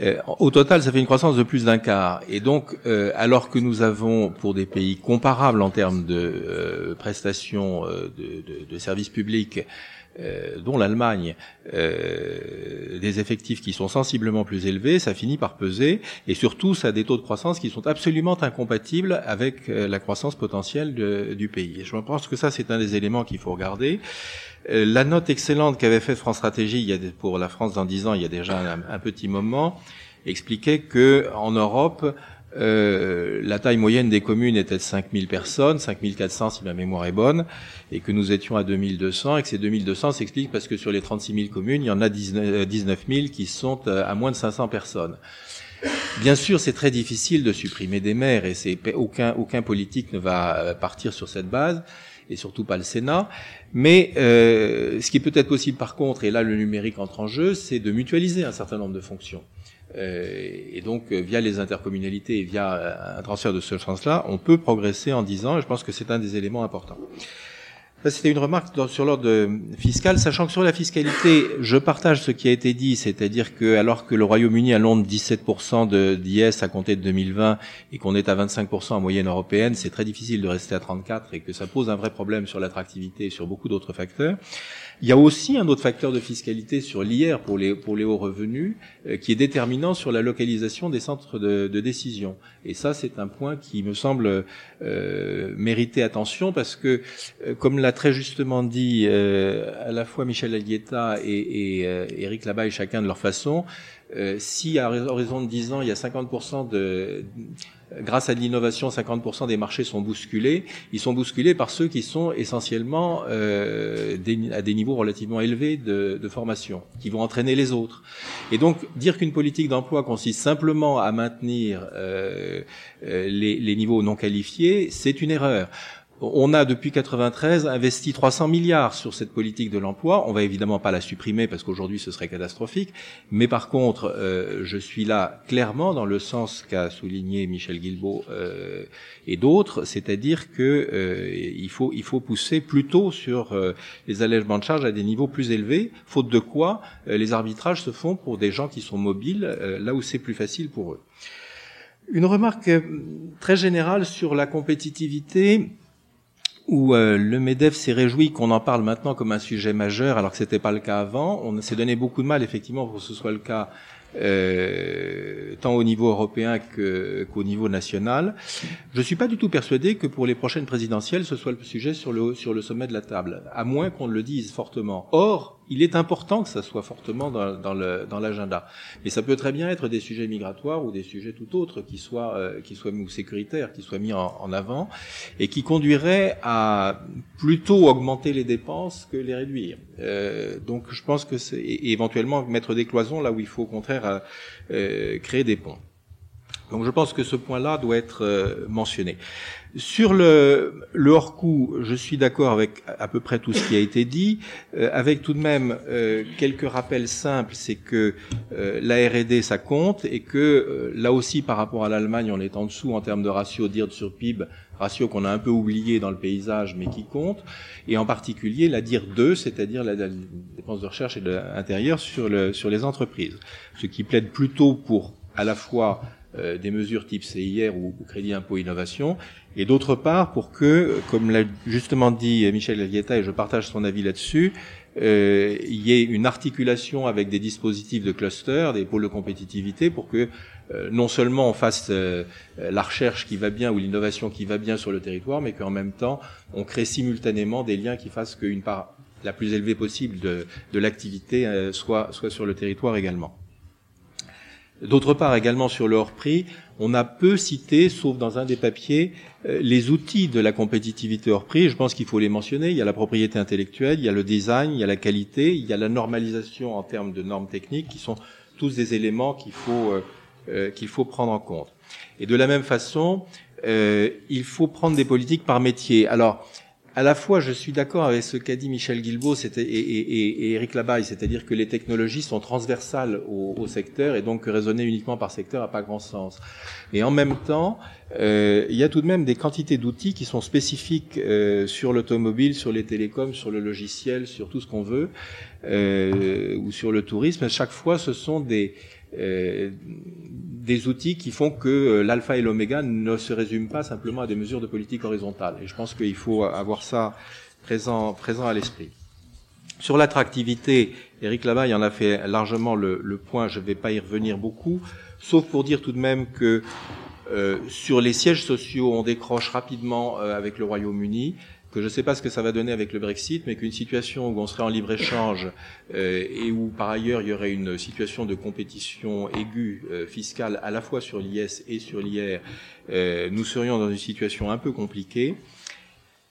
Euh, au total, ça fait une croissance de plus d'un quart. Et donc, euh, alors que nous avons, pour des pays comparables en termes de euh, prestations euh, de, de, de services publics, Euh, dont l'Allemagne, euh, des effectifs qui sont sensiblement plus élevés, ça finit par peser, et surtout ça a des taux de croissance qui sont absolument incompatibles avec euh, la croissance potentielle de, du pays. Et je pense que ça, c'est un des éléments qu'il faut regarder. Euh, la note excellente qu'avait faite France Stratégie il y a, pour la France dans dix ans, il y a déjà un, un petit moment, expliquait que en Europe, Euh, la taille moyenne des communes était de cinq mille personnes, cinq mille quatre cents si ma mémoire est bonne, et que nous étions à deux mille deux cents, et que ces deux mille deux cents s'expliquent parce que sur les trente-six mille communes, il y en a dix-neuf mille qui sont à moins de cinq cents personnes. Bien sûr, c'est très difficile de supprimer des maires, et c'est, aucun, aucun politique ne va partir sur cette base, et surtout pas le Sénat. Mais euh, ce qui est peut-être possible par contre, et là le numérique entre en jeu, c'est de mutualiser un certain nombre de fonctions. Et donc, via les intercommunalités et via un transfert de ce sens-là, on peut progresser en dix ans, et je pense que c'est un des éléments importants. Ça, c'était une remarque sur l'ordre fiscal, sachant que sur la fiscalité, je partage ce qui a été dit, c'est-à-dire que alors que le Royaume-Uni alloue dix-sept pour cent de, d'I S à compter de deux mille vingt et qu'on est à vingt-cinq pour cent en moyenne européenne, c'est très difficile de rester à trente-quatre et que ça pose un vrai problème sur l'attractivité et sur beaucoup d'autres facteurs. Il y a aussi un autre facteur de fiscalité sur l'I R pour les, pour les hauts revenus euh, qui est déterminant sur la localisation des centres de, de décision. Et ça, c'est un point qui me semble euh, mériter attention parce que, euh, comme l'a très justement dit euh, à la fois Michel Guilbault et, et euh, Éric Labaye, chacun de leur façon, euh, si à horizon de dix ans, il y a cinquante pour cent de... Grâce à de l'innovation, cinquante pour cent des marchés sont bousculés. Ils sont bousculés par ceux qui sont essentiellement euh, des, à des niveaux relativement élevés de, de formation, qui vont entraîner les autres. Et donc, dire qu'une politique d'emploi consiste simplement à maintenir euh, les, les niveaux non qualifiés, c'est une erreur. On a, depuis quatre-vingt-treize, investi trois cents milliards sur cette politique de l'emploi. On va évidemment pas la supprimer parce qu'aujourd'hui, ce serait catastrophique. Mais par contre, euh, je suis là clairement dans le sens qu'a souligné Michel Guilbault euh, et d'autres, c'est-à-dire que euh, il faut il faut pousser plutôt sur euh, les allègements de charges à des niveaux plus élevés, faute de quoi euh, les arbitrages se font pour des gens qui sont mobiles, euh, là où c'est plus facile pour eux. Une remarque très générale sur la compétitivité, où euh, le MEDEF s'est réjoui qu'on en parle maintenant comme un sujet majeur, alors que c'était pas le cas avant. On s'est donné beaucoup de mal, effectivement, pour que ce soit le cas, euh, tant au niveau européen que, qu'au niveau national. Je suis pas du tout persuadé que pour les prochaines présidentielles, ce soit le sujet sur le, sur le sommet de la table, à moins qu'on le dise fortement. Or, il est important que ça soit fortement dans, dans, le, dans l'agenda. Mais ça peut très bien être des sujets migratoires ou des sujets tout autres qui soient, euh, qui soient ou sécuritaires, qui soient mis en, en avant et qui conduiraient à plutôt augmenter les dépenses que les réduire. Euh, donc je pense que c'est... Et éventuellement mettre des cloisons là où il faut au contraire euh, créer des ponts. Donc je pense que ce point-là doit être euh, mentionné. Sur le, le hors-coût, je suis d'accord avec à peu près tout ce qui a été dit, euh, avec tout de même euh, quelques rappels simples, c'est que euh, la R et D, ça compte, et que euh, là aussi, par rapport à l'Allemagne, on est en dessous en termes de ratio D I R sur P I B, ratio qu'on a un peu oublié dans le paysage, mais qui compte, et en particulier la D I R deux, c'est-à-dire la, la dépense de recherche et de l'intérieur sur, le, sur les entreprises, ce qui plaide plutôt pour à la fois... Euh, des mesures type C I R ou, ou crédit impôt innovation, et d'autre part pour que, comme l'a justement dit Michel Guilbault, et je partage son avis là-dessus, euh, il y ait une articulation avec des dispositifs de cluster, des pôles de compétitivité, pour que euh, non seulement on fasse euh, la recherche qui va bien ou l'innovation qui va bien sur le territoire, mais qu'en même temps on crée simultanément des liens qui fassent qu'une part la plus élevée possible de, de l'activité euh, soit, soit sur le territoire également. D'autre part, également sur le hors-prix, on a peu cité, sauf dans un des papiers, les outils de la compétitivité hors-prix. Je pense qu'il faut les mentionner. Il y a la propriété intellectuelle, il y a le design, il y a la qualité, il y a la normalisation en termes de normes techniques, qui sont tous des éléments qu'il faut, euh, qu'il faut prendre en compte. Et de la même façon, euh, il faut prendre des politiques par métier. Alors, à la fois, je suis d'accord avec ce qu'a dit Michel Guilbault et, et, et, et Éric Labaye, c'est-à-dire que les technologies sont transversales au, au secteur et donc que raisonner uniquement par secteur n'a pas grand sens. Et en même temps, euh, il y a tout de même des quantités d'outils qui sont spécifiques euh, sur l'automobile, sur les télécoms, sur le logiciel, sur tout ce qu'on veut, euh, ou sur le tourisme. Chaque fois, ce sont des... Euh, des outils qui font que euh, l'alpha et l'oméga ne se résument pas simplement à des mesures de politique horizontale. Et je pense qu'il faut avoir ça présent, présent à l'esprit. Sur l'attractivité, Éric Labaye en a fait largement le, le point, je ne vais pas y revenir beaucoup, sauf pour dire tout de même que euh, sur les sièges sociaux, on décroche rapidement euh, avec le Royaume-Uni, que je ne sais pas ce que ça va donner avec le Brexit, mais qu'une situation où on serait en libre-échange euh, et où, par ailleurs, il y aurait une situation de compétition aiguë euh, fiscale à la fois sur l'I S et sur l'I R, euh, nous serions dans une situation un peu compliquée.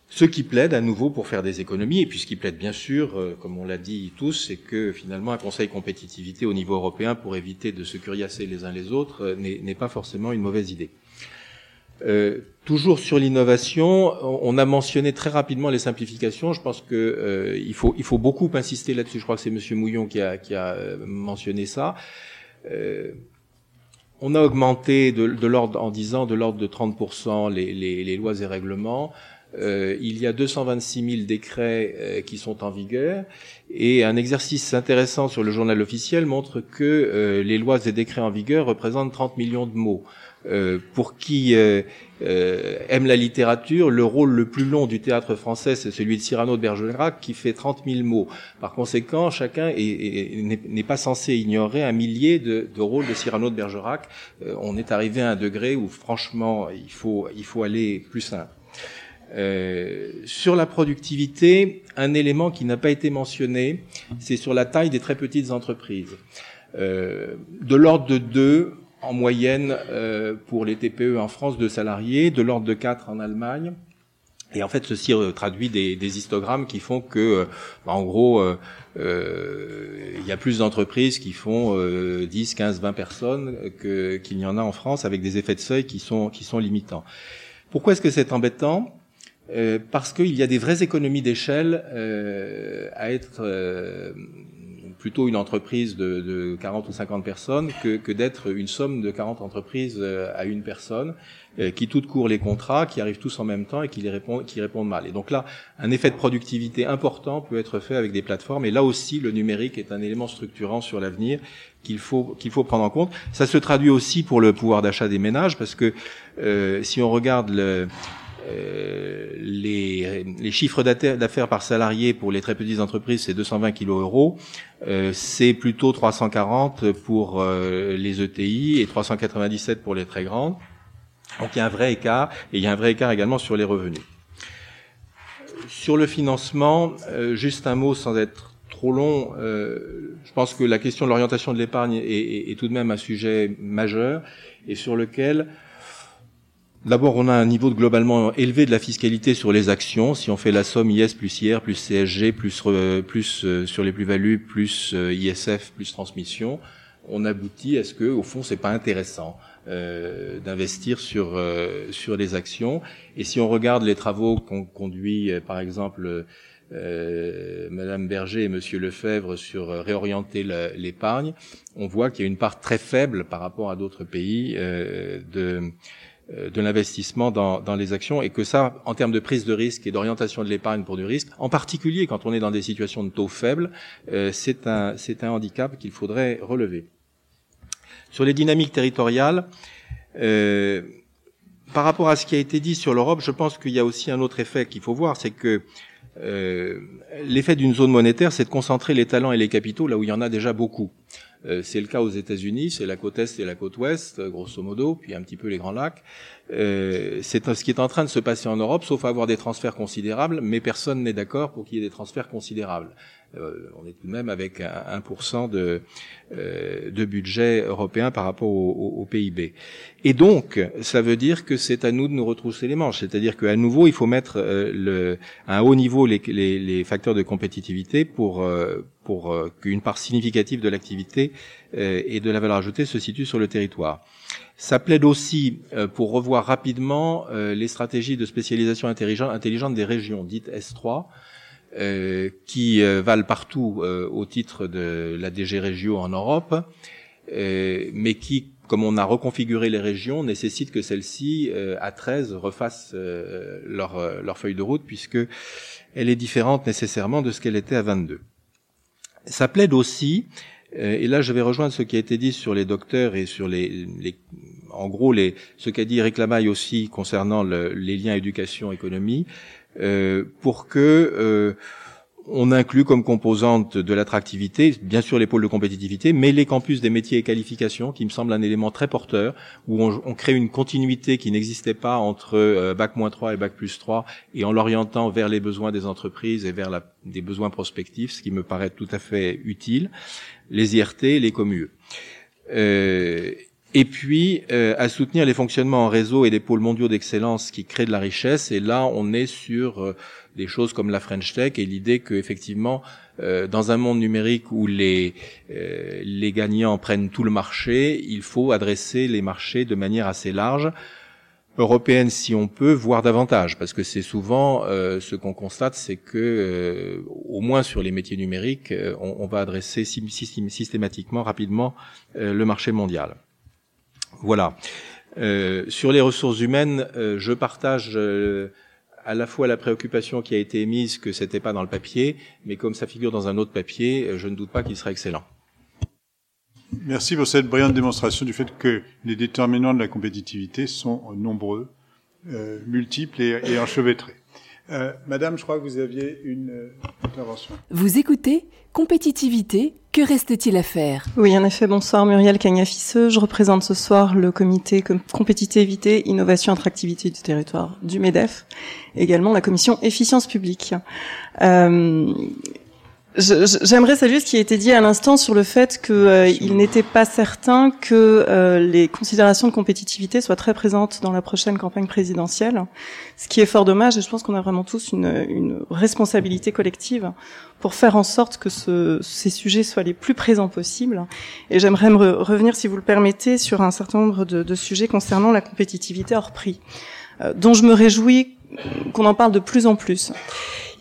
Ce qui plaide à nouveau pour faire des économies, et puis ce qui plaide bien sûr, euh, comme on l'a dit tous, c'est que finalement un conseil compétitivité au niveau européen pour éviter de se curiasser les uns les autres euh, n'est, n'est pas forcément une mauvaise idée. Euh, toujours sur l'innovation, on a mentionné très rapidement les simplifications. Je pense que euh, il faut il faut beaucoup insister là-dessus. Je crois que c'est Monsieur Mouillon qui a qui a mentionné ça. Euh, on a augmenté de, de l'ordre en dix ans de l'ordre de trente pour cent les, les, les lois et règlements. Euh, il y a deux cent vingt-six mille décrets euh, qui sont en vigueur, et un exercice intéressant sur le journal officiel montre que euh, les lois et décrets en vigueur représentent trente millions de mots. Euh, pour qui euh, euh, aime la littérature, le rôle le plus long du théâtre français, c'est celui de Cyrano de Bergerac, qui fait trente mille mots. Par conséquent, chacun est, est, n'est, n'est pas censé ignorer un millier de, de rôles de Cyrano de Bergerac. Euh, on est arrivé à un degré où, franchement, il faut, il faut aller plus simple. Euh, sur la productivité, un élément qui n'a pas été mentionné, c'est sur la taille des très petites entreprises. Euh, de l'ordre de deux en moyenne euh, pour les T P E en France, deux salariés, de l'ordre de quatre en Allemagne. Et en fait, ceci euh, traduit des, des histogrammes qui font que, euh, bah, en gros, il euh, euh, y a plus d'entreprises qui font euh, dix, quinze, vingt personnes que, qu'il y en a en France, avec des effets de seuil qui sont, qui sont limitants. Pourquoi est-ce que c'est embêtant ? euh, parce qu'il y a des vraies économies d'échelle euh, à être euh, plutôt une entreprise de, de quarante ou cinquante personnes que, que d'être une somme de quarante entreprises à une personne euh, qui toutes courent les contrats, qui arrivent tous en même temps et qui les répondent, qui répondent mal. Et donc là, un effet de productivité important peut être fait avec des plateformes. Et là aussi, le numérique est un élément structurant sur l'avenir qu'il faut qu'il faut prendre en compte. Ça se traduit aussi pour le pouvoir d'achat des ménages parce que euh, si on regarde le Euh, les, les chiffres d'affaires par salarié pour les très petites entreprises, c'est deux cent vingt kilos euros. Euh, c'est plutôt trois cent quarante pour euh, les E T I et trois cent quatre-vingt-dix-sept pour les très grandes. Donc il y a un vrai écart, et il y a un vrai écart également sur les revenus. Sur le financement, euh, juste un mot sans être trop long. Euh, je pense que la question de l'orientation de l'épargne est, est, est tout de même un sujet majeur et sur lequel... D'abord, on a un niveau de globalement élevé de la fiscalité sur les actions. Si on fait la somme I S plus I R plus C S G plus euh, plus euh, sur les plus-values plus euh, I S F plus transmission, on aboutit à ce que, au fond, c'est pas intéressant euh, d'investir sur euh, sur les actions. Et si on regarde les travaux qu'on conduit, euh, par exemple, euh, Madame Berger et Monsieur Lefebvre sur euh, réorienter la, l'épargne, on voit qu'il y a une part très faible par rapport à d'autres pays euh, de de l'investissement dans, dans les actions et que ça, en termes de prise de risque et d'orientation de l'épargne pour du risque, en particulier quand on est dans des situations de taux faibles, euh, c'est un, c'est un handicap qu'il faudrait relever. Sur les dynamiques territoriales, euh, par rapport à ce qui a été dit sur l'Europe, je pense qu'il y a aussi un autre effet qu'il faut voir, c'est que euh, l'effet d'une zone monétaire, c'est de concentrer les talents et les capitaux là où il y en a déjà beaucoup. C'est le cas aux États-Unis, c'est la côte Est et la côte Ouest, grosso modo, puis un petit peu les Grands Lacs. Euh, c'est ce qui est en train de se passer en Europe, sauf à avoir des transferts considérables, mais personne n'est d'accord pour qu'il y ait des transferts considérables. Euh, on est tout de même avec un pour cent de, euh, de budget européen par rapport au, au, au P I B. Et donc, ça veut dire que c'est à nous de nous retrousser les manches. C'est-à-dire qu'à nouveau, il faut mettre euh, le, à un haut niveau les, les, les facteurs de compétitivité pour... Euh, pour qu'une part significative de l'activité et de la valeur ajoutée se situe sur le territoire. Ça plaide aussi pour revoir rapidement les stratégies de spécialisation intelligente des régions, dites S trois, qui valent partout au titre de la D G Régio en Europe, mais qui, comme on a reconfiguré les régions, nécessitent que celles-ci, à treize, refassent leur, leur feuille de route, puisque elle est différente nécessairement de ce qu'elle était à vingt-deux. Ça plaide aussi, euh, et là je vais rejoindre ce qui a été dit sur les docteurs et sur les, les en gros les, ce qu'a dit Éric Labaye aussi concernant le, les liens éducation-économie, euh, pour que euh, on inclut comme composante de l'attractivité, bien sûr les pôles de compétitivité, mais les campus des métiers et qualifications, qui me semble un élément très porteur, où on, on crée une continuité qui n'existait pas entre euh, bac moins trois et bac plus trois, et en l'orientant vers les besoins des entreprises et vers la, des besoins prospectifs, ce qui me paraît tout à fait utile, les I R T, les commues. Euh, Et puis, euh, à soutenir les fonctionnements en réseau et des pôles mondiaux d'excellence qui créent de la richesse. Et là, on est sur euh, des choses comme la French Tech et l'idée que, effectivement, euh, dans un monde numérique où les euh, les gagnants prennent tout le marché, il faut adresser les marchés de manière assez large, européenne si on peut, voire davantage, parce que c'est souvent euh, ce qu'on constate, c'est que, euh, au moins sur les métiers numériques, euh, on, on va adresser systématiquement, rapidement, euh, le marché mondial. Voilà. Euh, sur les ressources humaines, euh, je partage euh, à la fois la préoccupation qui a été émise que c'était pas dans le papier, mais comme ça figure dans un autre papier, euh, je ne doute pas qu'il sera excellent. Merci pour cette brillante démonstration du fait que les déterminants de la compétitivité sont nombreux, euh, multiples et, et enchevêtrés. Euh, Madame, je crois que vous aviez une euh, intervention. Vous écoutez Compétitivité, que reste-t-il à faire ? Oui, en effet, bonsoir, Muriel Cagnafisseux. Je représente ce soir le comité Compétitivité, Innovation, Attractivité du territoire du MEDEF, également la commission Efficience publique. Euh, je, je, j'aimerais saluer ce qui a été dit à l'instant sur le fait qu'il euh, n'était pas certain que euh, les considérations de compétitivité soient très présentes dans la prochaine campagne présidentielle, ce qui est fort dommage, et je pense qu'on a vraiment tous une, une responsabilité collective pour faire en sorte que ce, ces sujets soient les plus présents possibles. Et j'aimerais me re- revenir, si vous le permettez, sur un certain nombre de, de sujets concernant la compétitivité hors prix, euh, dont je me réjouis qu'on en parle de plus en plus.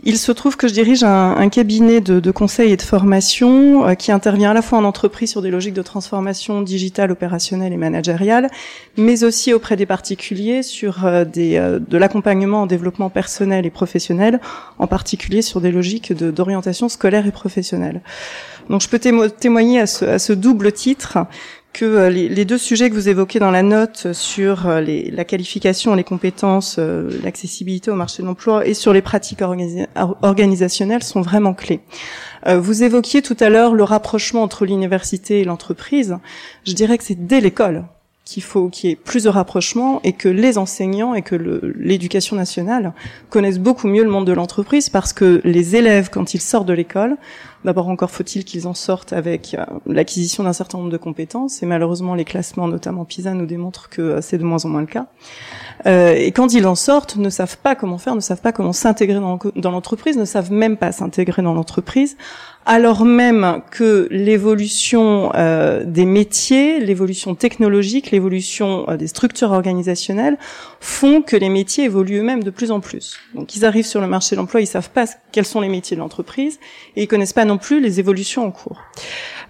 Il se trouve que je dirige un, un cabinet de, de conseil et de formation euh, qui intervient à la fois en entreprise sur des logiques de transformation digitale, opérationnelle et managériale, mais aussi auprès des particuliers sur euh, des, euh, de l'accompagnement en développement personnel et professionnel, en particulier sur des logiques de, d'orientation scolaire et professionnelle. Donc je peux témo- témoigner à ce, à ce double titre que les deux sujets que vous évoquez dans la note sur les, la qualification, les compétences, l'accessibilité au marché de l'emploi et sur les pratiques organi- organisationnelles sont vraiment clés. Vous évoquiez tout à l'heure le rapprochement entre l'université et l'entreprise. Je dirais que c'est dès l'école qu'il faut qu'il y ait plus de rapprochement et que les enseignants et que le, l'éducation nationale connaissent beaucoup mieux le monde de l'entreprise, parce que les élèves, quand ils sortent de l'école, d'abord encore faut-il qu'ils en sortent avec l'acquisition d'un certain nombre de compétences, et malheureusement les classements, notamment PISA, nous démontrent que c'est de moins en moins le cas. Euh, et quand ils en sortent, ne savent pas comment faire, ne savent pas comment s'intégrer dans, dans l'entreprise, ne savent même pas s'intégrer dans l'entreprise, alors même que l'évolution euh, des métiers, l'évolution technologique, l'évolution euh, des structures organisationnelles font que les métiers évoluent eux-mêmes de plus en plus. Donc ils arrivent sur le marché de l'emploi, ils savent pas quels sont les métiers de l'entreprise et ils connaissent pas non plus les évolutions en cours.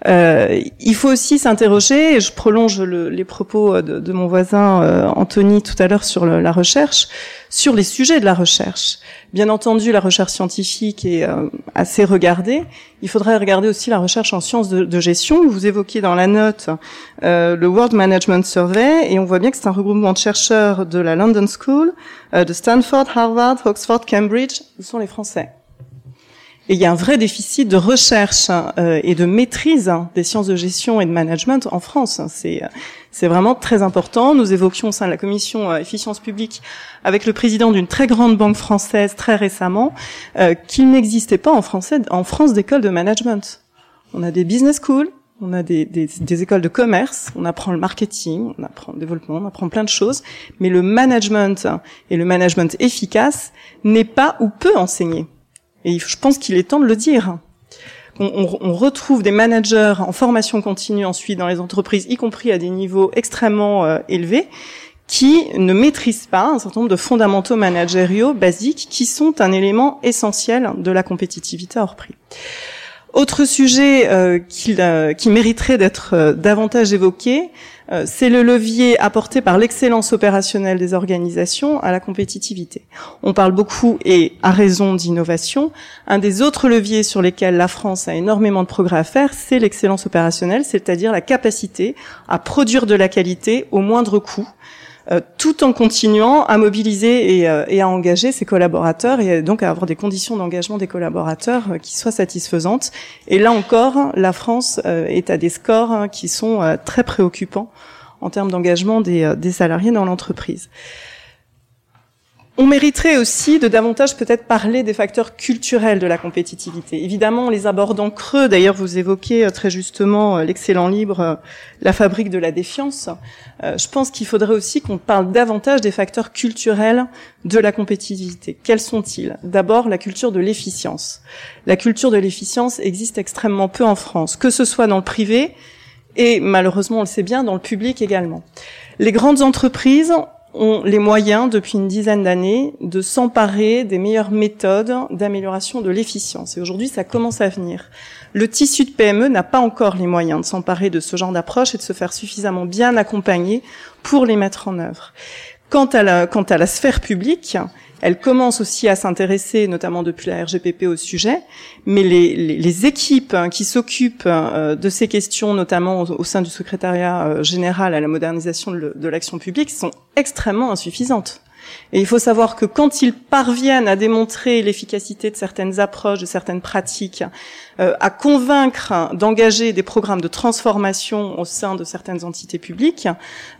Euh, il faut aussi s'interroger, et je prolonge le, les propos de, de mon voisin euh, Anthony tout à l'heure sur le, la recherche, sur les sujets de la recherche. Bien entendu, la recherche scientifique est euh, assez regardée. Il faudrait regarder aussi la recherche en sciences de, de gestion. Vous évoquez dans la note euh, le World Management Survey, et on voit bien que c'est un regroupement de chercheurs de la London School, euh, de Stanford, Harvard, Oxford, Cambridge, où sont les Français. Et il y a un vrai déficit de recherche euh, et de maîtrise des sciences de gestion et de management en France. C'est, c'est vraiment très important. Nous évoquions au sein de la commission euh, efficience publique avec le président d'une très grande banque française très récemment euh, qu'il n'existait pas en, français, en France d'école de management. On a des business schools, on a des, des, des écoles de commerce, on apprend le marketing, on apprend le développement, on apprend plein de choses, mais le management et le management efficace n'est pas ou peu enseigné. Et je pense qu'il est temps de le dire. On, on, on retrouve des managers en formation continue ensuite dans les entreprises, y compris à des niveaux extrêmement euh, élevés, qui ne maîtrisent pas un certain nombre de fondamentaux managériaux basiques qui sont un élément essentiel de la compétitivité hors prix. Autre sujet euh, qui, euh, qui mériterait d'être euh, davantage évoqué, euh, c'est le levier apporté par l'excellence opérationnelle des organisations à la compétitivité. On parle beaucoup, et à raison, d'innovation. Un des autres leviers sur lesquels la France a énormément de progrès à faire, c'est l'excellence opérationnelle, c'est-à-dire la capacité à produire de la qualité au moindre coût, euh, tout en continuant à mobiliser et, euh, et à engager ses collaborateurs, et donc à avoir des conditions d'engagement des collaborateurs euh, qui soient satisfaisantes. Et là encore, la France euh, est à des scores hein, qui sont euh, très préoccupants en termes d'engagement des, euh, des salariés dans l'entreprise. On mériterait aussi de davantage peut-être parler des facteurs culturels de la compétitivité. Évidemment, on les aborde en creux. D'ailleurs, vous évoquez très justement l'excellent libre, la fabrique de la défiance. Je pense qu'il faudrait aussi qu'on parle davantage des facteurs culturels de la compétitivité. Quels sont-ils ? D'abord, la culture de l'efficience. La culture de l'efficience existe extrêmement peu en France, que ce soit dans le privé et, malheureusement, on le sait bien, dans le public également. Les grandes entreprises ont les moyens, depuis une dizaine d'années, de s'emparer des meilleures méthodes d'amélioration de l'efficience. Et aujourd'hui, ça commence à venir. Le tissu de P M E n'a pas encore les moyens de s'emparer de ce genre d'approche et de se faire suffisamment bien accompagner pour les mettre en œuvre. Quant à la, quant à la sphère publique, elle commence aussi à s'intéresser, notamment depuis la R G P P, au sujet, mais les, les, les équipes qui s'occupent de ces questions, notamment au, au sein du secrétariat général à la modernisation de, de l'action publique, sont extrêmement insuffisantes. Et il faut savoir que quand ils parviennent à démontrer l'efficacité de certaines approches, de certaines pratiques, euh, à convaincre d'engager des programmes de transformation au sein de certaines entités publiques,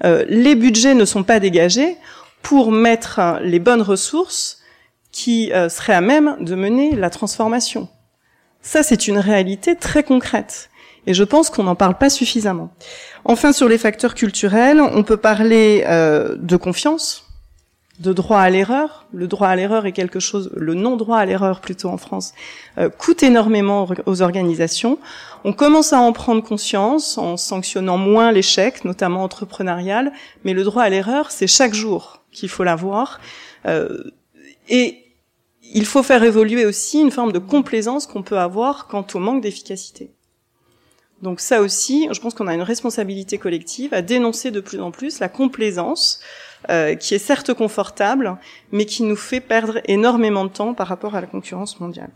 euh, les budgets ne sont pas dégagés pour mettre les bonnes ressources qui euh, seraient à même de mener la transformation. Ça, c'est une réalité très concrète. Et je pense qu'on n'en parle pas suffisamment. Enfin, sur les facteurs culturels, on peut parler euh, de confiance, de droit à l'erreur. Le droit à l'erreur est quelque chose, le non-droit à l'erreur plutôt en France, euh, coûte énormément aux organisations. On commence à en prendre conscience en sanctionnant moins l'échec, notamment entrepreneurial, mais le droit à l'erreur, c'est chaque jour qu'il faut l'avoir. Euh, Et il faut faire évoluer aussi une forme de complaisance qu'on peut avoir quant au manque d'efficacité. Donc ça aussi, je pense qu'on a une responsabilité collective à dénoncer de plus en plus la complaisance, euh, qui est certes confortable, mais qui nous fait perdre énormément de temps par rapport à la concurrence mondiale.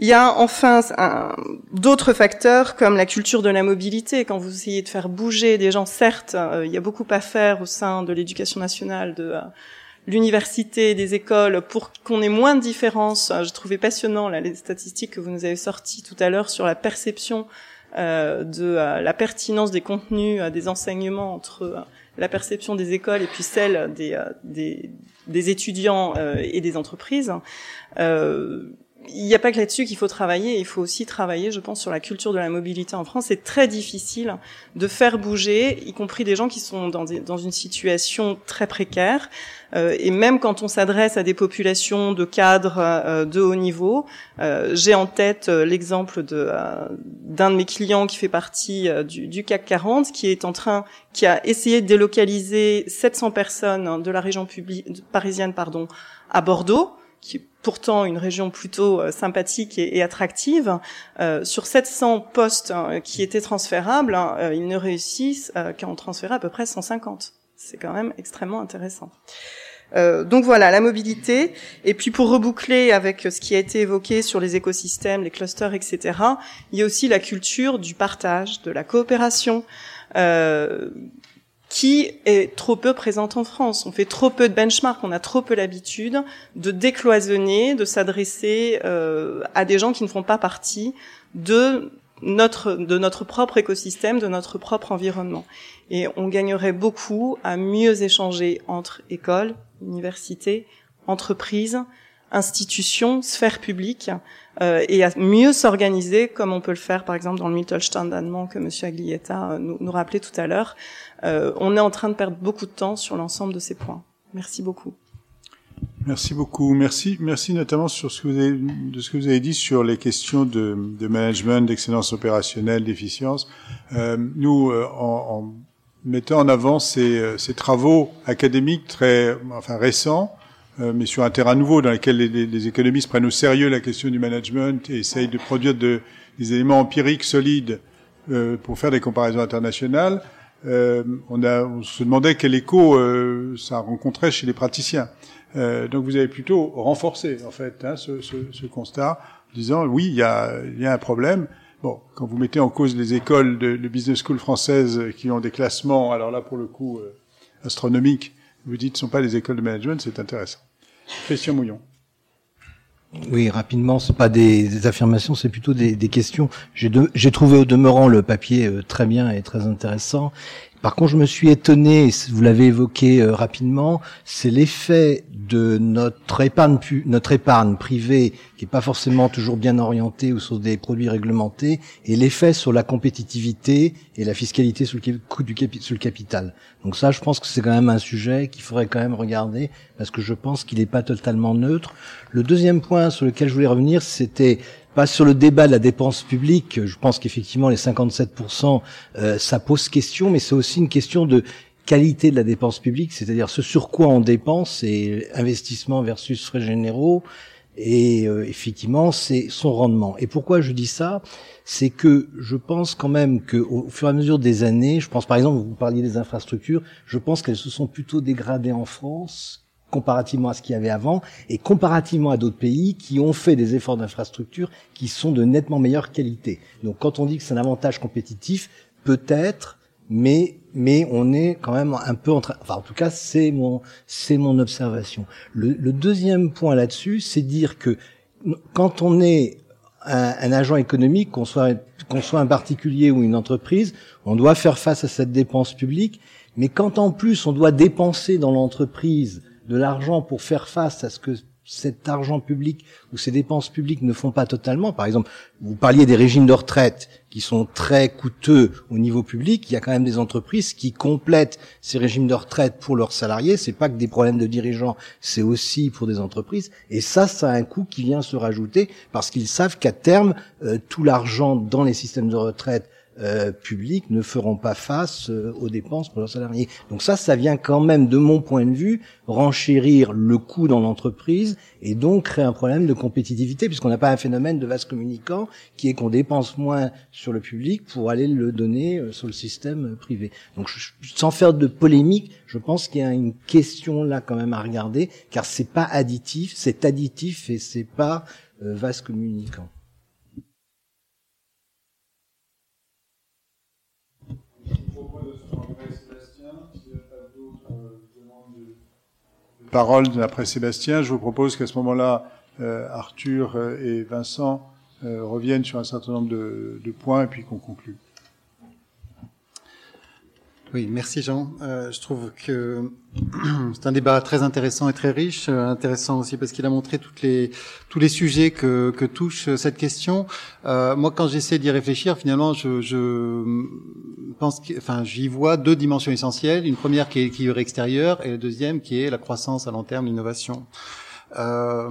Il y a enfin un, d'autres facteurs comme la culture de la mobilité. Quand vous essayez de faire bouger des gens, certes, euh, il y a beaucoup à faire au sein de l'éducation nationale, de euh, l'université, des écoles, pour qu'on ait moins de différences. Je trouvais passionnant là, les statistiques que vous nous avez sorties tout à l'heure sur la perception euh, de euh, la pertinence des contenus, euh, des enseignements entre euh, la perception des écoles et puis celle des, euh, des, des étudiants euh, et des entreprises. Euh, Il n'y a pas que là-dessus qu'il faut travailler. Il faut aussi travailler, je pense, sur la culture de la mobilité en France. C'est très difficile de faire bouger, y compris des gens qui sont dans, des, dans une situation très précaire. Euh, et même quand on s'adresse à des populations de cadres euh, de haut niveau, euh, j'ai en tête euh, l'exemple de, euh, d'un de mes clients qui fait partie euh, du, du C A C quarante, qui est en train, qui a essayé de délocaliser sept cents personnes de la région publi- parisienne, pardon, à Bordeaux, qui est pourtant une région plutôt euh, sympathique et, et attractive. Euh, sur sept cents postes hein, qui étaient transférables, hein, euh, ils ne réussissent euh, qu'à en transférer à peu près cent cinquante. C'est quand même extrêmement intéressant. Euh, donc voilà, la mobilité. Et puis pour reboucler avec ce qui a été évoqué sur les écosystèmes, les clusters, et cetera, il y a aussi la culture du partage, de la coopération, euh, qui est trop peu présente en France. On fait trop peu de benchmark, on a trop peu l'habitude de décloisonner, de s'adresser euh, à des gens qui ne font pas partie de notre de notre propre écosystème, de notre propre environnement. Et on gagnerait beaucoup à mieux échanger entre écoles, universités, entreprises, institutions, sphères publiques, euh, et à mieux s'organiser comme on peut le faire par exemple dans le Mittelstand allemand que M. Aglietta euh, nous, nous rappelait tout à l'heure. Euh, on est en train de perdre beaucoup de temps sur l'ensemble de ces points. Merci beaucoup. Merci beaucoup. Merci, merci notamment sur ce que vous avez, de ce que vous avez dit sur les questions de, de management, d'excellence opérationnelle, d'efficience. Euh, nous, euh, en, en mettant en avant ces, ces travaux académiques très, enfin récents, mais sur un terrain nouveau dans lequel les, les, les économistes prennent au sérieux la question du management et essayent de produire de, des éléments empiriques solides euh, pour faire des comparaisons internationales, euh, on, a, on se demandait quel écho euh, ça rencontrait chez les praticiens. Euh, donc vous avez plutôt renforcé en fait hein, ce, ce, ce constat, en disant oui, il y a, y a un problème. Bon, quand vous mettez en cause les écoles de, de business school françaises qui ont des classements, alors là pour le coup euh, astronomiques, vous dites ce ne sont pas des écoles de management, c'est intéressant. Christian Mouillon. Oui, rapidement, c'est pas des, des affirmations, c'est plutôt des, des questions. J'ai, de, j'ai trouvé au demeurant le papier euh, très bien et très intéressant. Par contre, je me suis étonné, vous l'avez évoqué euh, rapidement, c'est l'effet de notre épargne, pu, notre épargne privée qui est pas forcément toujours bien orientée ou sur des produits réglementés, et l'effet sur la compétitivité et la fiscalité sur le coût du sur le capital. Donc ça, je pense que c'est quand même un sujet qu'il faudrait quand même regarder parce que je pense qu'il n'est pas totalement neutre. Le deuxième point sur lequel je voulais revenir, c'était pas sur le débat de la dépense publique. Je pense qu'effectivement les cinquante-sept pour cent, euh, ça pose question, mais c'est aussi une question de qualité de la dépense publique, c'est-à-dire ce sur quoi on dépense, et investissement versus frais généraux, et euh, effectivement c'est son rendement. Et pourquoi je dis ça ? C'est que je pense quand même que au fur et à mesure des années, je pense par exemple, vous parliez des infrastructures, je pense qu'elles se sont plutôt dégradées en France comparativement à ce qu'il y avait avant et comparativement à d'autres pays qui ont fait des efforts d'infrastructure qui sont de nettement meilleure qualité. Donc quand on dit que c'est un avantage compétitif, peut-être, mais mais on est quand même un peu en train, enfin en tout cas c'est mon c'est mon observation. Le, le deuxième point là-dessus, c'est dire que quand on est un, un agent économique, qu'on soit qu'on soit un particulier ou une entreprise, on doit faire face à cette dépense publique, mais quand en plus on doit dépenser dans l'entreprise de l'argent pour faire face à ce que cet argent public ou ces dépenses publiques ne font pas totalement. Par exemple, vous parliez des régimes de retraite qui sont très coûteux au niveau public. Il y a quand même des entreprises qui complètent ces régimes de retraite pour leurs salariés. C'est pas que des problèmes de dirigeants, c'est aussi pour des entreprises. Et ça, ça a un coût qui vient se rajouter parce qu'ils savent qu'à terme, euh, tout l'argent dans les systèmes de retraite euh, publics ne feront pas face euh, aux dépenses pour leurs salariés. Donc ça, ça vient quand même, de mon point de vue, renchérir le coût dans l'entreprise et donc créer un problème de compétitivité, puisqu'on n'a pas un phénomène de vase communicant qui est qu'on dépense moins sur le public pour aller le donner euh, sur le système privé. Donc je, sans faire de polémique, je pense qu'il y a une question là quand même à regarder, car c'est pas additif, c'est additif et c'est pas euh, vase communicant. Parole après Sébastien, je vous propose qu'à ce moment-là, euh, Arthur et Vincent euh, reviennent sur un certain nombre de, de points et puis qu'on conclue. Oui, merci Jean. Euh, je trouve que c'est un débat très intéressant et très riche, euh, intéressant aussi parce qu'il a montré toutes les tous les sujets que que touche cette question. Euh, moi, quand j'essaie d'y réfléchir, finalement, je, je pense, que, enfin, j'y vois deux dimensions essentielles. Une première qui est l'équilibre extérieur et la deuxième qui est la croissance à long terme, l'innovation. Euh,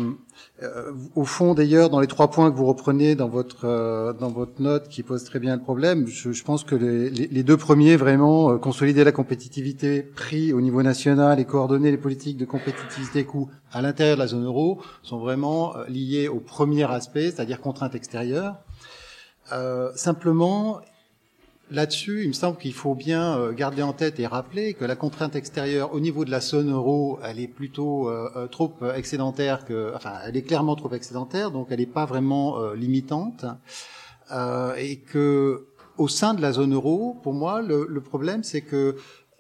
euh, au fond, d'ailleurs, dans les trois points que vous reprenez dans votre euh, dans votre note, qui pose très bien le problème, je, je pense que les, les, les deux premiers, vraiment, euh, consolider la compétitivité prix au niveau national et coordonner les politiques de compétitivité coût à l'intérieur de la zone euro, sont vraiment euh, liés au premier aspect, c'est-à-dire contraintes extérieures. Euh, simplement, là-dessus, il me semble qu'il faut bien garder en tête et rappeler que la contrainte extérieure au niveau de la zone euro, elle est plutôt euh, trop excédentaire que, enfin, elle est clairement trop excédentaire, donc elle n'est pas vraiment euh, limitante, euh, et que au sein de la zone euro, pour moi, le, le problème, c'est que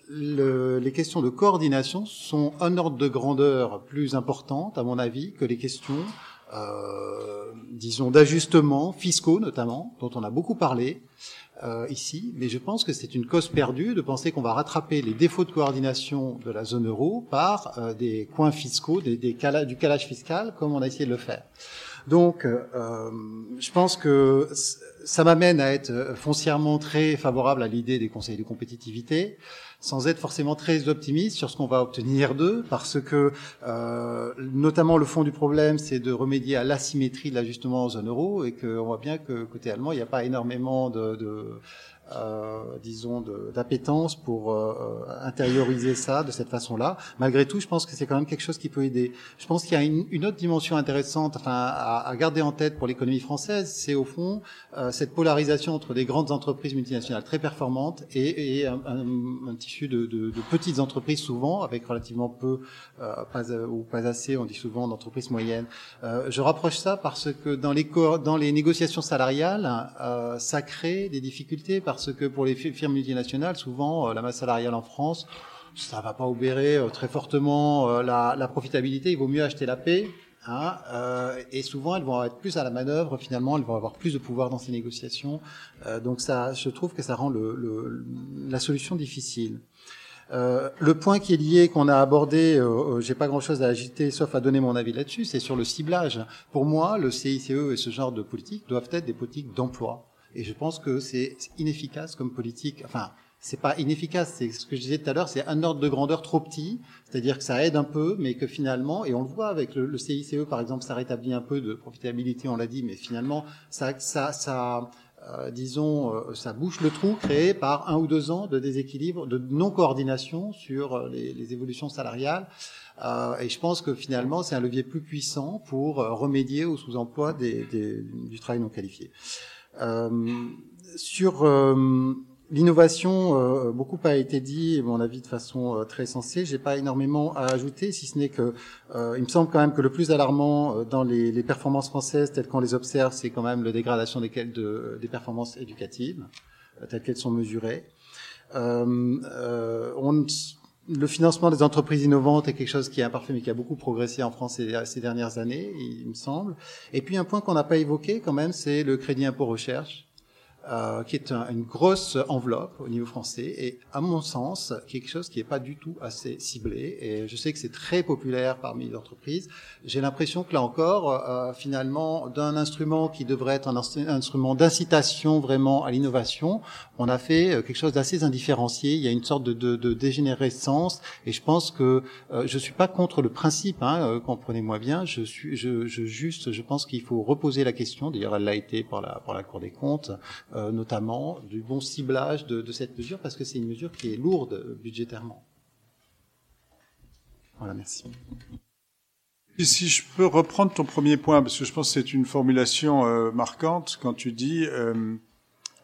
le, les questions de coordination sont un ordre de grandeur plus importante, à mon avis, que les questions, euh, disons, d'ajustement fiscaux notamment, dont on a beaucoup parlé. Euh, ici, mais je pense que c'est une cause perdue de penser qu'on va rattraper les défauts de coordination de la zone euro par euh, des coins fiscaux, des, des cala- du calage fiscal, comme on a essayé de le faire. Donc, euh, je pense que c- ça m'amène à être foncièrement très favorable à l'idée des conseils de compétitivité, sans être forcément très optimiste sur ce qu'on va obtenir d'eux, parce que euh, notamment le fond du problème, c'est de remédier à l'asymétrie de l'ajustement en zone euro, et qu'on voit bien que côté allemand, il n'y a pas énormément de, de euh, disons, de, d'appétence pour euh, intérioriser ça de cette façon-là. Malgré tout, je pense que c'est quand même quelque chose qui peut aider. Je pense qu'il y a une, une autre dimension intéressante, enfin, à, à garder en tête pour l'économie française, c'est au fond euh, cette polarisation entre des grandes entreprises multinationales très performantes et, et un, un, un tissu de, de, de petites entreprises, souvent avec relativement peu euh, pas, ou pas assez, on dit souvent, d'entreprises moyennes. Euh, je rapproche ça parce que dans les, co- dans les négociations salariales, euh, ça crée des difficultés parce que pour les firmes multinationales, souvent, euh, la masse salariale en France, ça va pas obérer euh, très fortement euh, la, la profitabilité. Il vaut mieux acheter la paix. Hein, euh, et souvent, elles vont être plus à la manœuvre. Finalement, elles vont avoir plus de pouvoir dans ces négociations. Euh, donc, ça, je trouve que ça rend le, le, la solution difficile. Euh, le point qui est lié, qu'on a abordé, euh, j'ai pas grand-chose à agiter, sauf à donner mon avis là-dessus, c'est sur le ciblage. Pour moi, le C I C E et ce genre de politique doivent être des politiques d'emploi. Et je pense que c'est inefficace comme politique. Enfin, c'est pas inefficace, c'est ce que je disais tout à l'heure, c'est un ordre de grandeur trop petit, c'est-à-dire que ça aide un peu, mais que finalement, et on le voit avec le, le C I C E par exemple, ça rétablit un peu de profitabilité, on l'a dit, mais finalement, ça, ça, ça euh, disons, euh, ça bouche le trou créé par un ou deux ans de déséquilibre, de non-coordination sur les, les évolutions salariales. Euh, et je pense que finalement, c'est un levier plus puissant pour euh, remédier au sous-emploi des, des, du travail non qualifié. Euh, sur euh, l'innovation, euh, beaucoup a été dit, à mon avis, de façon euh, très sensée. J'ai pas énormément à ajouter, si ce n'est que euh, il me semble quand même que le plus alarmant euh, dans les, les performances françaises telles qu'on les observe, c'est quand même la dégradation des, de, des performances éducatives euh, telles qu'elles sont mesurées. Euh, euh, on Le financement des entreprises innovantes est quelque chose qui est imparfait, mais qui a beaucoup progressé en France ces, ces dernières années, il me semble. Et puis un point qu'on n'a pas évoqué quand même, c'est le crédit impôt recherche, euh, qui est un, une grosse enveloppe au niveau français, et à mon sens, quelque chose qui n'est pas du tout assez ciblé. Et je sais que c'est très populaire parmi les entreprises. J'ai l'impression que là encore, euh, finalement, d'un instrument qui devrait être un, un instrument d'incitation vraiment à l'innovation, on a fait quelque chose d'assez indifférencié. Il y a une sorte de, de, de dégénérescence, et je pense que euh, je suis pas contre le principe, hein, euh, comprenez-moi bien. Je suis, je, je juste, je pense qu'il faut reposer la question. D'ailleurs, elle l'a été par la, par la Cour des comptes, euh, notamment du bon ciblage de, de cette mesure, parce que c'est une mesure qui est lourde budgétairement. Voilà, merci. Et si je peux reprendre ton premier point, parce que je pense que c'est une formulation euh, marquante quand tu dis euh,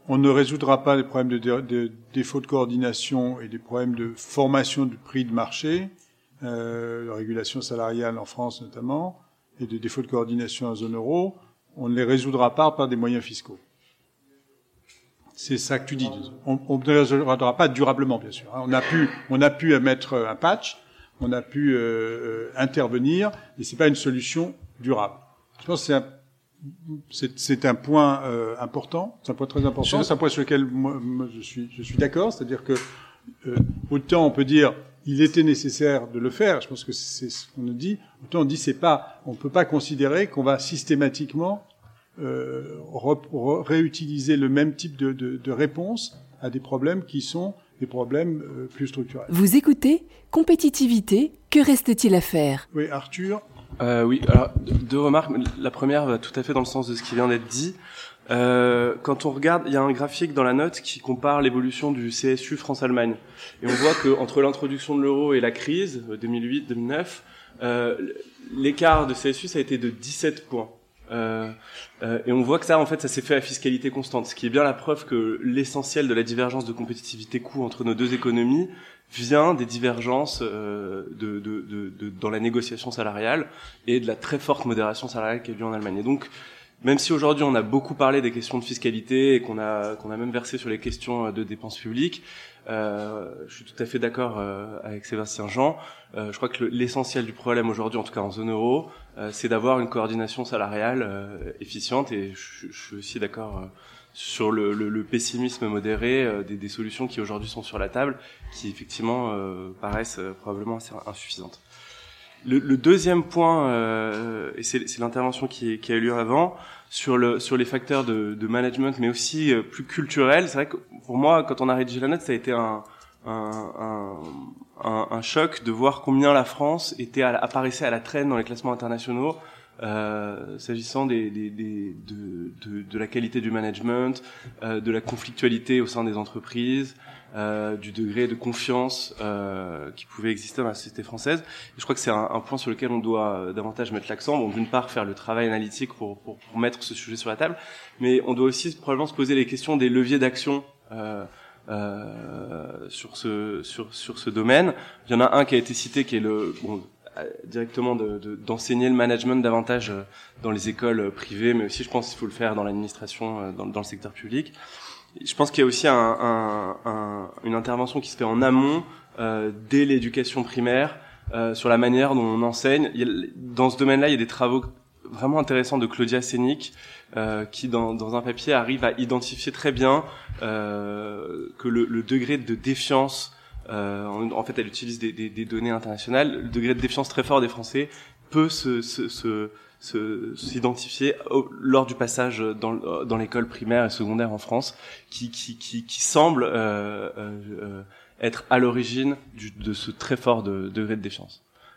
on ne résoudra pas les problèmes de, dé- de défaut de coordination et des problèmes de formation du prix de marché, euh, la régulation salariale en France notamment, et de défaut de coordination en zone euro, on ne les résoudra pas par des moyens fiscaux. C'est ça que tu dis. On, on ne les résoudra pas durablement, bien sûr. On a pu, on a pu mettre un patch, on a pu euh, intervenir, mais c'est pas une solution durable. Je pense que c'est un, c'est, c'est un point euh, important, c'est un point très important, je... c'est un point sur lequel moi, moi, je suis, je suis d'accord, c'est-à-dire que euh, autant on peut dire il était nécessaire de le faire, je pense que c'est ce qu'on nous dit, autant on dit c'est pas, on peut pas considérer qu'on va systématiquement euh, re, re, réutiliser le même type de, de, de réponse à des problèmes qui sont des problèmes plus structurels. Vous écoutez compétitivité, que reste-t-il à faire ? Oui, Arthur. Euh, oui, alors deux remarques. La première va tout à fait dans le sens de ce qui vient d'être dit. Euh, quand on regarde, il y a un graphique dans la note qui compare l'évolution du C S U France-Allemagne. Et on voit qu'entre l'introduction de l'euro et la crise, deux mille huit deux mille neuf, euh, l'écart de C S U, ça a été de dix-sept points. Euh, euh, et on voit que ça, en fait, ça s'est fait à fiscalité constante, ce qui est bien la preuve que l'essentiel de la divergence de compétitivité coût entre nos deux économies vient des divergences euh, de, de, de, de, dans la négociation salariale et de la très forte modération salariale qui a lieu en Allemagne. Et donc, même si aujourd'hui on a beaucoup parlé des questions de fiscalité et qu'on a qu'on a même versé sur les questions de dépenses publiques, euh, je suis tout à fait d'accord euh, avec Sébastien Jean. Euh, je crois que le, l'essentiel du problème aujourd'hui, en tout cas en zone euro, euh, c'est d'avoir une coordination salariale euh, efficiente. Et je, je suis aussi d'accord euh, sur le, le, le pessimisme modéré euh, des, des solutions qui aujourd'hui sont sur la table, qui effectivement euh, paraissent euh, probablement assez insuffisantes. Le, le deuxième point, euh, et c'est, c'est l'intervention qui, qui a eu lieu avant, sur, le, sur les facteurs de, de management, mais aussi euh, plus culturels. C'est vrai que pour moi, quand on a rédigé la note, ça a été un, un, un, un choc de voir combien la France était à, apparaissait à la traîne dans les classements internationaux, euh, s'agissant des, des, des, de, de, de la qualité du management, euh, de la conflictualité au sein des entreprises, Euh, du degré de confiance euh, qui pouvait exister dans la société française. Et je crois que c'est un, un point sur lequel on doit euh, davantage mettre l'accent. Bon, d'une part, faire le travail analytique pour, pour, pour mettre ce sujet sur la table, mais on doit aussi probablement se poser les questions des leviers d'action euh, euh, sur ce sur sur ce domaine. Il y en a un qui a été cité, qui est le bon, directement de, de, d'enseigner le management davantage dans les écoles privées, mais aussi, je pense, qu'il faut le faire dans l'administration, dans, dans le secteur public. Je pense qu'il y a aussi un, un, un, une intervention qui se fait en amont, euh, dès l'éducation primaire, euh, sur la manière dont on enseigne. Il y a, dans ce domaine-là, il y a des travaux vraiment intéressants de Claudia Sénic, euh, qui, dans, dans un papier, arrive à identifier très bien euh, que le, le degré de défiance, euh, en, en fait, elle utilise des, des, des données internationales, le degré de défiance très fort des Français peut se... se, se Se, s'identifier au, lors du passage dans, dans l'école primaire et secondaire en France, qui, qui, qui, qui semble euh, euh, être à l'origine du, de ce très fort de, degré de défiance.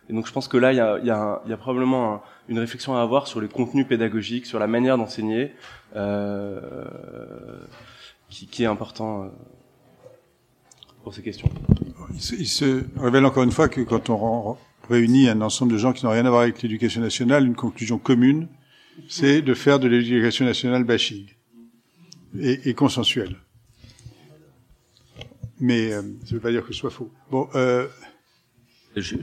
Et donc je pense que là, il y a, il y a, il y a probablement un, une réflexion à avoir sur les contenus pédagogiques, sur la manière d'enseigner, euh, qui, qui est important pour ces questions. Il se, il se révèle encore une fois que quand on rend... réunit un ensemble de gens qui n'ont rien à voir avec l'éducation nationale, une conclusion commune, c'est de faire de l'éducation nationale bashing et, et consensuel. Mais euh, ça ne veut pas dire que ce soit faux. Bon, euh...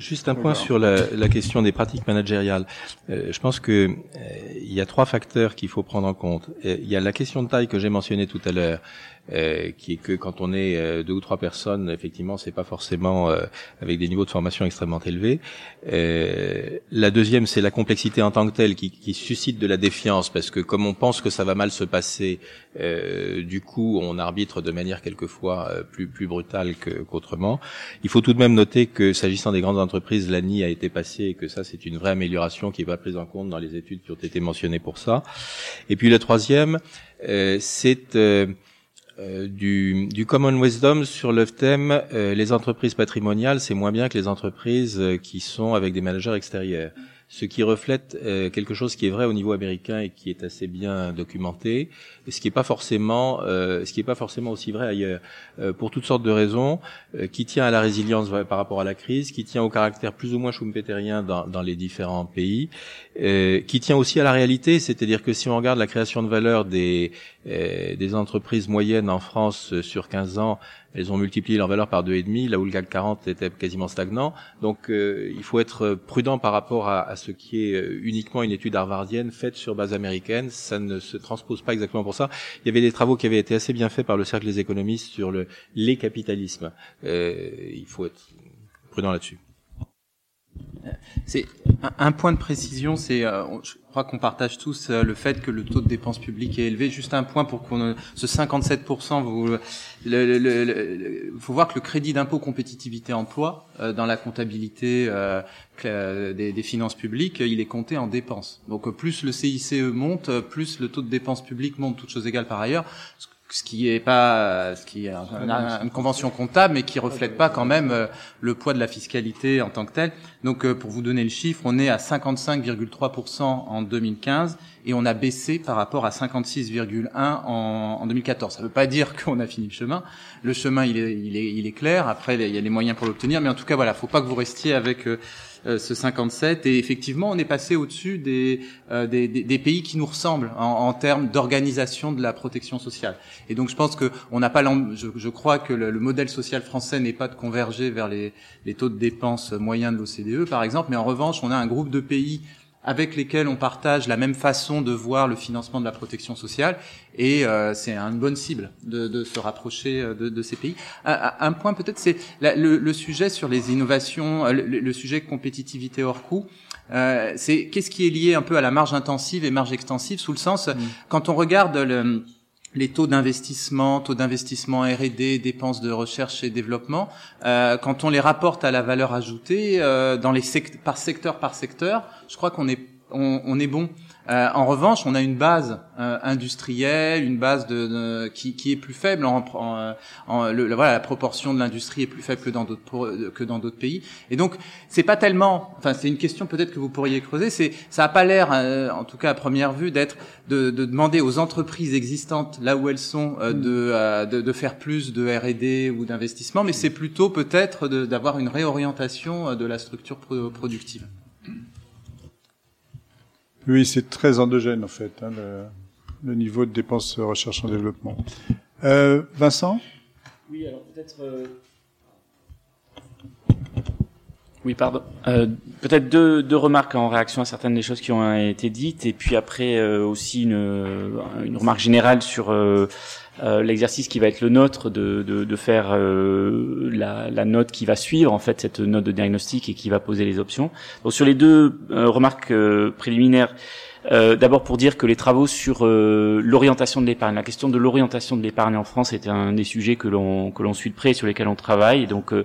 Juste un point voilà. Sur la, la question des pratiques managériales. Euh, je pense que euh, il y a trois facteurs qu'il faut prendre en compte. Euh, il y a la question de taille que j'ai mentionnée tout à l'heure. Euh, qui est que quand on est euh, deux ou trois personnes, effectivement, c'est pas forcément euh, avec des niveaux de formation extrêmement élevés. Euh, la deuxième, c'est la complexité en tant que telle qui, qui suscite de la défiance, parce que comme on pense que ça va mal se passer, euh, du coup, on arbitre de manière quelquefois euh, plus plus brutale que, qu'autrement. Il faut tout de même noter que, s'agissant des grandes entreprises, l'A N I a été passée et que ça, c'est une vraie amélioration qui n'est pas prise en compte dans les études qui ont été mentionnées pour ça. Et puis la troisième, euh, c'est euh, Euh, du, du Common Wisdom sur le thème euh, les entreprises patrimoniales, c'est moins bien que les entreprises euh, qui sont avec des managers extérieurs. ce qui reflète euh, quelque chose qui est vrai au niveau américain et qui est assez bien documenté, ce qui est pas forcément euh, ce qui est pas forcément aussi vrai ailleurs, euh, pour toutes sortes de raisons, euh, qui tient à la résilience par rapport à la crise, qui tient au caractère plus ou moins schumpeterien dans, dans les différents pays, euh, qui tient aussi à la réalité, c'est-à-dire que si on regarde la création de valeur des euh, des entreprises moyennes en France euh, sur quinze ans, elles ont multiplié leur valeur par deux et demi, là où le C A C quarante était quasiment stagnant. Donc, euh, il faut être prudent par rapport à, à ce qui est uniquement une étude harvardienne faite sur base américaine. Ça ne se transpose pas exactement pour ça. Il y avait des travaux qui avaient été assez bien faits par le cercle des économistes sur le les capitalismes. Euh, il faut être prudent là-dessus. C'est un, un point de précision, c'est euh, je crois qu'on partage tous euh, le fait que le taux de dépenses publiques est élevé. Juste un point pour qu'on ce cinquante-sept pour cent, vous, le, le, le, le, faut voir que le crédit d'impôt compétitivité emploi euh, dans la comptabilité euh, des, des finances publiques, il est compté en dépenses. Donc plus le C I C E monte, plus le taux de dépenses publiques monte, toutes choses égales par ailleurs. Ce qui est pas, ce qui est une convention comptable, mais qui reflète pas quand même le poids de la fiscalité en tant que telle. Donc, pour vous donner le chiffre, on est à cinquante-cinq virgule trois pour cent en deux mille quinze et on a baissé par rapport à cinquante-six virgule un pour cent en, en deux mille quatorze. Ça veut pas dire qu'on a fini le chemin. Le chemin, il est, il est, il est clair. Après, il y a les moyens pour l'obtenir. Mais en tout cas, voilà, faut pas que vous restiez avec euh, Euh, ce cinquante-sept, et effectivement on est passé au-dessus des, euh, des, des, des pays qui nous ressemblent en, en termes d'organisation de la protection sociale. Et donc je pense que on n'a pas, je, je crois que le, le modèle social français n'est pas de converger vers les, les taux de dépenses moyens de l'O C D E par exemple, mais en revanche on a un groupe de pays avec lesquels on partage la même façon de voir le financement de la protection sociale, et euh, c'est une bonne cible de, de se rapprocher de, de ces pays. Un, un point peut-être, c'est la, le, le sujet sur les innovations, le, le sujet compétitivité hors coût. Euh, c'est qu'est-ce qui est lié un peu à la marge intensive et marge extensive, sous le sens, mmh. quand on regarde le... les taux d'investissement, taux d'investissement R et D, dépenses de recherche et développement, euh, quand on les rapporte à la valeur ajoutée, euh, dans les sect- par secteur par secteur, je crois qu'on est on, on est bon. Euh, en revanche, on a une base euh, industrielle, une base de, de qui, qui est plus faible. En, en, en le, le, voilà, la proportion de l'industrie est plus faible que dans d'autres que dans d'autres pays. Et donc, c'est pas tellement. Enfin, c'est une question peut-être que vous pourriez creuser. C'est, ça a pas l'air, euh, en tout cas à première vue, d'être de, de demander aux entreprises existantes là où elles sont euh, de, euh, de de faire plus de R et D ou d'investissement, mais c'est plutôt peut-être de, d'avoir une réorientation de la structure pro- productive. Oui, c'est très endogène en fait, hein, le, le niveau de dépenses recherche en développement. Euh, Vincent ? Oui, alors peut-être... Euh... Oui, pardon. Euh, peut-être deux, deux remarques en réaction à certaines des choses qui ont été dites, et puis après euh, aussi une, une remarque générale sur euh, euh, l'exercice qui va être le nôtre de, de, de faire euh, la, la note qui va suivre en fait cette note de diagnostic et qui va poser les options. Donc sur les deux euh, remarques euh, préliminaires. Euh, d'abord pour dire que les travaux sur euh, l'orientation de l'épargne, la question de l'orientation de l'épargne en France est un des sujets que l'on que l'on suit de près, sur lesquels on travaille, et donc euh,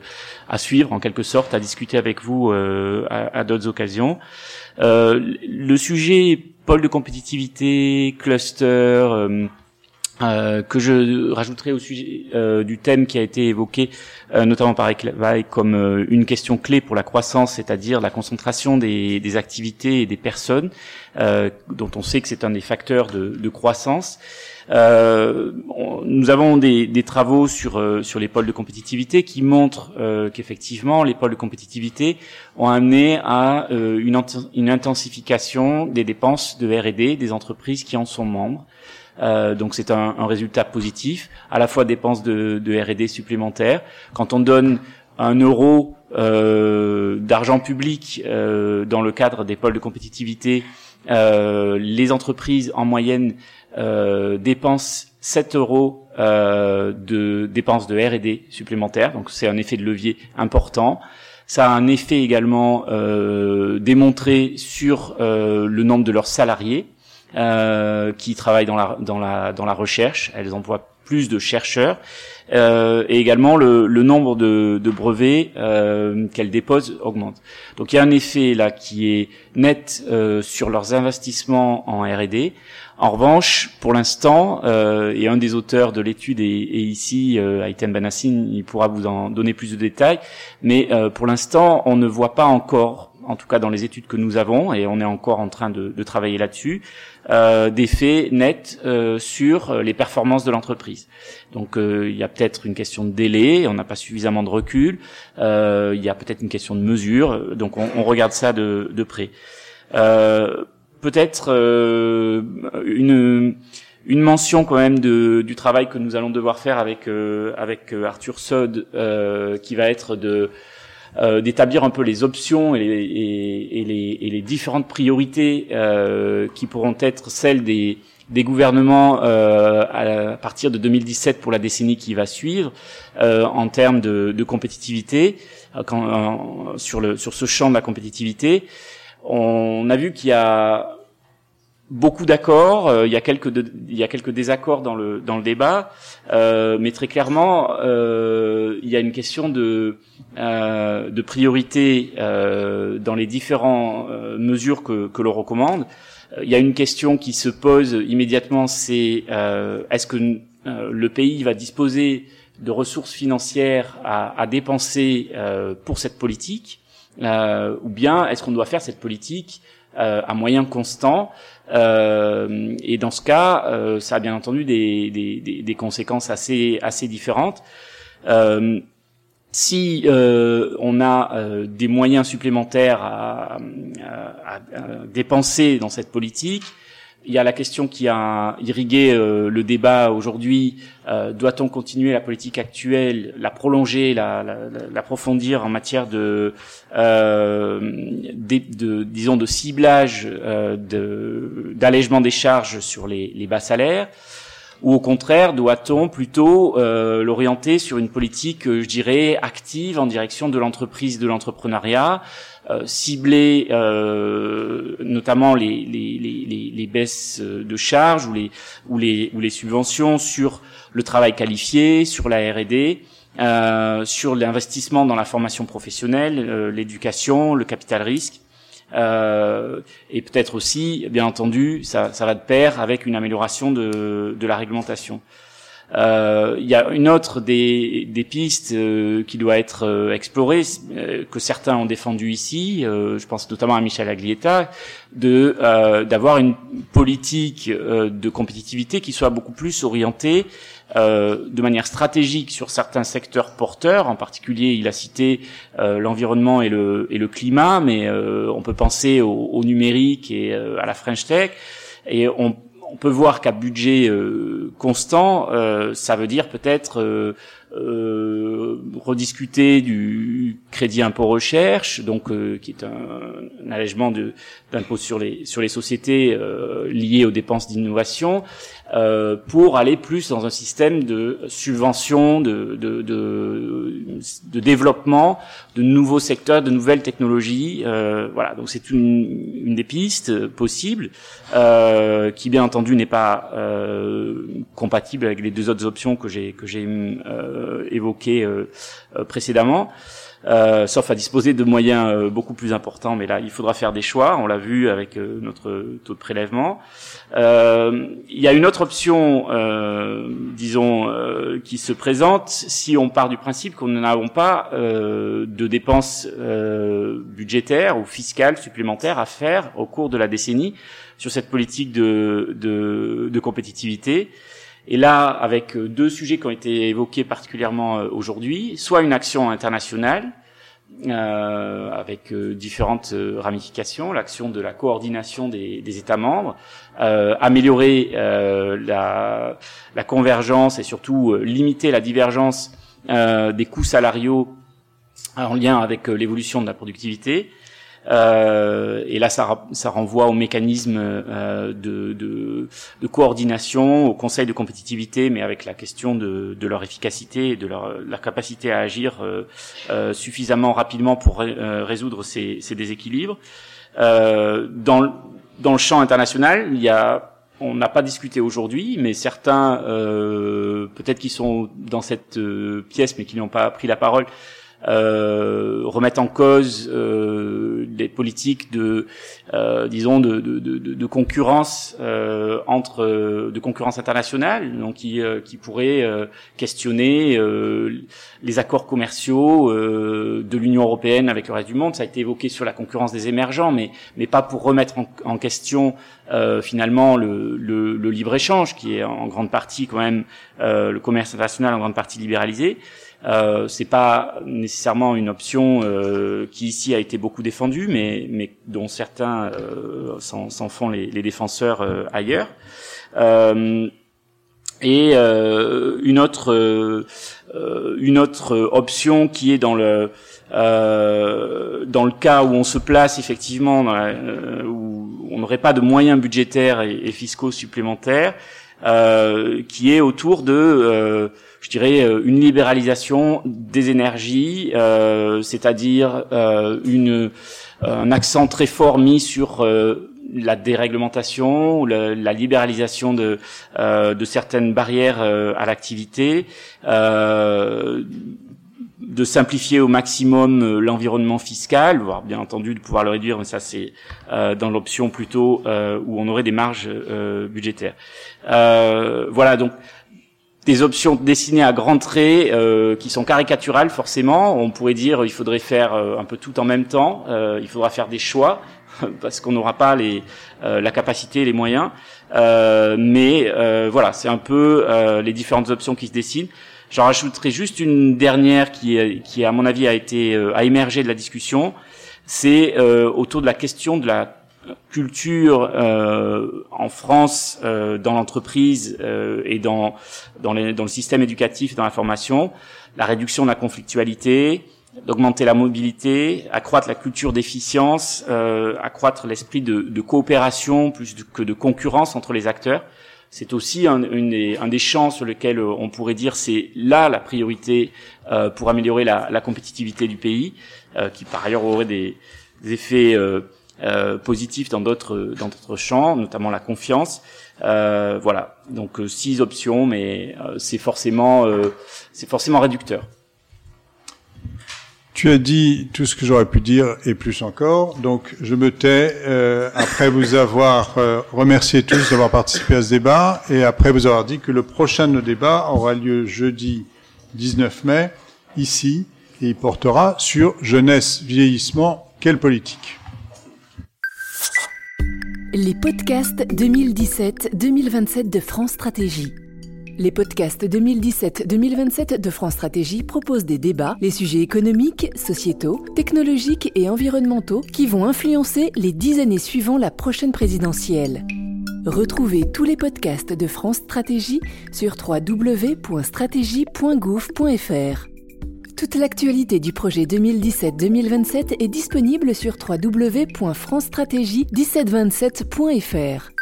à suivre en quelque sorte, à discuter avec vous euh, à, à d'autres occasions. Euh, le sujet pôle de compétitivité, cluster, euh, euh, que je rajouterai au sujet euh, du thème qui a été évoqué euh, notamment par Éric Labaye comme euh, une question clé pour la croissance, c'est-à-dire la concentration des, des activités et des personnes. Euh, dont on sait que c'est un des facteurs de, de croissance. Euh, on, nous avons des, des travaux sur, euh, sur les pôles de compétitivité qui montrent euh, qu'effectivement les pôles de compétitivité ont amené à euh, une, ent- une intensification des dépenses de R et D des entreprises qui en sont membres. Euh, donc c'est un, un résultat positif, à la fois dépenses de, de R et D supplémentaires. Quand on donne un euro euh, d'argent public euh, dans le cadre des pôles de compétitivité, Euh, les entreprises en moyenne euh, dépensent sept euros euh, de dépenses de R et D supplémentaires, donc c'est un effet de levier important. Ça a un effet également euh, démontré sur euh, le nombre de leurs salariés euh, qui travaillent dans la dans la dans la recherche. Elles emploient plus de chercheurs euh, et également le, le nombre de, de brevets euh, qu'elles déposent augmente. Donc il y a un effet là qui est net euh, sur leurs investissements en R et D. En revanche, pour l'instant, euh, et un des auteurs de l'étude est, est ici, euh, Aitem Benhassine, il pourra vous en donner plus de détails, mais euh, pour l'instant on ne voit pas encore en tout cas dans les études que nous avons, et on est encore en train de, de travailler là-dessus, euh, des faits nets euh, sur les performances de l'entreprise. Donc euh, il y a peut-être une question de délai, on n'a pas suffisamment de recul, euh, il y a peut-être une question de mesure, donc on, on regarde ça de, de près. Euh, peut-être euh, une... Une mention quand même de, du travail que nous allons devoir faire avec euh, avec Arthur Sode, euh, qui va être de euh, d'établir un peu les options et les, et, et les, et les différentes priorités euh, qui pourront être celles des des gouvernements euh, à partir de deux mille dix-sept pour la décennie qui va suivre euh, en termes de, de compétitivité quand, euh, sur le sur ce champ de la compétitivité. On a vu qu'il y a beaucoup d'accords, euh, il y a quelques de, il y a quelques désaccords dans le dans le débat, euh, mais très clairement euh, il y a une question de euh, de priorité euh, dans les différentes euh, mesures que que l'on recommande. Euh, il y a une question qui se pose immédiatement, c'est euh, est-ce que euh, le pays va disposer de ressources financières à, à dépenser euh, pour cette politique, euh, ou bien est-ce qu'on doit faire cette politique Euh, à moyen constant, euh, et dans ce cas, euh, ça a bien entendu des, des, des conséquences assez, assez différentes. Euh, si euh, on a euh, des moyens supplémentaires à, à, à dépenser dans cette politique, il y a la question qui a irrigué euh, le débat aujourd'hui. Euh, doit-on continuer la politique actuelle, la prolonger, la, la, l'approfondir en matière de, euh, de, de disons, de ciblage, euh, de, d'allègement des charges sur les, les bas salaires, ou au contraire, doit-on plutôt euh, l'orienter sur une politique, je dirais, active en direction de l'entreprise, de l'entrepreneuriat, euh, cibler euh, notamment les, les, les, les baisses de charges ou les, ou, les, ou les subventions sur le travail qualifié, sur la R et D, euh, sur l'investissement dans la formation professionnelle, euh, l'éducation, le capital risque. Euh, et peut-être aussi, bien entendu, ça, ça va de pair avec une amélioration de, de la réglementation. Euh, il y a une autre des, des pistes euh, qui doit être euh, explorée, euh, que certains ont défendu ici, euh, je pense notamment à Michel Aglietta, de euh, d'avoir une politique euh, de compétitivité qui soit beaucoup plus orientée euh, de manière stratégique sur certains secteurs porteurs. En particulier, il a cité euh, l'environnement et le et le climat, mais euh, on peut penser au, au numérique et euh, à la French Tech, et on On peut voir qu'à budget euh, constant, euh, ça veut dire peut-être euh, euh, rediscuter du crédit impôt recherche, donc euh, qui est un, un allègement de, d'impôt sur les sur les sociétés euh, liées aux dépenses d'innovation, euh, pour aller plus dans un système de subvention, de de, de de développement de nouveaux secteurs, de nouvelles technologies. Euh, voilà, donc c'est une, une des pistes possibles, euh, qui bien entendu n'est pas euh, compatible avec les deux autres options que j'ai que j'ai euh, évoquées euh, euh, précédemment, euh, sauf à disposer de moyens euh, beaucoup plus importants. Mais là, il faudra faire des choix. On l'a vu avec euh, notre taux de prélèvement. Euh, il y a une autre option, euh, disons, euh, qui se présente si on part du principe qu'on n'avons pas euh, de dépenses euh, budgétaires ou fiscales supplémentaires à faire au cours de la décennie sur cette politique de, de, de compétitivité. Et là, avec deux sujets qui ont été évoqués particulièrement aujourd'hui, soit une action internationale, euh, avec différentes ramifications, l'action de la coordination des, des États membres, euh, améliorer euh, la, la convergence et surtout euh, limiter la divergence euh, des coûts salariaux en lien avec euh, l'évolution de la productivité. Euh, et là, ça, ça renvoie au mécanisme euh, de, de, de coordination, au Conseil de compétitivité, mais avec la question de, de leur efficacité et de leur, leur capacité à agir euh, euh, suffisamment rapidement pour ré, euh, résoudre ces, ces déséquilibres. Euh, dans, dans le champ international, il y a on n'a pas discuté aujourd'hui, mais certains, euh, peut-être qui sont dans cette euh, pièce, mais qui n'ont pas pris la parole, euh, remettent en cause euh, les politiques de, euh, disons, de, de, de, de concurrence euh, entre, de concurrence internationale, donc qui, euh, qui pourraient euh, questionner euh, les accords commerciaux euh, de l'Union européenne avec le reste du monde. Ça a été évoqué sur la concurrence des émergents, mais mais pas pour remettre en, en question euh, finalement le, le, le libre-échange qui est en grande partie quand même euh, le commerce international en grande partie libéralisé. Euh, c'est pas nécessairement une option euh, qui ici a été beaucoup défendue, mais, mais dont certains euh, s'en, s'en font les, les défenseurs euh, ailleurs. Euh, et euh, une autre euh, une autre option qui est dans le euh, dans le cas où on se place effectivement dans la, euh, où on n'aurait pas de moyens budgétaires et, et fiscaux supplémentaires, euh, qui est autour de euh, je dirais une libéralisation des énergies, euh, c'est-à-dire euh, une, un accent très fort mis sur euh, la déréglementation, la, la libéralisation de, euh, de certaines barrières euh, à l'activité, euh, de simplifier au maximum l'environnement fiscal, voire bien entendu de pouvoir le réduire, mais ça c'est euh, dans l'option plutôt euh, où on aurait des marges euh, budgétaires. Euh, voilà, donc des options dessinées à grands traits euh, qui sont caricaturales forcément. On pourrait dire il faudrait faire euh, un peu tout en même temps, euh, il faudra faire des choix parce qu'on n'aura pas les, euh, la capacité et les moyens. Euh, mais euh, voilà, c'est un peu euh, les différentes options qui se dessinent. J'en rajouterai juste une dernière qui, qui à mon avis, a, été, euh, a émergé de la discussion. C'est euh, autour de la question de la culture euh, en France euh, dans l'entreprise euh, et dans dans, les, dans le système éducatif et dans la formation, la réduction de la conflictualité, d'augmenter la mobilité, accroître la culture d'efficience, euh, accroître l'esprit de, de coopération plus de, que de concurrence entre les acteurs. C'est aussi un, une des, un des champs sur lequel on pourrait dire c'est là la priorité euh, pour améliorer la, la compétitivité du pays, euh, qui par ailleurs aurait des, des effets euh, Euh, positif dans d'autres dans d'autres champs, notamment la confiance. Euh, voilà, donc euh, six options, mais euh, c'est forcément euh, c'est forcément réducteur. Tu as dit tout ce que j'aurais pu dire et plus encore, donc je me tais euh, après vous avoir euh, remercié tous d'avoir participé à ce débat et après vous avoir dit que le prochain de nos débats aura lieu jeudi dix-neuf mai ici et il portera sur jeunesse, vieillissement, quelle politique ? Les podcasts deux mille dix-sept deux mille vingt-sept de France Stratégie. Les podcasts deux mille dix-sept deux mille vingt-sept de France Stratégie proposent des débats, les sujets économiques, sociétaux, technologiques et environnementaux qui vont influencer les dix années suivant la prochaine présidentielle. Retrouvez tous les podcasts de France Stratégie sur w w w point stratégie point gouv point f r. Toute l'actualité du projet deux mille dix-sept deux mille vingt-sept est disponible sur w w w point france stratégie dix-sept vingt-sept point f r.